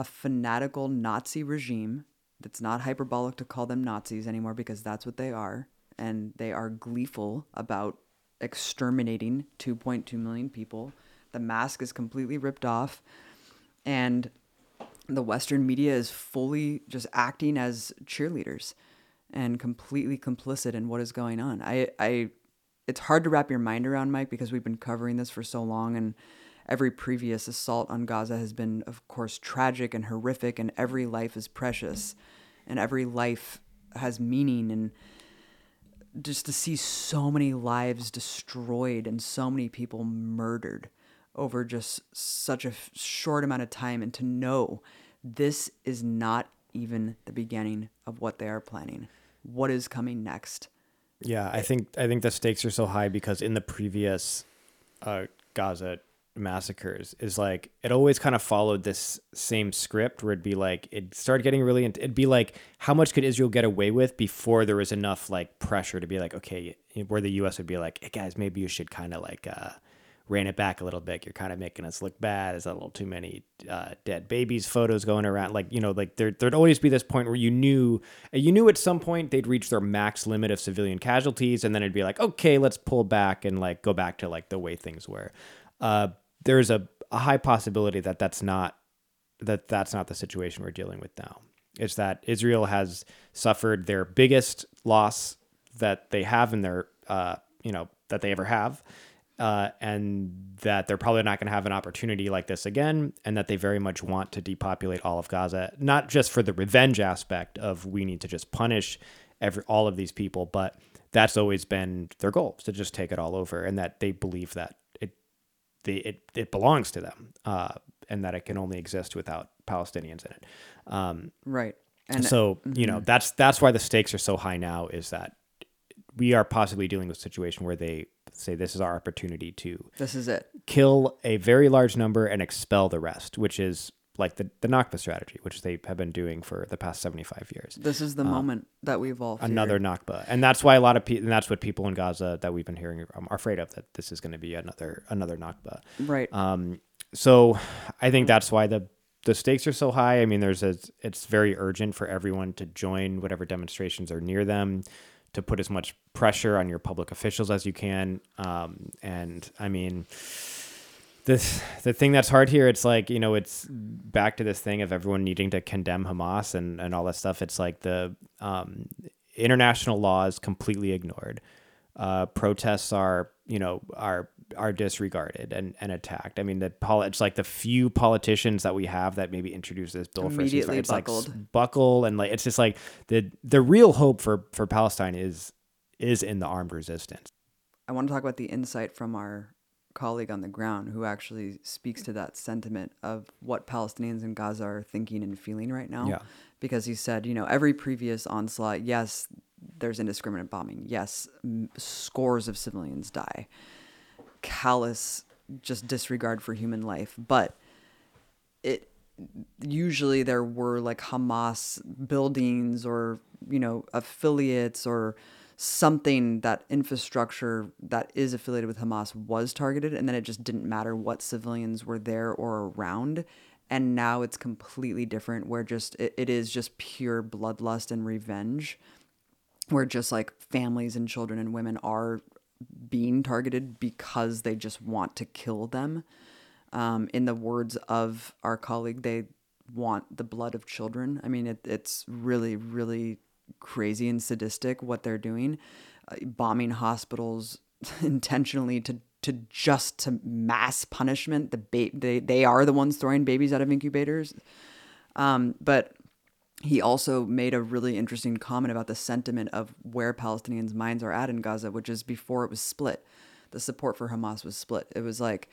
a fanatical Nazi regime. That's not hyperbolic to call them Nazis anymore, because that's what they are. And they are gleeful about exterminating two point two million people. The mask is completely ripped off, and the Western media is fully just acting as cheerleaders and completely complicit in what is going on. I, I, it's hard to wrap your mind around, Mike, because we've been covering this for so long, and every previous assault on Gaza has been, of course, tragic and horrific, and every life is precious and every life has meaning. And just to see so many lives destroyed and so many people murdered over just such a short amount of time, and to know this is not even the beginning of what they are planning. What is coming next? Yeah, I think I think the stakes are so high because in the previous uh, Gaza massacres is like, it always kind of followed this same script where it'd be like, it started getting really, it'd be like, how much could Israel get away with before there was enough like pressure to be like, okay, where the U S would be like, hey guys, maybe you should kind of like uh, rein it back a little bit. You're kind of making us look bad. Is that a little too many uh, dead babies photos going around? Like, you know, like there, there'd always be this point where you knew, you knew at some point they'd reach their max limit of civilian casualties. And then it'd be like, okay, let's pull back and like go back to like the way things were. Uh, There's a, a high possibility that that's not that that's not the situation we're dealing with now. It's that Israel has suffered their biggest loss that they have in their uh, you know that they ever have, uh, and that they're probably not going to have an opportunity like this again, and that they very much want to depopulate all of Gaza, not just for the revenge aspect of we need to just punish every all of these people, but that's always been their goal, to just take it all over, and that they believe that. The, it, it belongs to them, uh, and that it can only exist without Palestinians in it. Um, right. And so, it, mm-hmm. you know, that's, that's why the stakes are so high now, is that we are possibly dealing with a situation where they say, this is our opportunity to this is it. kill a very large number and expel the rest, which is like the, the Nakba strategy, which they have been doing for the past seventy-five years. This is the um, moment that we've all feared. Another Nakba. And that's why a lot of people, and that's what people in Gaza that we've been hearing um, are afraid of, that this is going to be another, another Nakba. Right. Um, so I think that's why the, the stakes are so high. I mean, there's a, it's very urgent for everyone to join whatever demonstrations are near them, to put as much pressure on your public officials as you can. Um, and I mean, This, the thing that's hard here, it's like, you know, it's back to this thing of everyone needing to condemn Hamas and, and all that stuff. It's like the um, international law is completely ignored. Uh, protests are, you know, are are disregarded and, and attacked. I mean, the poli- it's like the few politicians that we have that maybe introduce this bill for ceasefire. It's buckled. like buckle and like it's just like the the real hope for for Palestine is is in the armed resistance. I want to talk about the insight from our colleague on the ground who actually speaks to that sentiment of what Palestinians in Gaza are thinking and feeling right now. Yeah. Because he said, you know, every previous onslaught, yes, there's indiscriminate bombing. Yes, m- scores of civilians die. Callous, just disregard for human life. But it usually there were like Hamas buildings or, you know, affiliates or something, that infrastructure that is affiliated with Hamas was targeted, and then it just didn't matter what civilians were there or around. And now it's completely different, where just it, it is just pure bloodlust and revenge, where just like families and children and women are being targeted because they just want to kill them. Um, in the words of our colleague, they want the blood of children. I mean, it, it's really, really crazy and sadistic what they're doing, uh, bombing hospitals intentionally to to just to mass punishment. The ba- they they are the ones throwing babies out of incubators. Um, but he also made a really interesting comment about the sentiment of where Palestinians' minds are at in Gaza, which is before it was split. The support for Hamas was split. It was like,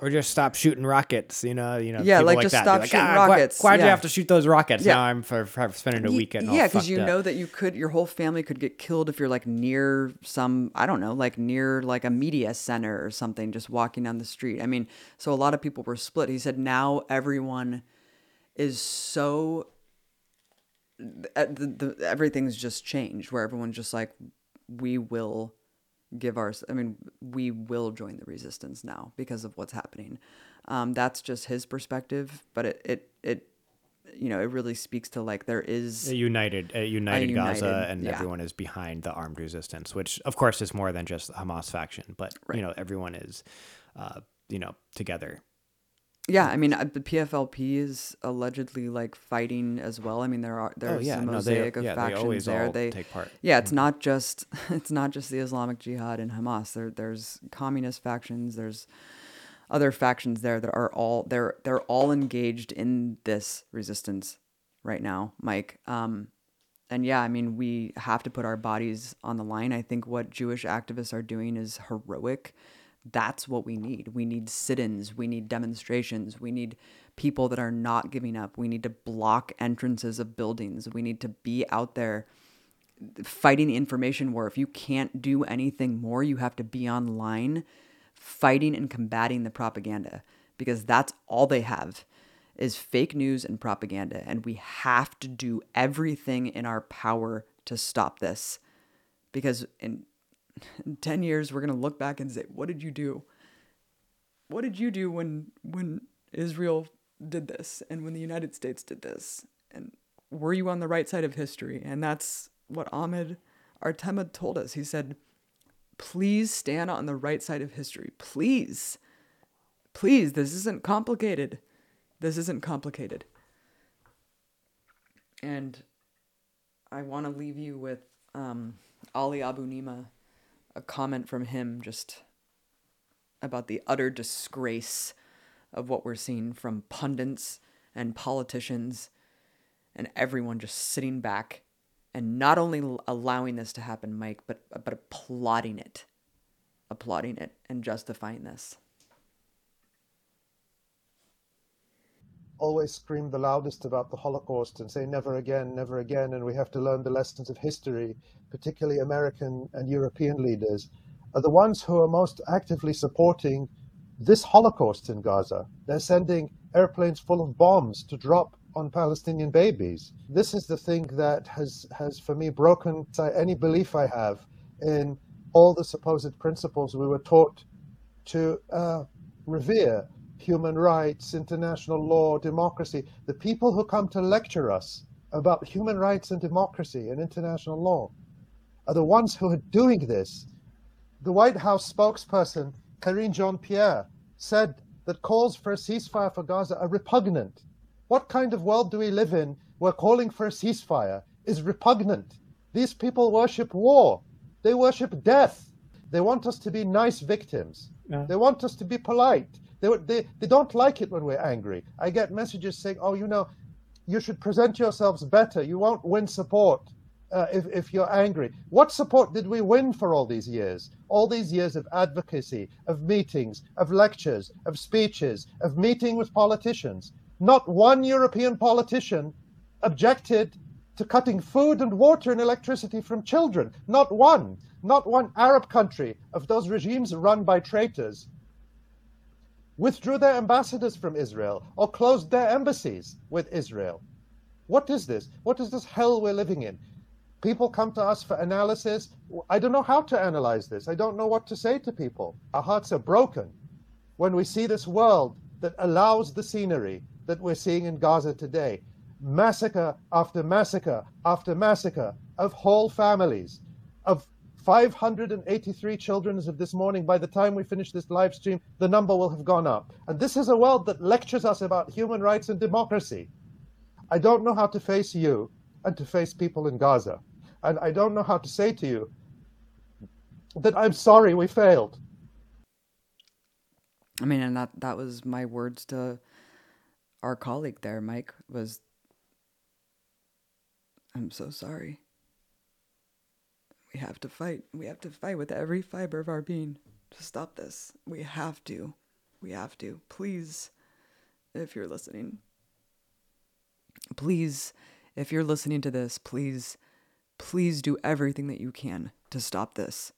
or just stop shooting rockets, you know, you know, yeah, like, like just that. stop like, shooting ah, rockets. Why, why'd yeah. you have to shoot those rockets? Yeah. Now I'm for, for spending a weekend. Yeah, because you up. know that you could, your whole family could get killed if you're like near some, I don't know, like near like a media center or something, just walking down the street. I mean, so a lot of people were split. He said now everyone is so the, the, everything's just changed, where everyone's just like, we will. give our, I mean, we will join the resistance now because of what's happening. Um, that's just his perspective, but it, it, it, you know, it really speaks to like there is a united, a united, a united Gaza, and yeah. everyone is behind the armed resistance, which of course is more than just the Hamas faction, but right. you know, everyone is, uh, you know, together. Yeah, I mean, the P F L P is allegedly like fighting as well. I mean, there are there's oh, yeah. a mosaic no, they, of yeah, factions they there. All they take part. Yeah, it's mm-hmm. not just it's not just the Islamic Jihad and Hamas. There there's communist factions. There's other factions there that are all they're they're all engaged in this resistance right now, Mike. Um, and yeah, I mean, we have to put our bodies on the line. I think what Jewish activists are doing is heroic. That's what we need. We need sit-ins. We need demonstrations. We need people that are not giving up. We need to block entrances of buildings. We need to be out there fighting the information war. If you can't do anything more, you have to be online fighting and combating the propaganda, because that's all they have is fake news and propaganda. And we have to do everything in our power to stop this, because in In ten years, we're going to look back and say, what did you do? What did you do when when Israel did this and when the United States did this? And were you on the right side of history? And that's what Ahmed Artema told us. He said, please stand on the right side of history. Please. Please. This isn't complicated. This isn't complicated. And I want to leave you with um, Ali Abunimah. A comment from him just about the utter disgrace of what we're seeing from pundits and politicians and everyone just sitting back and not only allowing this to happen, Mike, but, but applauding it, applauding it and justifying this. Always scream the loudest about the Holocaust and say never again, never again, and we have to learn the lessons of history, particularly American and European leaders, are the ones who are most actively supporting this Holocaust in Gaza. They're sending airplanes full of bombs to drop on Palestinian babies. This is the thing that has, has for me, broken any belief I have in all the supposed principles we were taught to uh, revere. Human rights, international law, democracy. The people who come to lecture us about human rights and democracy and international law are the ones who are doing this. The White House spokesperson, Karine Jean-Pierre, said that calls for a ceasefire for Gaza are repugnant. What kind of world do we live in where calling for a ceasefire is repugnant? These people worship war. They worship death. They want us to be nice victims. Yeah. They want us to be polite. They, they, they don't like it when we're angry. I get messages saying, oh, you know, you should present yourselves better. You won't win support uh, if, if you're angry. What support did we win for all these years? All these years of advocacy, of meetings, of lectures, of speeches, of meeting with politicians. Not one European politician objected to cutting food and water and electricity from children. Not one. Not one Arab country of those regimes run by traitors withdrew their ambassadors from Israel or closed their embassies with Israel. What is this? What is this hell we're living in? People come to us for analysis. I don't know how to analyze this. I don't know what to say to people. Our hearts are broken when we see this world that allows the scenery that we're seeing in Gaza today. Massacre after massacre after massacre of whole families, of five hundred eighty-three children as of this morning. By the time we finish this live stream, the number will have gone up. And this is a world that lectures us about human rights and democracy. I don't know how to face you and to face people in Gaza. And I don't know how to say to you that I'm sorry we failed. I mean, and that, that was my words to our colleague there, Mike, was, I'm so sorry. We have to fight. We have to fight with every fiber of our being to stop this. We have to. We have to. Please, if you're listening, please, if you're listening to this, please, please do everything that you can to stop this.